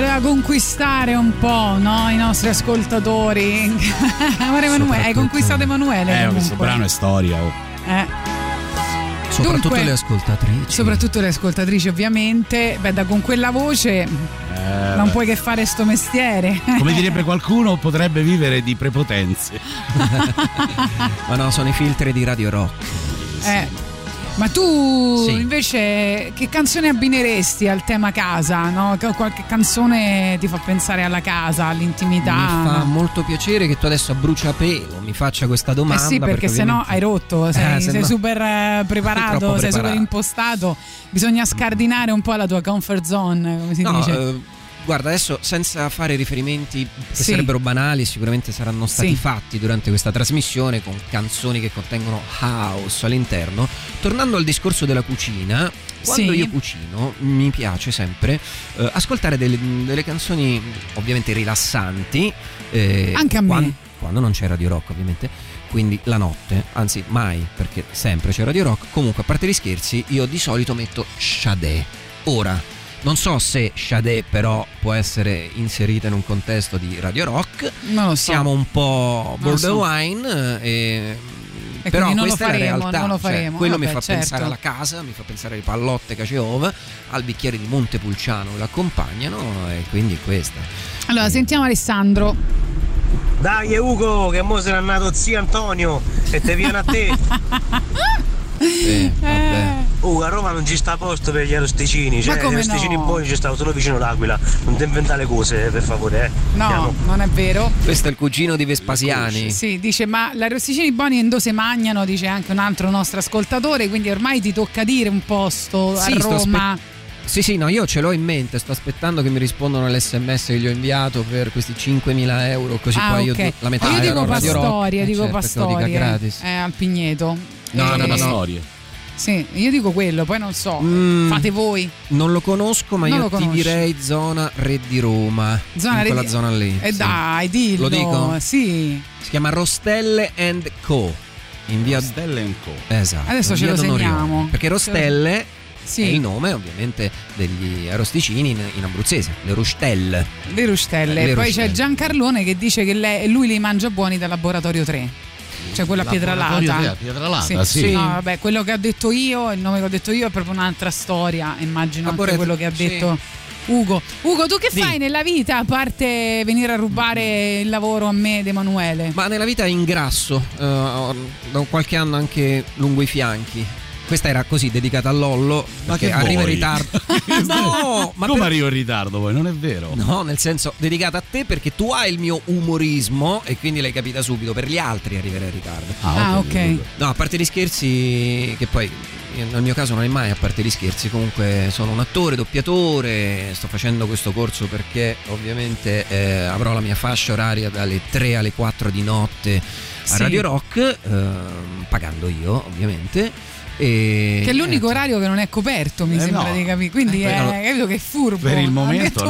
voleva conquistare un po', no, i nostri ascoltatori. Hai conquistato Emanuele. Questo brano è storia. Soprattutto dunque, le ascoltatrici. Soprattutto le ascoltatrici, ovviamente. Beh, da con quella voce non puoi che fare sto mestiere. Come direbbe qualcuno, potrebbe vivere di prepotenze. Ma no, sono i filtri di Radio Rock. Sì. Ma tu invece che canzone abbineresti al tema casa, no? Qualche canzone ti fa pensare alla casa, all'intimità? Mi fa molto piacere che tu adesso a bruciapelo mi faccia questa domanda. Eh sì, perché sennò hai rotto, sei super preparato, sei super impostato. Bisogna scardinare un po' la tua comfort zone, come si dice. Guarda, adesso senza fare riferimenti che sarebbero banali, sicuramente saranno stati fatti durante questa trasmissione con canzoni che contengono house all'interno. Tornando al discorso della cucina, quando io cucino mi piace sempre ascoltare delle canzoni ovviamente rilassanti. Anche a me. Quando non c'è Radio Rock, ovviamente. Quindi la notte, anzi mai, perché sempre c'è Radio Rock. Comunque, a parte gli scherzi, io di solito metto Sade. Ora, non so se Sade però può essere inserita in un contesto di Radio Rock. Non lo so. Siamo un po' borderline, e però questa è la realtà. Non lo faremo. Cioè, quello mi fa pensare alla casa, mi fa pensare alle pallotte Caceova, al bicchiere di Montepulciano l'accompagnano, e quindi è questa. Allora, sentiamo Alessandro. Dai, Ugo, che mo se n'è nato zio Antonio e te viene a te. Vabbè. A Roma non ci sta posto per gli arosticini, cioè gli arosticini buoni ci sta solo vicino l'Aquila. Non ti inventare cose, per favore, No, andiamo. Non è vero. Questo è il cugino di Vespasiani. Sì, dice, ma gli arosticini buoni in dose magnano, dice anche un altro nostro ascoltatore, quindi ormai ti tocca dire un posto a Roma. Sì, no, io ce l'ho in mente, sto aspettando che mi rispondano all'SMS che gli ho inviato per questi 5.000 euro, così poi io la metà. Io dico Pastoria, al Pigneto. No, storie. Sì, io dico quello, poi non so, fate voi. Non lo conosco, ma io ti direi zona Re di Roma. Quella zona lì. Dai, dillo. Lo dico? Sì. Si chiama Rostelle & Co. In via Rostelle & Co. Esatto. Adesso ce lo segniamo. Perché Rostelle è il nome ovviamente degli arosticini in abruzzese, le rustelle. Le rustelle. Poi c'è Giancarlone che dice che lui li mangia buoni dal Laboratorio 3. Cioè quella Pietralata. Sì. No, vabbè, quello che ho detto io, il nome che ho detto io è proprio un'altra storia, immagino. Anche quello che ha detto Ugo, tu che fai nella vita a parte venire a rubare il lavoro a me ed Emanuele? Ma nella vita ingrasso, da qualche anno anche lungo i fianchi. Questa era così dedicata a Lollo, perché arriva in ritardo. No, ma come arrivo in ritardo poi? Non è vero. No, nel senso, dedicata a te perché tu hai il mio umorismo e quindi l'hai capita subito. Per gli altri arrivare in ritardo. Ah, ok. No, a parte gli scherzi, che poi nel mio caso non è mai a parte gli scherzi. Comunque sono un attore, doppiatore. Sto facendo questo corso perché ovviamente avrò la mia fascia oraria dalle 3 alle 4 di notte a Radio Rock, pagando io ovviamente. Che è l'unico orario che non è coperto, mi sembra di capire. Quindi capito che è furbo. Per il momento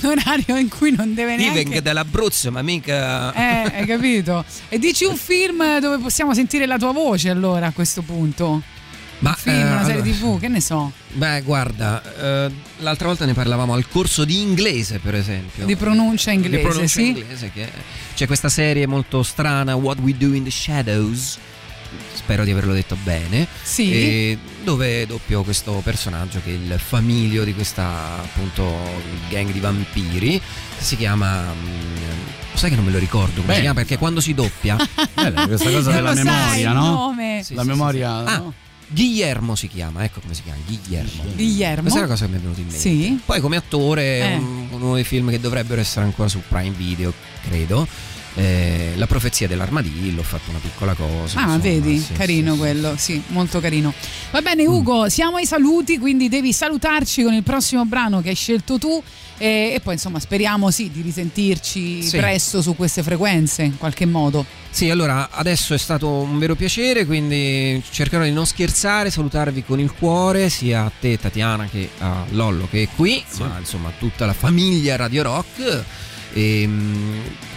l'orario in cui non deve neanche. Io vengo dall'Abruzzo, ma mica. Hai capito? E dici un film dove possiamo sentire la tua voce, allora, a questo punto. Ma un film, una serie TV, che ne so. Beh, guarda, l'altra volta ne parlavamo al corso di inglese, per esempio. Di pronuncia inglese. Di pronuncia inglese, che c'è questa serie molto strana, What We Do in the Shadows. Spero di averlo detto bene. Sì. E dove doppio questo personaggio che è il famiglio di questa appunto gang di vampiri. Si chiama, sai che non me lo ricordo come si chiama, perché quando si doppia questa cosa della memoria, no? La memoria. Guillermo si chiama, ecco come si chiama, Guillermo. Questa è la cosa che mi è venuta in mente. Sì. Poi come attore uno dei film che dovrebbero essere ancora su Prime Video, credo. La profezia dell'armadillo, ho fatto una piccola cosa. Ah, insomma, vedi? Sì, carino quello, sì, molto carino. Va bene, Ugo, siamo ai saluti, quindi devi salutarci con il prossimo brano che hai scelto tu. E poi, insomma, speriamo di risentirci presto su queste frequenze in qualche modo. Sì, allora adesso è stato un vero piacere, quindi cercherò di non scherzare, salutarvi con il cuore, sia a te Tatiana che a Lollo che è qui, ma insomma a tutta la famiglia Radio Rock. E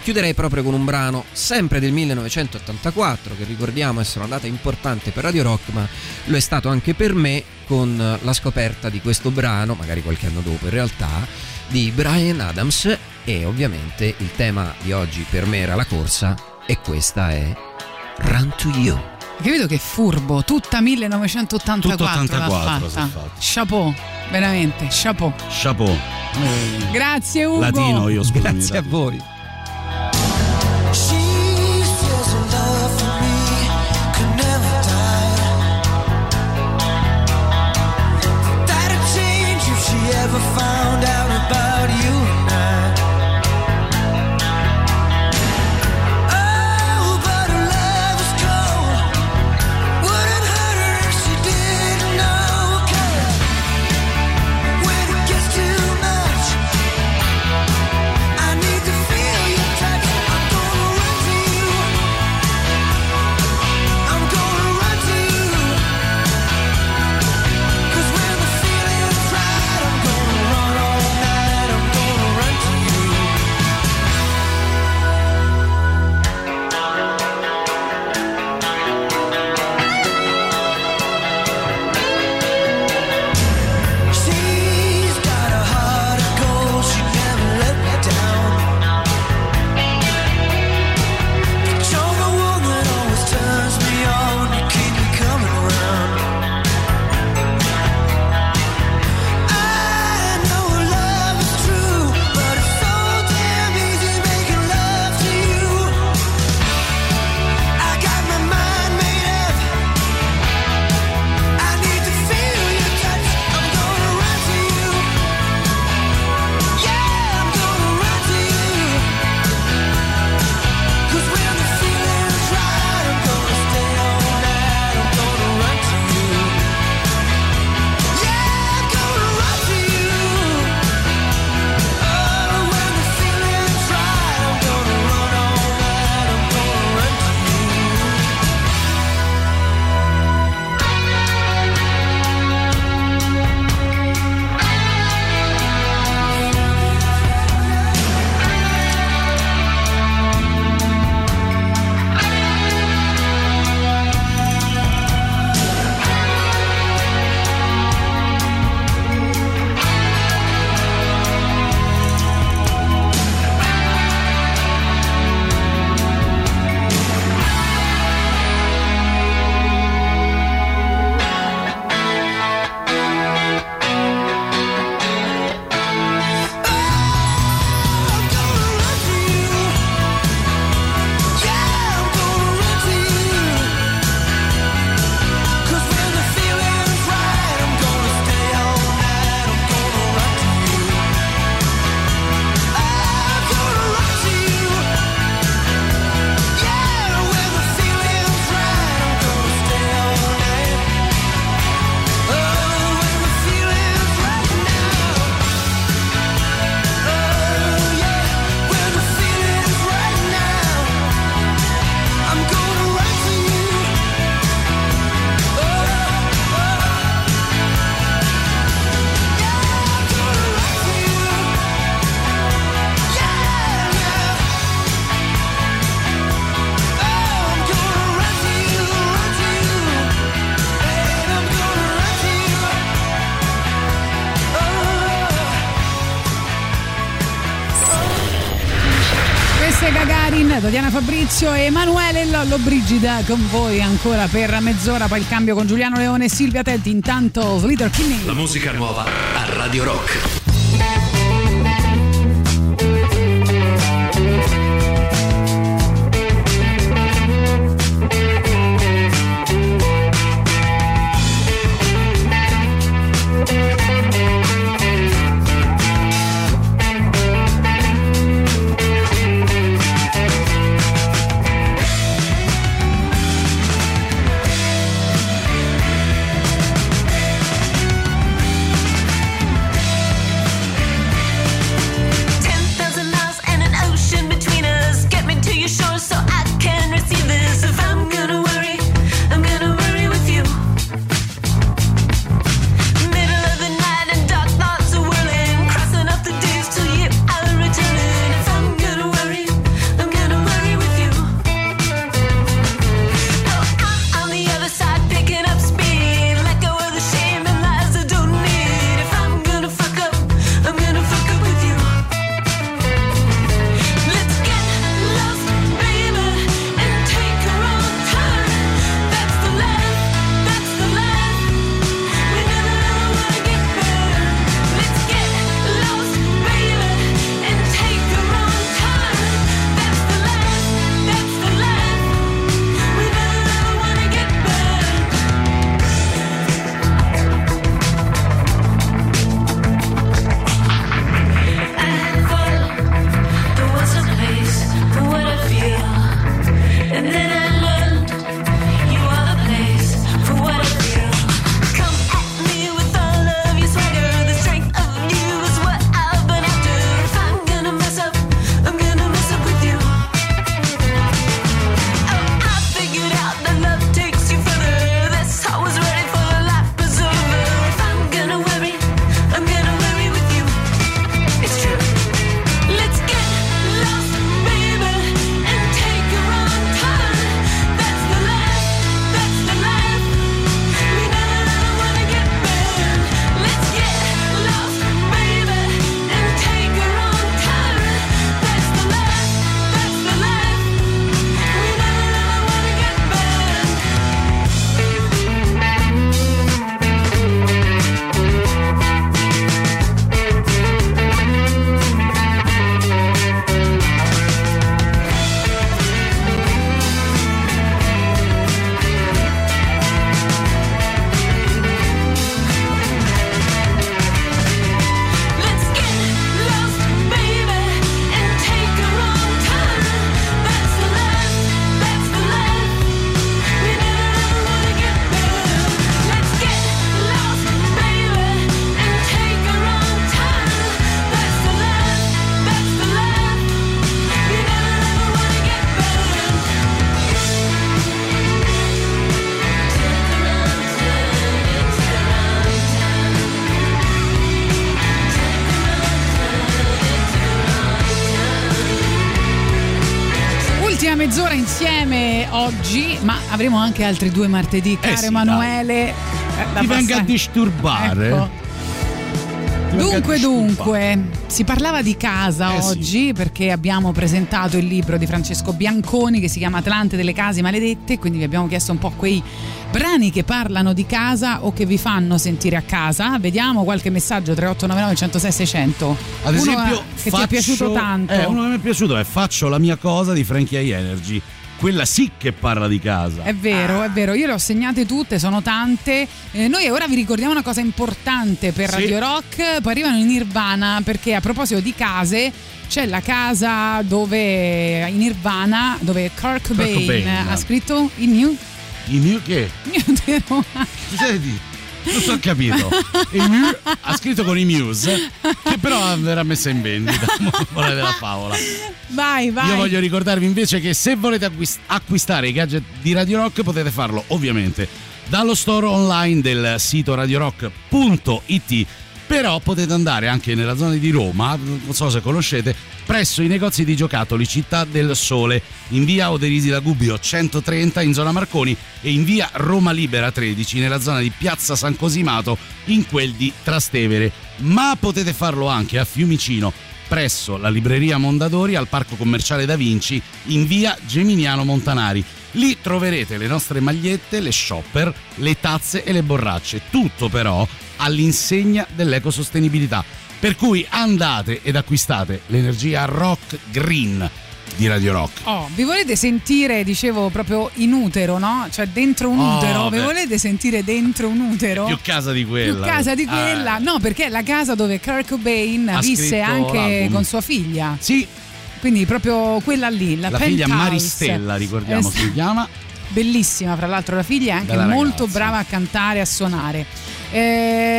chiuderei proprio con un brano sempre del 1984, che ricordiamo essere una data importante per Radio Rock, ma lo è stato anche per me, con la scoperta di questo brano, magari qualche anno dopo in realtà, di Bryan Adams. E ovviamente il tema di oggi per me era la corsa, e questa è Run to You. Capito che furbo, tutta 1984 l'ha fatta. Chapeau, veramente, chapeau. Grazie Ugo. Latino io, scusami. Grazie a voi. Diana Fabrizio e Emanuele Lollobrigida con voi ancora per mezz'ora, poi il cambio con Giuliano Leone e Silvia Telti. Intanto Sleater Kinney. La musica nuova a Radio Rock. mezz'ora insieme oggi, ma avremo anche altri due martedì, caro Emanuele. Ti venga a disturbare. Ecco. Dunque, si parlava di casa oggi, sì, perché abbiamo presentato il libro di Francesco Bianconi che si chiama Atlante delle case maledette, quindi vi abbiamo chiesto un po' quei brani che parlano di casa o che vi fanno sentire a casa. Vediamo qualche messaggio: 3899 106 600. Ad esempio, ti è piaciuto tanto. Uno che mi è piaciuto è Faccio la mia cosa di Frankie High Energy. Quella sì che parla di casa. È vero, è vero. Io le ho segnate tutte, sono tante. Noi ora vi ricordiamo una cosa importante per Radio Rock. Poi arrivano in Nirvana, perché a proposito di case c'è la casa dove in Nirvana, dove Kurt Cobain ha scritto il New. Il New che? New The Rock. Non so, ho capito. Ha scritto con i Muse, che però verrà messa in vendita. Volete la favola? Vai. Io voglio ricordarvi invece che se volete acquistare i gadget di Radio Rock potete farlo ovviamente dallo store online del sito radiorock.it, però potete andare anche nella zona di Roma, non so se conoscete, presso i negozi di giocattoli Città del Sole in via Oderisi da Gubbio 130 in zona Marconi e in via Roma Libera 13 nella zona di piazza San Cosimato in quel di Trastevere, ma potete farlo anche a Fiumicino presso la libreria Mondadori al parco commerciale Da Vinci in via Geminiano Montanari. Lì troverete le nostre magliette, le shopper, le tazze e le borracce, tutto però all'insegna dell'ecosostenibilità, per cui andate ed acquistate l'energia rock green di Radio Rock. Vi volete sentire, dicevo, proprio in utero, no? Cioè dentro un utero, vi volete sentire dentro un utero? Più casa di quella. No, perché è la casa dove Kurt Cobain visse anche l'album con sua figlia. Sì. Quindi proprio quella lì, la figlia Maristella, ricordiamo si chiama. Bellissima, fra l'altro, la figlia è anche molto brava a cantare, a suonare.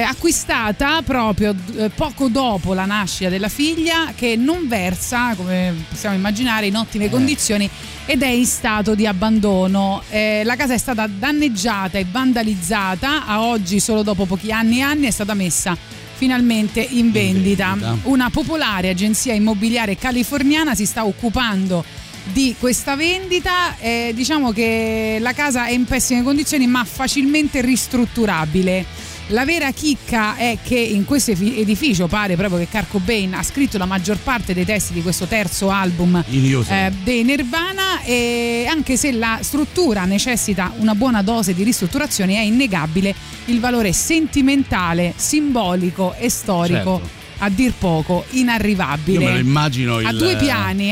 Acquistata proprio poco dopo la nascita della figlia, che non versa, come possiamo immaginare, in ottime condizioni ed è in stato di abbandono. La casa è stata danneggiata e vandalizzata, a oggi solo dopo pochi anni è stata messa finalmente in vendita. Una popolare agenzia immobiliare californiana si sta occupando di questa vendita. Diciamo che la casa è in pessime condizioni ma facilmente ristrutturabile. La vera chicca è che in questo edificio pare proprio che Kurt Cobain ha scritto la maggior parte dei testi di questo terzo album dei Nirvana, e anche se la struttura necessita una buona dose di ristrutturazione, è innegabile il valore sentimentale, simbolico e storico, a dir poco inarrivabile. Io me lo immagino a due piani,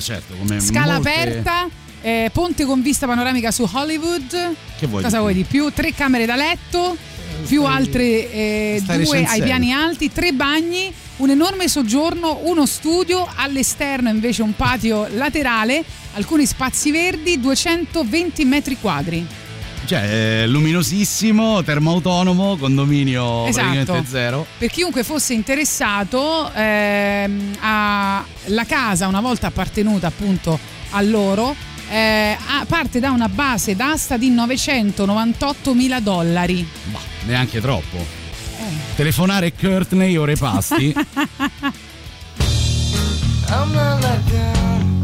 certo, come scala aperta, ponte con vista panoramica su Hollywood. Che vuoi cosa di vuoi di più? 3 camere da letto più altre 2 ai piani alti, 3 bagni, un enorme soggiorno, uno studio, all'esterno invece un patio laterale, alcuni spazi verdi, 220 metri quadri. Cioè, luminosissimo, termoautonomo, condominio praticamente zero. Per chiunque fosse interessato, la casa, una volta appartenuta appunto a loro, parte da una base d'asta di $998,000. Ma neanche troppo. Telefonare Kurt nei ore pasti. I'm not like them,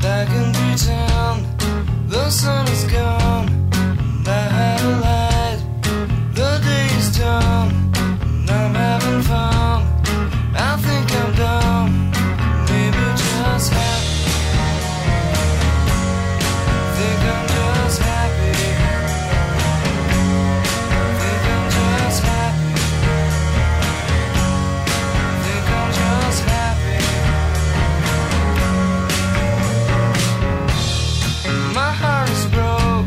back in Britain. The sun is gone, I had a light. The day is done, I'm having fun. I think I'm dumb, maybe just happy. Broke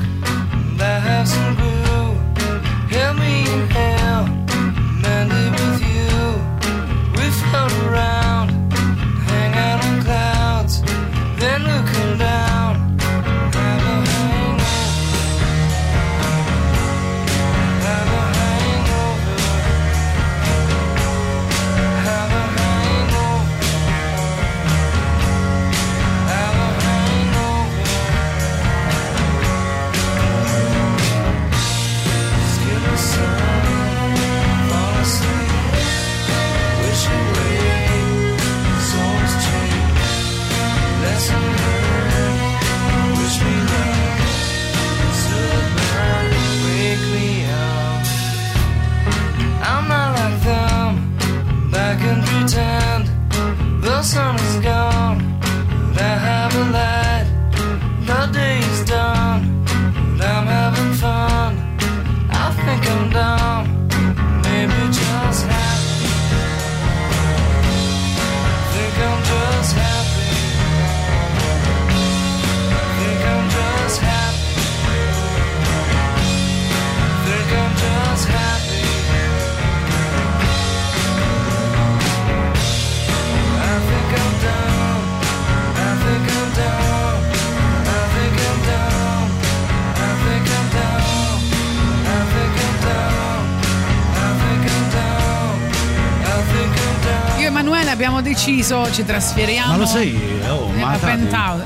Emanuele abbiamo deciso, ci trasferiamo. Ma lo sai,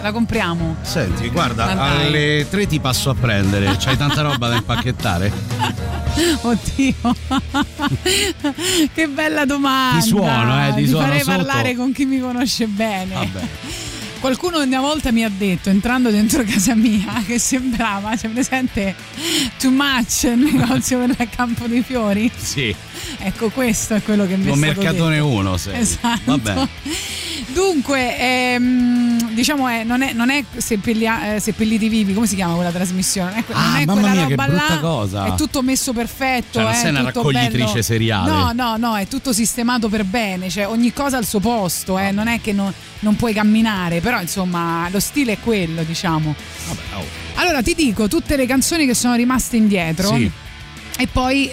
la compriamo. Senti, guarda, alle 3 ti passo a prendere, c'hai tanta roba da impacchettare. Oddio, che bella domanda. Ti suono, ti suono farei sotto. Parlare con chi mi conosce bene. Vabbè. Qualcuno una volta mi ha detto, entrando dentro casa mia, che sembrava, c'è presente Too Much, il negozio per Campo dei Fiori? Sì. Ecco, questo è quello che mi è stato detto. Mercatone 1, sì. Esatto. Vabbè. Dunque, diciamo, non è seppelliti vivi, come si chiama quella trasmissione? Non è mamma quella mia, roba che brutta là, cosa. È tutto messo perfetto. Cioè, non sei una raccoglitrice bello. Seriale. No, è tutto sistemato per bene, cioè ogni cosa al suo posto, non è che non puoi camminare, però insomma lo stile è quello, diciamo. Vabbè, Allora ti dico tutte le canzoni che sono rimaste indietro. Sì. E poi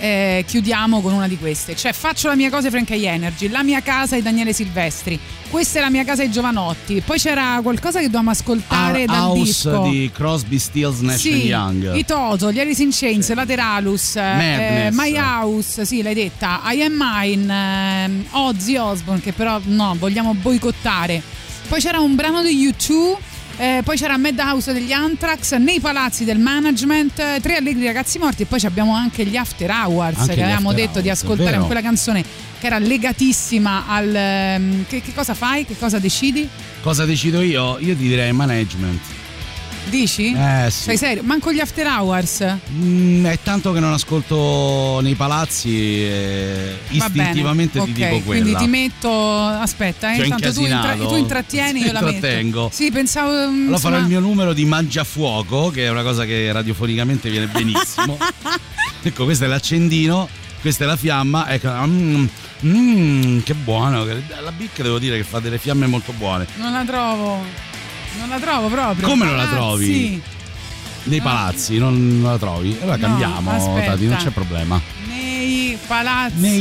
chiudiamo con una di queste. Cioè, Faccio la mia cosa di Frank Energy, La mia casa di Daniele Silvestri, Questa è la mia casa di Giovanotti. Poi c'era qualcosa che dovevamo ascoltare dal disco House di Crosby, Stills, Nash and Young, i Toto, gli Alice in Chains, sì. Lateralus, My House, sì, l'hai detta, I Am Mine, Ozzy Osbourne, che però no, vogliamo boicottare. Poi c'era un brano di U2, poi c'era Madhouse degli Anthrax, Nei palazzi del management, Tre allegri ragazzi morti, e poi abbiamo anche gli After Hours, anche che avevamo detto hours, di ascoltare con quella canzone che era legatissima al che cosa fai? Che cosa decidi? Cosa decido io? Io ti direi Management. Dici? Sì. Sei serio? Manco gli After Hours? È tanto che non ascolto Nei palazzi, istintivamente bene, ti dico quella. Quindi ti metto, aspetta, intanto tu intrattieni, io la metto. Sì, pensavo. Allora farò il mio numero di Mangiafuoco, che è una cosa che radiofonicamente viene benissimo. Ecco, questo è l'accendino, questa è la fiamma, ecco. Che buono, la Bic devo dire che fa delle fiamme molto buone. Non la trovo proprio. Come non la trovi? Sì. Nei palazzi non la trovi? Allora cambiamo, aspetta. Tati, non c'è problema. Nei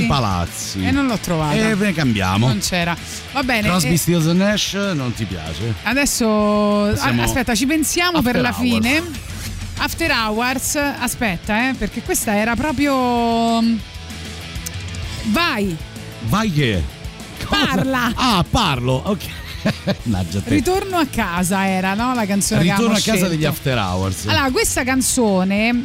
palazzi. E non l'ho trovata. E ne cambiamo. Non c'era. Va bene. Crosby, Stills & Nash non ti piace? Adesso aspetta, ci pensiamo per la fine. After Hours, aspetta, perché questa era proprio Vai che? Cosa? Parla. Parlo, ok. Ritorno a casa era, no? La canzone Ritorno che a casa degli After Hours. Allora, questa canzone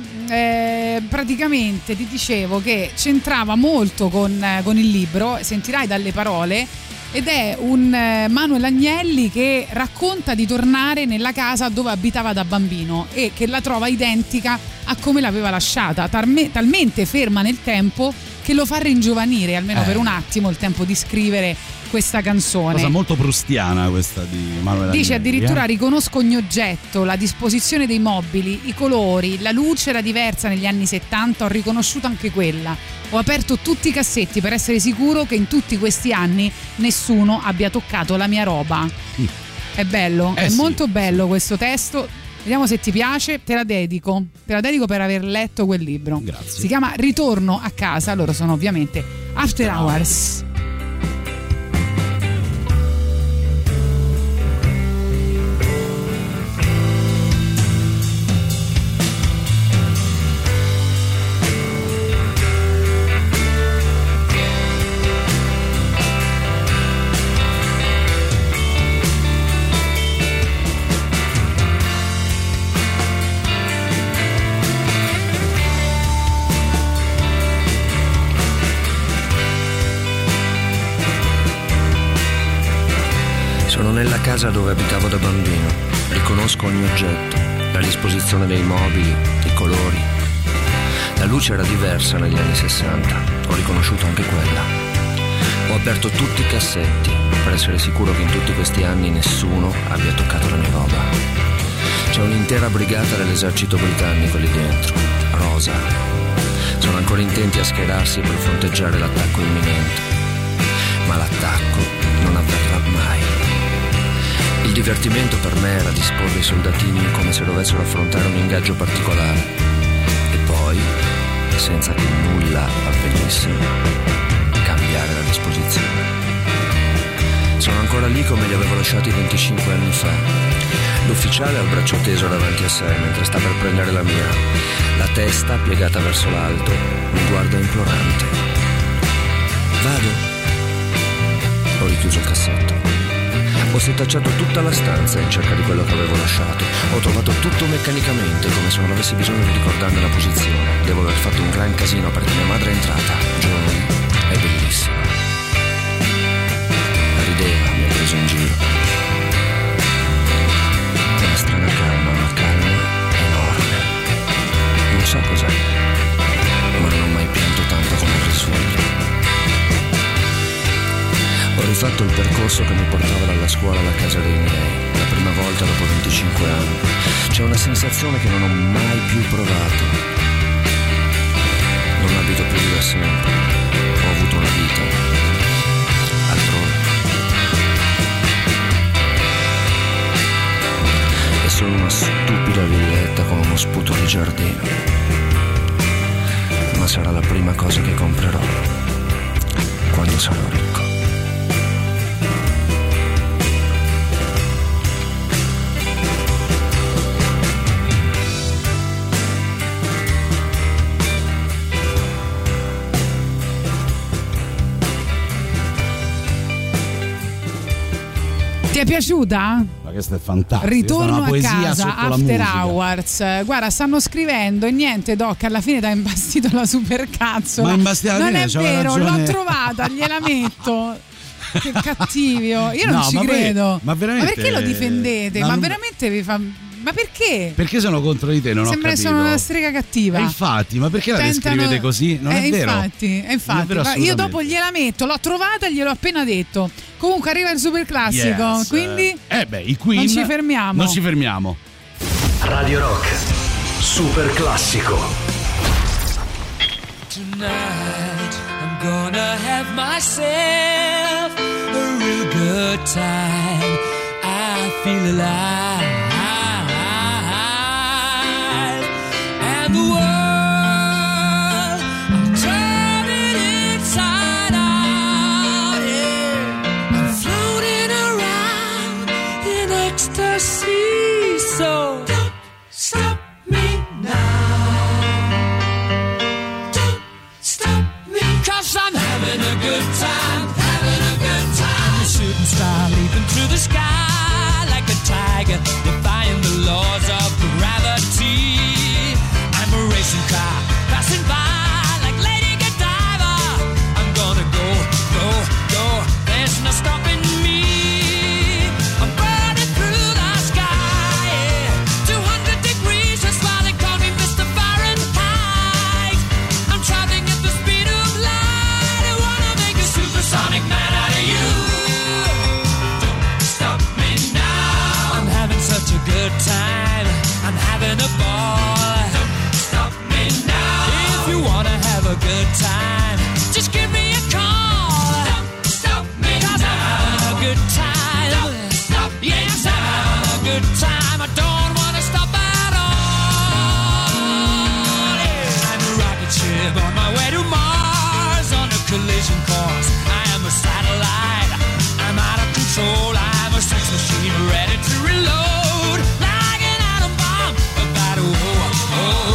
praticamente ti dicevo che c'entrava molto con il libro, sentirai dalle parole, ed è un Manuel Agnelli che racconta di tornare nella casa dove abitava da bambino e che la trova identica a come l'aveva lasciata, talmente ferma nel tempo che lo fa ringiovanire almeno per un attimo, il tempo di scrivere questa canzone. Cosa molto prustiana questa di Manuel Agnelli. Dice addirittura: riconosco ogni oggetto, la disposizione dei mobili, i colori, la luce era diversa negli anni 70, ho riconosciuto anche quella. Ho aperto tutti i cassetti per essere sicuro che in tutti questi anni nessuno abbia toccato la mia roba. È bello, è molto bello questo testo. Vediamo se ti piace, te la dedico per aver letto quel libro. Grazie. Si chiama Ritorno a casa, loro sono ovviamente After Hours. Casa dove abitavo da bambino, riconosco ogni oggetto, la disposizione dei mobili, i colori. La luce era diversa negli anni 60, ho riconosciuto anche quella. Ho aperto tutti i cassetti per essere sicuro che in tutti questi anni nessuno abbia toccato la mia roba. C'è un'intera brigata dell'esercito britannico lì dentro, rosa. Sono ancora intenti a schierarsi per fronteggiare l'attacco imminente, ma l'attacco non avverrà mai. Il divertimento per me era disporre i soldatini come se dovessero affrontare un ingaggio particolare e poi, senza che nulla avvenisse, cambiare la disposizione. Sono ancora lì come li avevo lasciati 25 anni fa. L'ufficiale ha il braccio teso davanti a sé mentre sta per prendere la mia. La testa piegata verso l'alto, mi guarda implorante. Vado? Ho richiuso setacciato tutta la stanza in cerca di quello che avevo lasciato. Ho trovato tutto meccanicamente, come se non avessi bisogno di ricordarne la posizione. Devo aver fatto un gran casino perché mia madre è entrata. Johnny è bellissima. Rideva, mi ha preso in giro. È una strana calma, una calma enorme. Non so cos'è, ma non ho mai pianto tanto come quel suono. Ho rifatto il percorso che mi portava dalla scuola alla casa dei miei, la prima volta dopo 25 anni. C'è una sensazione che non ho mai più provato. Non abito più da sempre, ho avuto una vita altrove. È solo una stupida villetta con uno sputo di giardino, ma sarà la prima cosa che comprerò quando sarò ricco. Ti è piaciuta? Ma questa è fantastica. Ritorno a casa, After Hours. Guarda, stanno scrivendo e niente, Doc, alla fine ti ha imbastito la supercazzola. Ma imbastita non è vero, ragione. L'ho trovata, gliela metto. Che cattivio. Io non ci credo. Ma perché lo difendete? Ma veramente vi fa... Ma perché? Perché sono contro di te, non sembra ho capito. Sembra sono una strega cattiva. E infatti, ma perché la descrivete così? Non è vero. Infatti. È vero, io dopo gliela metto, l'ho trovata e gliel'ho appena detto. Comunque arriva il superclassico, yes. Quindi i Queen. Non ci fermiamo. Radio Rock Superclassico. Tonight I'm gonna have myself a real good time. I feel alive. The world, I'm turning inside out, yeah. I'm floating around in ecstasy, so don't stop me now, don't stop me, 'cause I'm having a good time, having a good time. I'm a shooting star leaping through the sky like a tiger, defying the laws of gravity. Car passing by like Lady Godiva. I'm gonna go, go, go. There's no stopping me. I'm burning through the sky, yeah. 200 degrees, that's why they call me Mr. Fahrenheit. I'm traveling at the speed of light. I wanna make a supersonic man out of you. Don't stop me now. I'm having such a good time. I'm having a ball. A good time, just give me a call. Don't stop me now. I'm having a good time. Don't stop me now. I'm having a good time. I don't want to stop at all. Yeah. I'm a rocket ship on my way to Mars on a collision course. I am a satellite. I'm out of control. I'm a sex machine ready to reload like an atom bomb. About to oh oh oh.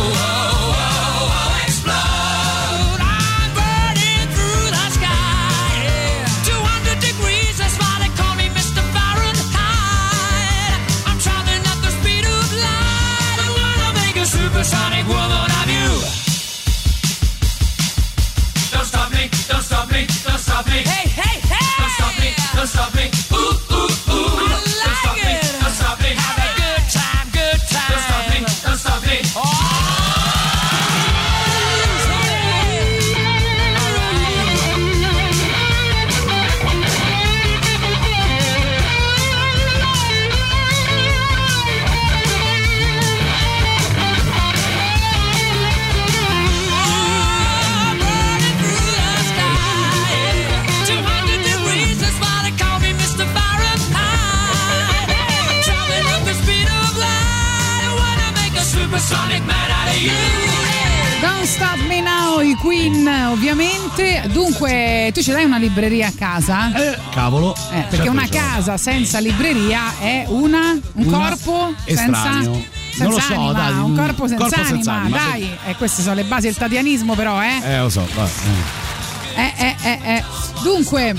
Sonic woman of you. Don't stop me, don't stop me, don't stop me. Hey, hey, hey. Don't stop me, don't stop me. Ooh, ooh, ooh. I like don't stop it. Me, don't stop me. Have a good time, good time. Don't stop me, don't stop me. Oh. Don't Stop Me Now, i Queen ovviamente. Dunque tu ci dai una libreria a casa? Cavolo, perché certo, una casa senza libreria è un corpo estraneo. Senza non lo so, anima, dai, un corpo senza anima, dai. Queste sono le basi del tadianismo però, lo so. Dunque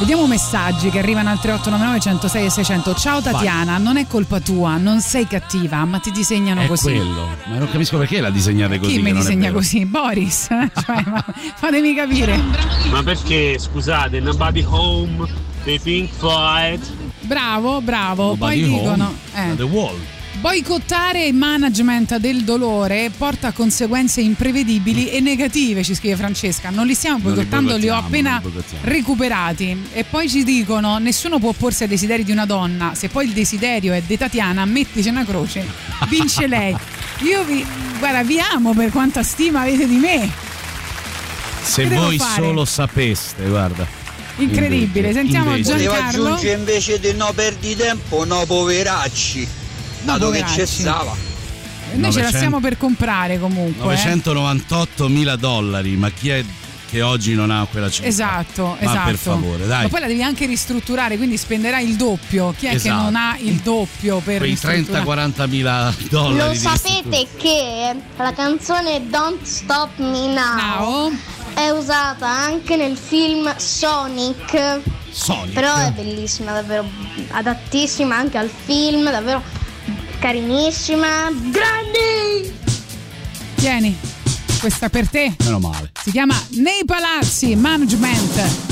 Vediamo messaggi che arrivano al 3899 106 e 600. Ciao Tatiana, vai. Non è colpa tua, non sei cattiva, ma ti disegnano è così. Quello. Ma non capisco perché la disegnate così. Chi mi disegna così? Boris. Cioè, ma, fatemi capire. Ma perché, scusate, Nobody Home, The Pink Floyd. Bravo, bravo. Nobody poi home, dicono The Wall. Boicottare il management del dolore porta a conseguenze imprevedibili e negative, ci scrive Francesca. Non li stiamo boicottando, li ho appena recuperati. E poi ci dicono: nessuno può opporsi ai desideri di una donna. Se poi il desiderio è di Tatiana, mettici una croce, vince lei. Io vi amo per quanta stima avete di me. Se voi solo sapeste, guarda. Incredibile, sentiamo Giancarlo. Devo aggiungere invece di no perdi tempo, no poveracci. Dato che c'è stava. Noi ce la stiamo per comprare comunque. 998.000 $, ma chi è che oggi non ha quella cifra? Esatto. Ma per favore, dai. Ma poi la devi anche ristrutturare, quindi spenderai il doppio. Chi è che non ha il doppio per quei $30-40.000 $? Lo sapete che la canzone Don't Stop Me Now è usata anche nel film Sonic. Però è bellissima, davvero adattissima anche al film, davvero carinissima. Grandi! Tieni, questa per te. Meno male. Si chiama Nei Palazzi Management.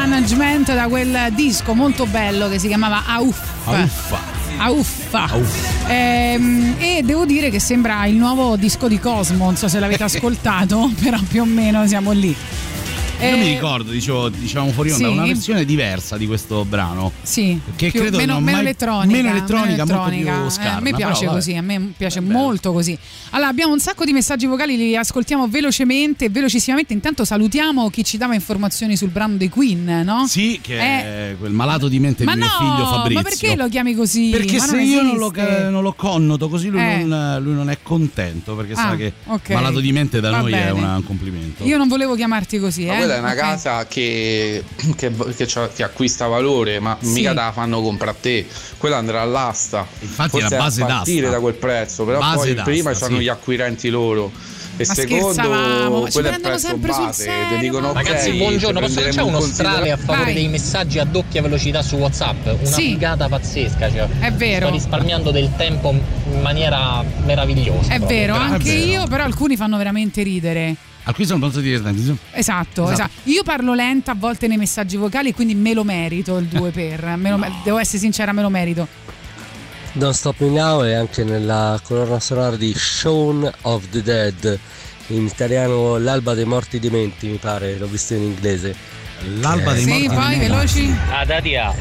Management, da quel disco molto bello che si chiamava Auffa. E devo dire che sembra il nuovo disco di Cosmo, non so se l'avete ascoltato, però più o meno siamo lì. Io mi ricordo, diciamo fuori onda, sì, una versione diversa di questo brano. Sì, che più, credo meno elettronica, molto più scarna. A me piace così, a me piace molto così. Allora, abbiamo un sacco di messaggi vocali, li ascoltiamo velocemente, velocissimamente. Intanto salutiamo chi ci dava informazioni sul brano dei Queen, no? Sì, che è quel malato di mente di mio figlio Fabrizio. Ma perché lo chiami così? Perché se io non lo connoto così, lui non è contento, perché sa che malato di mente da noi è un complimento. Io non volevo chiamarti così, eh? Quella è una casa che acquista valore, ma mica te la fanno comprare a te. Quella andrà all'asta. Infatti forse è la base d'asta, a partire da quel prezzo, però base poi d'asta, prima c'hanno gli acquirenti loro. E ma secondo, quello è il prezzo base, ti dicono ragazzi, buongiorno, posso lanciare uno strale a favore dei messaggi a doppia velocità su WhatsApp? Una figata pazzesca, cioè. È vero. Sto risparmiando del tempo in maniera meravigliosa. È proprio. Vero, anche io, però alcuni fanno veramente ridere. Alcuni sono molto divertenti. Esatto. Io parlo lenta a volte nei messaggi vocali, quindi me lo merito il 2x. Devo essere sincera, me lo merito. Don't Stop Me Now è anche nella colonna sonora di Shaun of the Dead, in italiano L'alba dei morti dementi, mi pare, l'ho visto in inglese. L'alba dei morti dementi. Sì, poi veloci. A Tatia,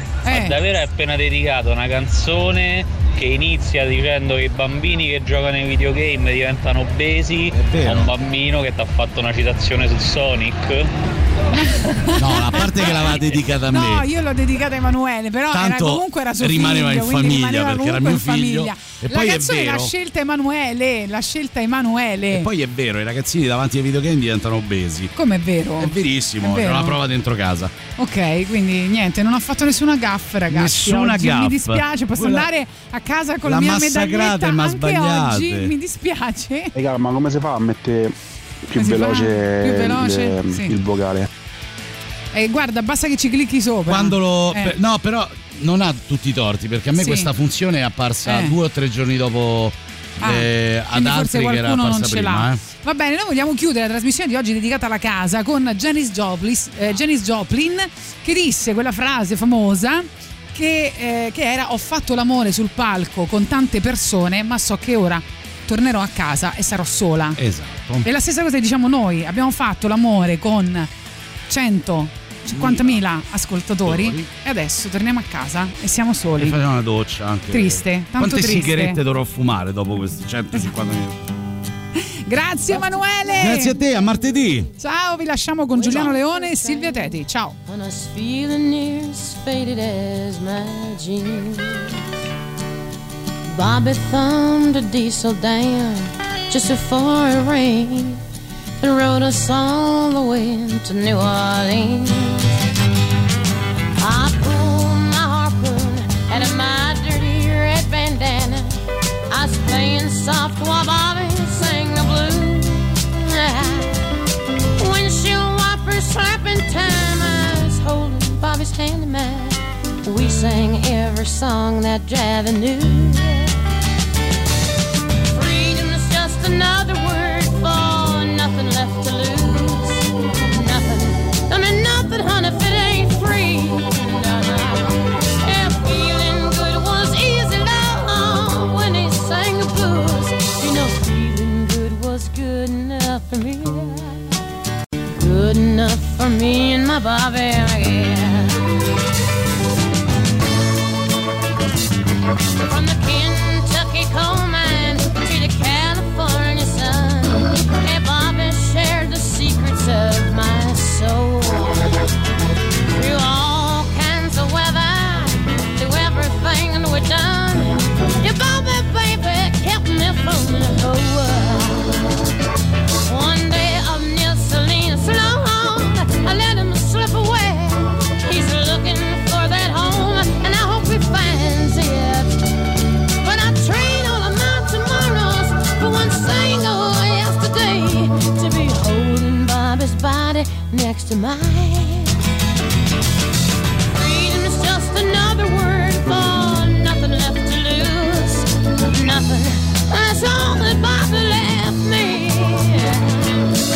davvero è appena dedicato una canzone che inizia dicendo che i bambini che giocano ai videogame diventano obesi, a un bambino che ti ha fatto una citazione su Sonic. No, a parte che l'aveva dedicata a me. No, io l'ho dedicata a Emanuele, però comunque era suo figlio, rimaneva in famiglia perché era mio figlio. E la poi canzone è vero, la scelta Emanuele. E poi è vero, i ragazzini davanti ai videogame diventano obesi. Come è vero? È verissimo, è una prova dentro casa. Ok, quindi niente, non ho fatto nessuna gaffe, ragazzi. Nessuna gaffe. Mi dispiace, posso andare a casa con la mia medaglietta anche oggi. Mi dispiace. Raga, ma come si fa a mettere più veloce il vocale? Guarda, basta che ci clicchi sopra. Quando no, però non ha tutti i torti, perché a me questa funzione è apparsa 2 o 3 giorni dopo ad altri che era apparsa prima. Va bene, noi vogliamo chiudere la trasmissione di oggi dedicata alla casa con Janis Joplin, che disse quella frase famosa che era: ho fatto l'amore sul palco con tante persone, ma so che ora tornerò a casa e sarò sola. Esatto. E la stessa cosa diciamo noi, abbiamo fatto l'amore con 150.000 ascoltatori e adesso torniamo a casa e siamo soli. E facciamo una doccia anche. Triste, tanto quante triste. Quante sigarette dovrò fumare dopo questi 150.000? Grazie Emanuele. Grazie a te, a martedì. Ciao, vi lasciamo con Giuliano Leone e Silvia Teti. Ciao. Bobby thumbed a diesel down just before it rained and rode us all the way to New Orleans. I pulled my harpoon out of my dirty red bandana. I was playing soft while Bobby sang the blues. Windshield wipers slapping time, I was holding Bobby's hand in mine. We sang every song that Javi knew. Another word for nothing left to lose. Nothing, I mean nothing, honey, if it ain't free. And feeling good was easy now when he sang the blues. You know, feeling good was good enough for me. Good enough for me and my Bobby, yeah. From the Kentucky coal mine to the California sun, hey Bobby shared the secrets of my soul. Through all kinds of weather, through everything we've done, yeah Bobby baby kept me from the whole world. One day up near Salinas, long I let him slip away. He's looking for that home and I hope he finds it. But I train all of my tomorrows for one single yesterday, to be holding Bobby's body next to mine. Freedom is just another word for nothing left to lose. Nothing, that's all that Bobby left me.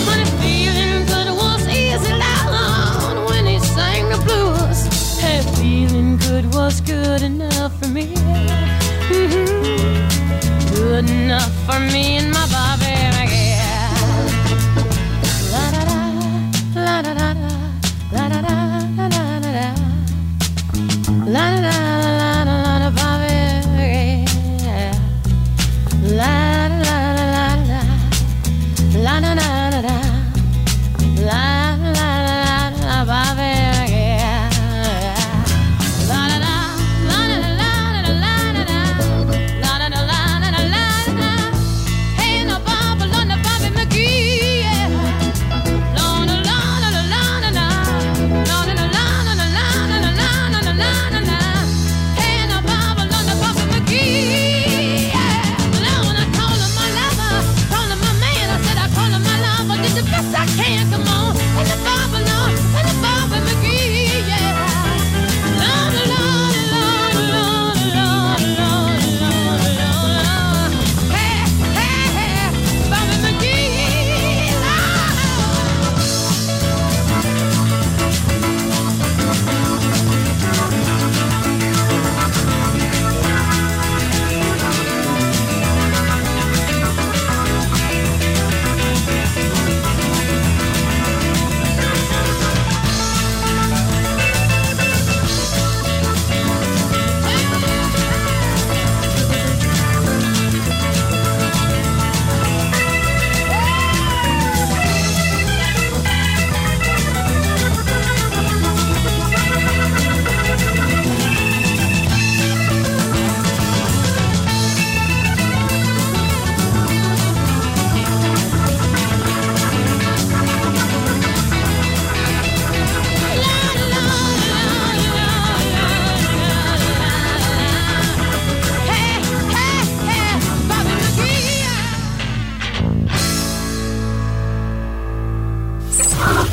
When feeling good was easy down when he sang the blues. Hey, feeling good was good enough for me. Mm-hmm. Good enough for me and my Bobby, yeah. La da da, la da da da.